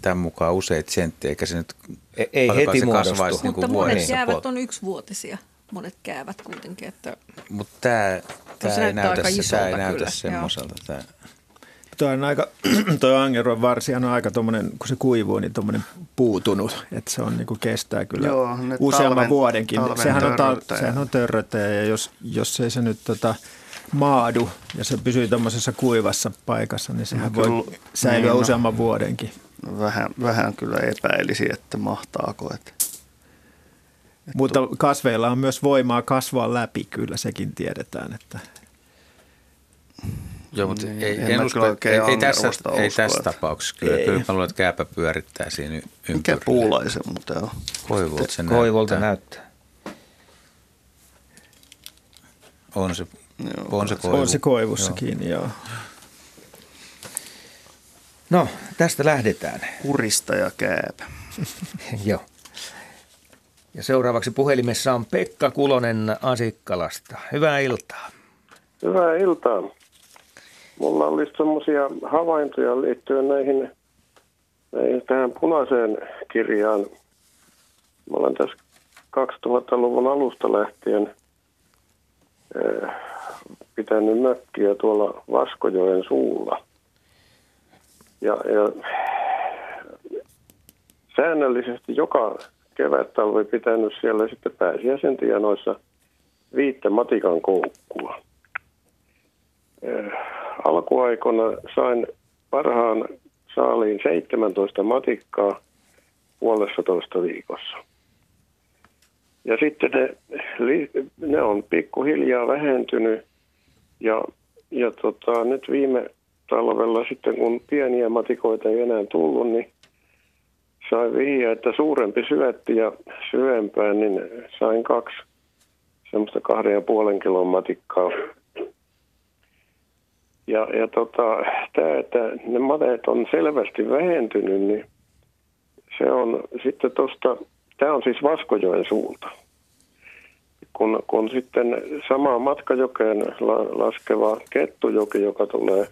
tämän mukaan useita senttejä, eikä se nyt ei, ei heti se kasvaisi niin kuin vuodessa. Mutta monet jäävät on yksivuotisia, monet käävät kuitenkin. Että mutta tämä, tämä ei näytä, se, ei näytä semmoiselta. Tämä. Tuo on aika, tuo angervan varsi on aika tuommoinen, kun se kuivuu, niin tuommoinen puutunut, että se on niin kuin kestää kyllä Joo, useamman talven, vuodenkin. Talven sehän, on ta, sehän on törröttäjä ja jos, jos ei se nyt tota, maadu ja se pysyy tuommoisessa kuivassa paikassa, niin sehän no, voi kyllä, säilyä niin, useamman no. vuodenkin. Vähän, vähän kyllä epäilisi, että mahtaako. Että, että mutta kasveilla on myös voimaa kasvaa läpi, kyllä sekin tiedetään. Että. Joo, mutta niin, ei, en en usko, ei, ei tässä, ei tässä tapauksessa kyllä. Ei. Kyllä mä luulen, että kääpä pyörittää siinä ympärillä. Mikä puulaisen muuten on? Koivolta se Koivolta näyttää. näyttää. On se, joo, on se koivu. On se koivussakin, joo. joo. No, tästä lähdetään. Kuristaja kääpä. Joo. Ja seuraavaksi puhelimessa on Pekka Kulonen Asikkalasta. Hyvää iltaa. Hyvää iltaa. Mulla olisi semmoisia havaintoja liittyen näihin, näihin tähän punaiseen kirjaan. Mä olen tässä kaksituhattaluvun alusta lähtien eh, pitänyt mökkiä tuolla Vaskojoen suulla. Ja, ja säännöllisesti joka kevättalvi pitänyt siellä sitten pääsiäisen tienoissa viittä matikan koukkua. Äh, alkuaikona sain parhaan saaliin seitsemäntoista matikkaa puolessatoista viikossa. Ja sitten ne, ne on pikkuhiljaa vähentynyt ja, ja tota, nyt viime talvella sitten, kun pieniä matikoita ei enää tullut, niin sain vihjeä, että suurempi syötti ja syvempään, niin sain kaksi semmoista kahden ja puolen kilon matikkaa. Ja, ja tota, tämä, että ne mateet on selvästi vähentynyt, niin se on sitten tuosta, tämä on siis Vaskojoen suulta. Kun, kun sitten samaa matkajokeen la, laskeva Kettujoki, joka tulee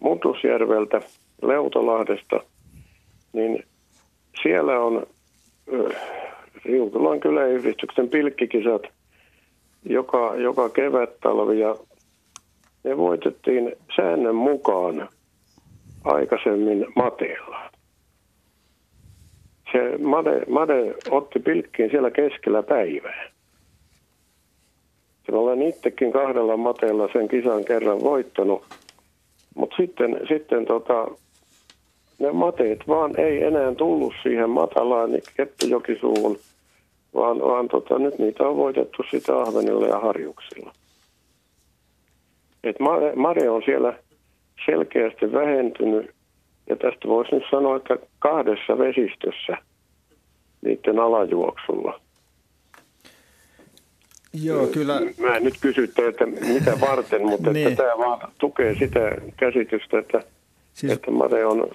Mutusjärveltä, Leutolahdesta, niin siellä on Riutulan kyläyhdistyksen pilkkikisat joka, joka kevättalvi ja ne voitettiin säännön mukaan aikaisemmin mateella. Se made, made otti pilkkiin siellä keskellä päivää. Ja olen itsekin kahdella mateella sen kisan kerran voittanut. Mutta sitten, sitten tota, ne mateet vaan ei enää tullut siihen matalaan Keppijoki-suuhun, vaan, vaan tota, nyt niitä on voitettu sitä ahvenilla ja harjuksilla. Et mare, mare on siellä selkeästi vähentynyt, ja tästä voisi nyt sanoa, että kahdessa vesistössä niiden alajuoksulla. Joo, kyllä. Mä en nyt kysytä, että mitä varten, mutta niin. Että tämä vaan tukee sitä käsitystä, että, siis, että mare on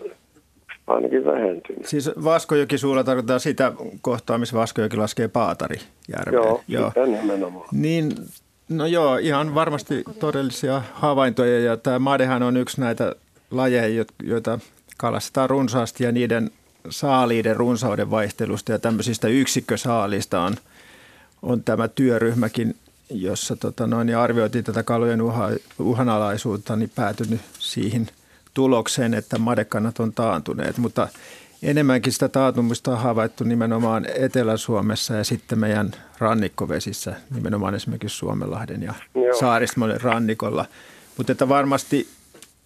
ainakin vähentynyt. Siis Vaskojokisuulla tarkoittaa sitä kohtaa, missä Vaskojoki laskee Paatajärveen. Joo, joo. Nimenomaan. Niin, no joo, ihan varmasti todellisia havaintoja, ja tämä madehan on yksi näitä lajeja, joita kalastetaan runsaasti, ja niiden saaliiden runsauden vaihtelusta ja tämmöisistä yksikkösaalista on on tämä työryhmäkin, jossa tota noin, ja arvioitiin tätä kalojen uha, uhanalaisuutta, niin päätynyt siihen tulokseen, että madekannat on taantuneet. Mutta enemmänkin sitä taantumista on havaittu nimenomaan Etelä-Suomessa ja sitten meidän rannikkovesissä, nimenomaan esimerkiksi Suomenlahden ja Saaristomeren rannikolla. Mutta että varmasti,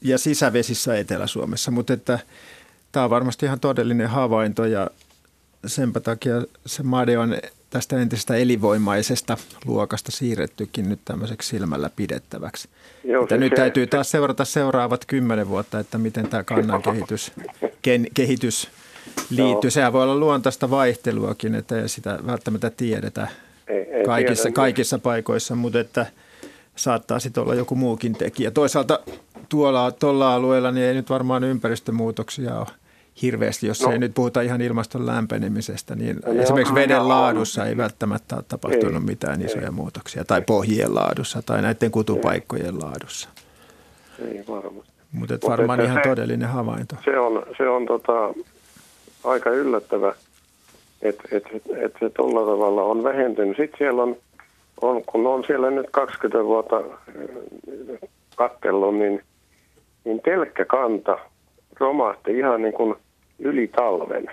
ja sisävesissä Etelä-Suomessa, mutta että tämä on varmasti ihan todellinen havainto, ja senpä takia se made on tästä entisestä elinvoimaisesta luokasta siirrettykin nyt tämmöiseksi silmällä pidettäväksi. Joo, se, nyt täytyy taas seurata seuraavat kymmenen vuotta, että miten tämä kannan kehitys, ken, kehitys liittyy. Joo. Sehän voi olla luontaista vaihteluakin, että ei sitä välttämättä tiedetä ei, ei kaikissa, tiedä, kaikissa paikoissa, mutta että saattaa sitten olla joku muukin tekijä. Toisaalta tuolla tuolla alueella niin ei nyt varmaan ympäristömuutoksia ole hirveästi, jos no. ei nyt puhuta ihan ilmaston lämpenemisestä, niin ja esimerkiksi veden laadussa ei välttämättä ole tapahtunut ei. mitään isoja ei. muutoksia, tai pohjien laadussa, tai näiden kutupaikkojen ei. laadussa. Ei varmasti. Mutta Mut varmaan ihan se, todellinen havainto. Se on, se on tota, aika yllättävä, että et, et, et se tuolla tavalla on vähentynyt. Sitten siellä on, on, kun on siellä nyt kaksikymmentä vuotta katsellut, niin, niin pelkkä kanta romahti ihan niin kuin yli talven.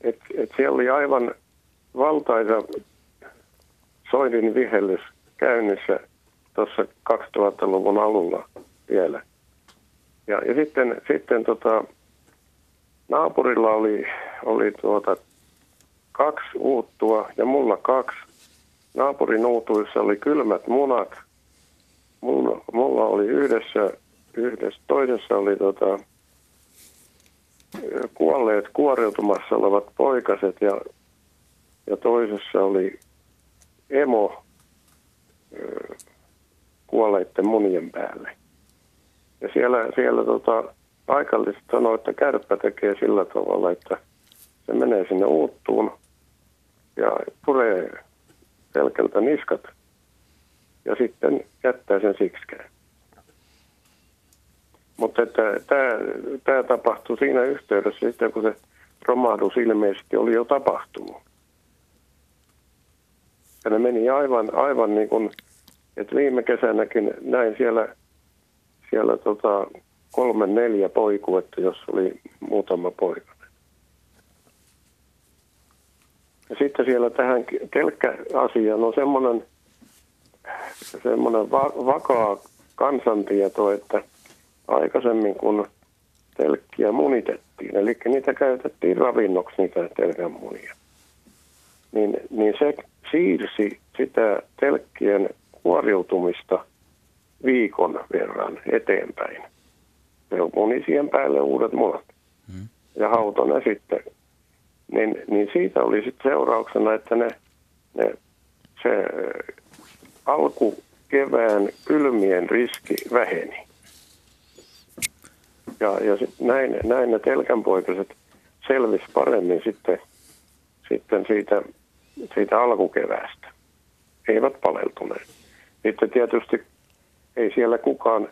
Et, et siellä oli aivan valtaisa soidin vihellys käynnissä tuossa kaksituhattaluvun alulla vielä. Ja, ja sitten, sitten tota, naapurilla oli, oli tuota kaksi uuttua ja mulla kaksi. Naapurin uutuissa oli kylmät munat. Mulla, mulla oli yhdessä Yhdessä toisessa oli tota, kuolleet kuoriutumassa olevat poikaset ja, ja toisessa oli emo ö, kuolleiden munien päälle. Ja siellä, siellä tota, paikalliset sanoi, että kärppä tekee sillä tavalla, että se menee sinne uuttuun ja puree selkältä niskat ja sitten jättää sen siksikään. Mutta tämä tapahtui siinä yhteydessä, sitten kun se romahdus ilmeisesti oli jo tapahtunut. Ja ne meni aivan, aivan niin kuin, että viime kesänäkin näin siellä, siellä tota kolme neljä poikuetta, jos oli muutama poika. Ja sitten siellä tähän kelkkäasiaan on semmoinen, semmoinen va- vakaa kansantieto, että aikaisemmin, kun telkkiä munitettiin, eli niitä käytettiin ravinnoksi, niitä telkän munia, niin, niin se siirsi sitä telkkien kuoriutumista viikon verran eteenpäin. Se on muni siihen päälle uudet munat mm. ja hautona sitten. Niin, niin siitä oli sitten seurauksena, että ne, ne, se alkukevään kylmien riski väheni. Ja, ja sit näin, näin ne telkänpoikaset selvisi paremmin sitten, sitten siitä, siitä alkukeväästä. Eivät paleltuneet. Sitten tietysti ei siellä kukaan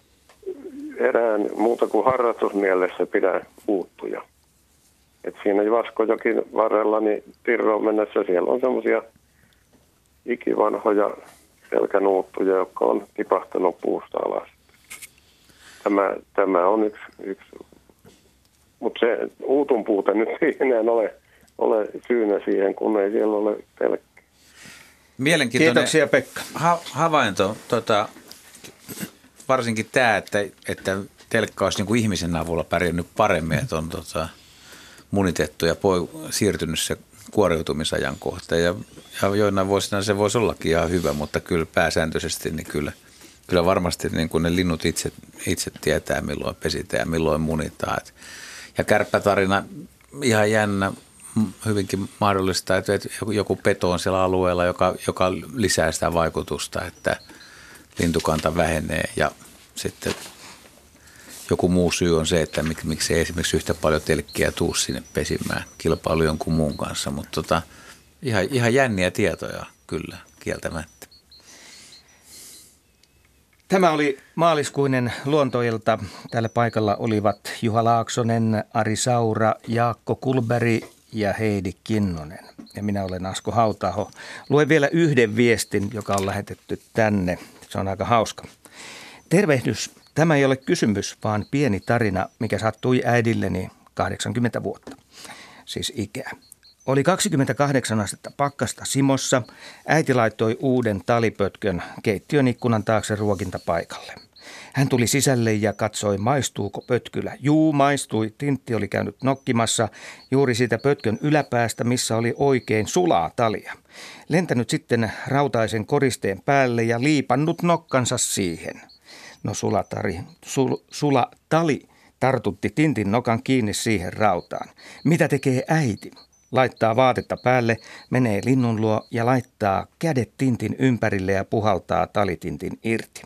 erään muuta kuin harrastusmielessä pidä uuttuja. Et siinä Vaskojokin varrella, niin Tirroon mennessä siellä on semmoisia ikivanhoja telkänuuttuja, jotka on tipahtanut puusta alas. Tämä, tämä on yksi, yksi. Mutta se uutun puute nyt ei enää ole, ole syynä siihen, kun ei siellä ole pelkkiä. Mielenkiintoinen. Kiitoksia, Pekka. Ha- havainto, tota, varsinkin tämä, että, että telkka olisi niin kuin ihmisen avulla pärjännyt paremmin, että on tota, munitettu ja poi- siirtynyt se kuoriutumisajankohta. Ja, ja joinain vuosina se voisi ollakin ihan hyvä, mutta kyllä pääsääntöisesti niin kyllä, kyllä varmasti niin kuin ne linnut itse, itse tietää, milloin pesitään ja milloin munitaan. Et, ja kärppätarina ihan jännä. Hyvinkin mahdollista, että joku peto on siellä alueella, joka, joka lisää sitä vaikutusta, että lintukanta vähenee ja sitten joku muu syy on se, että mik, miksi ei esimerkiksi yhtä paljon telkkiä tuu sinne pesimään kilpailu jonkun muun kanssa, mutta tota, ihan, ihan jänniä tietoja kyllä kieltämättä. Tämä oli maaliskuinen luontoilta. Täällä paikalla olivat Juha Laaksonen, Ari Saura, Jaakko Kullberg ja Heidi Kinnunen. Ja minä olen Asku Hauta-aho. Luen vielä yhden viestin, joka on lähetetty tänne. Se on aika hauska. Tervehdys. Tämä ei ole kysymys, vaan pieni tarina, mikä sattui äidilleni kahdeksankymmentä vuotta, siis ikää. Oli kaksikymmentäkahdeksan astetta pakkasta simossa. Äiti laittoi uuden talipötkön keittiön ikkunan taakse ruokintapaikalle. Hän tuli sisälle ja katsoi, maistuuko pötkylä. Juu, maistui. Tintti oli käynyt nokkimassa juuri siitä pötkön yläpäästä, missä oli oikein sulaa talia. Lentänyt sitten rautaisen koristeen päälle ja liipannut nokkansa siihen. No sulatari, sul, sula tali tartutti Tintin nokan kiinni siihen rautaan. Mitä tekee äiti? Laittaa vaatetta päälle, menee linnun luo ja laittaa kädet Tintin ympärille ja puhaltaa talitintin irti.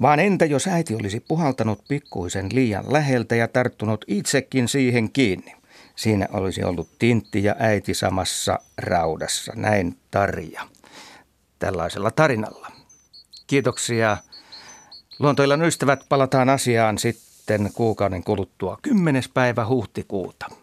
Vaan entä jos äiti olisi puhaltanut pikkuisen liian läheltä ja tarttunut itsekin siihen kiinni? Siinä olisi ollut Tintti ja äiti samassa raudassa. Näin Tarja. Tällaisella tarinalla. Kiitoksia. Luontoillan ystävät, palataan asiaan sitten kuukauden kuluttua kymmenes päivä huhtikuuta.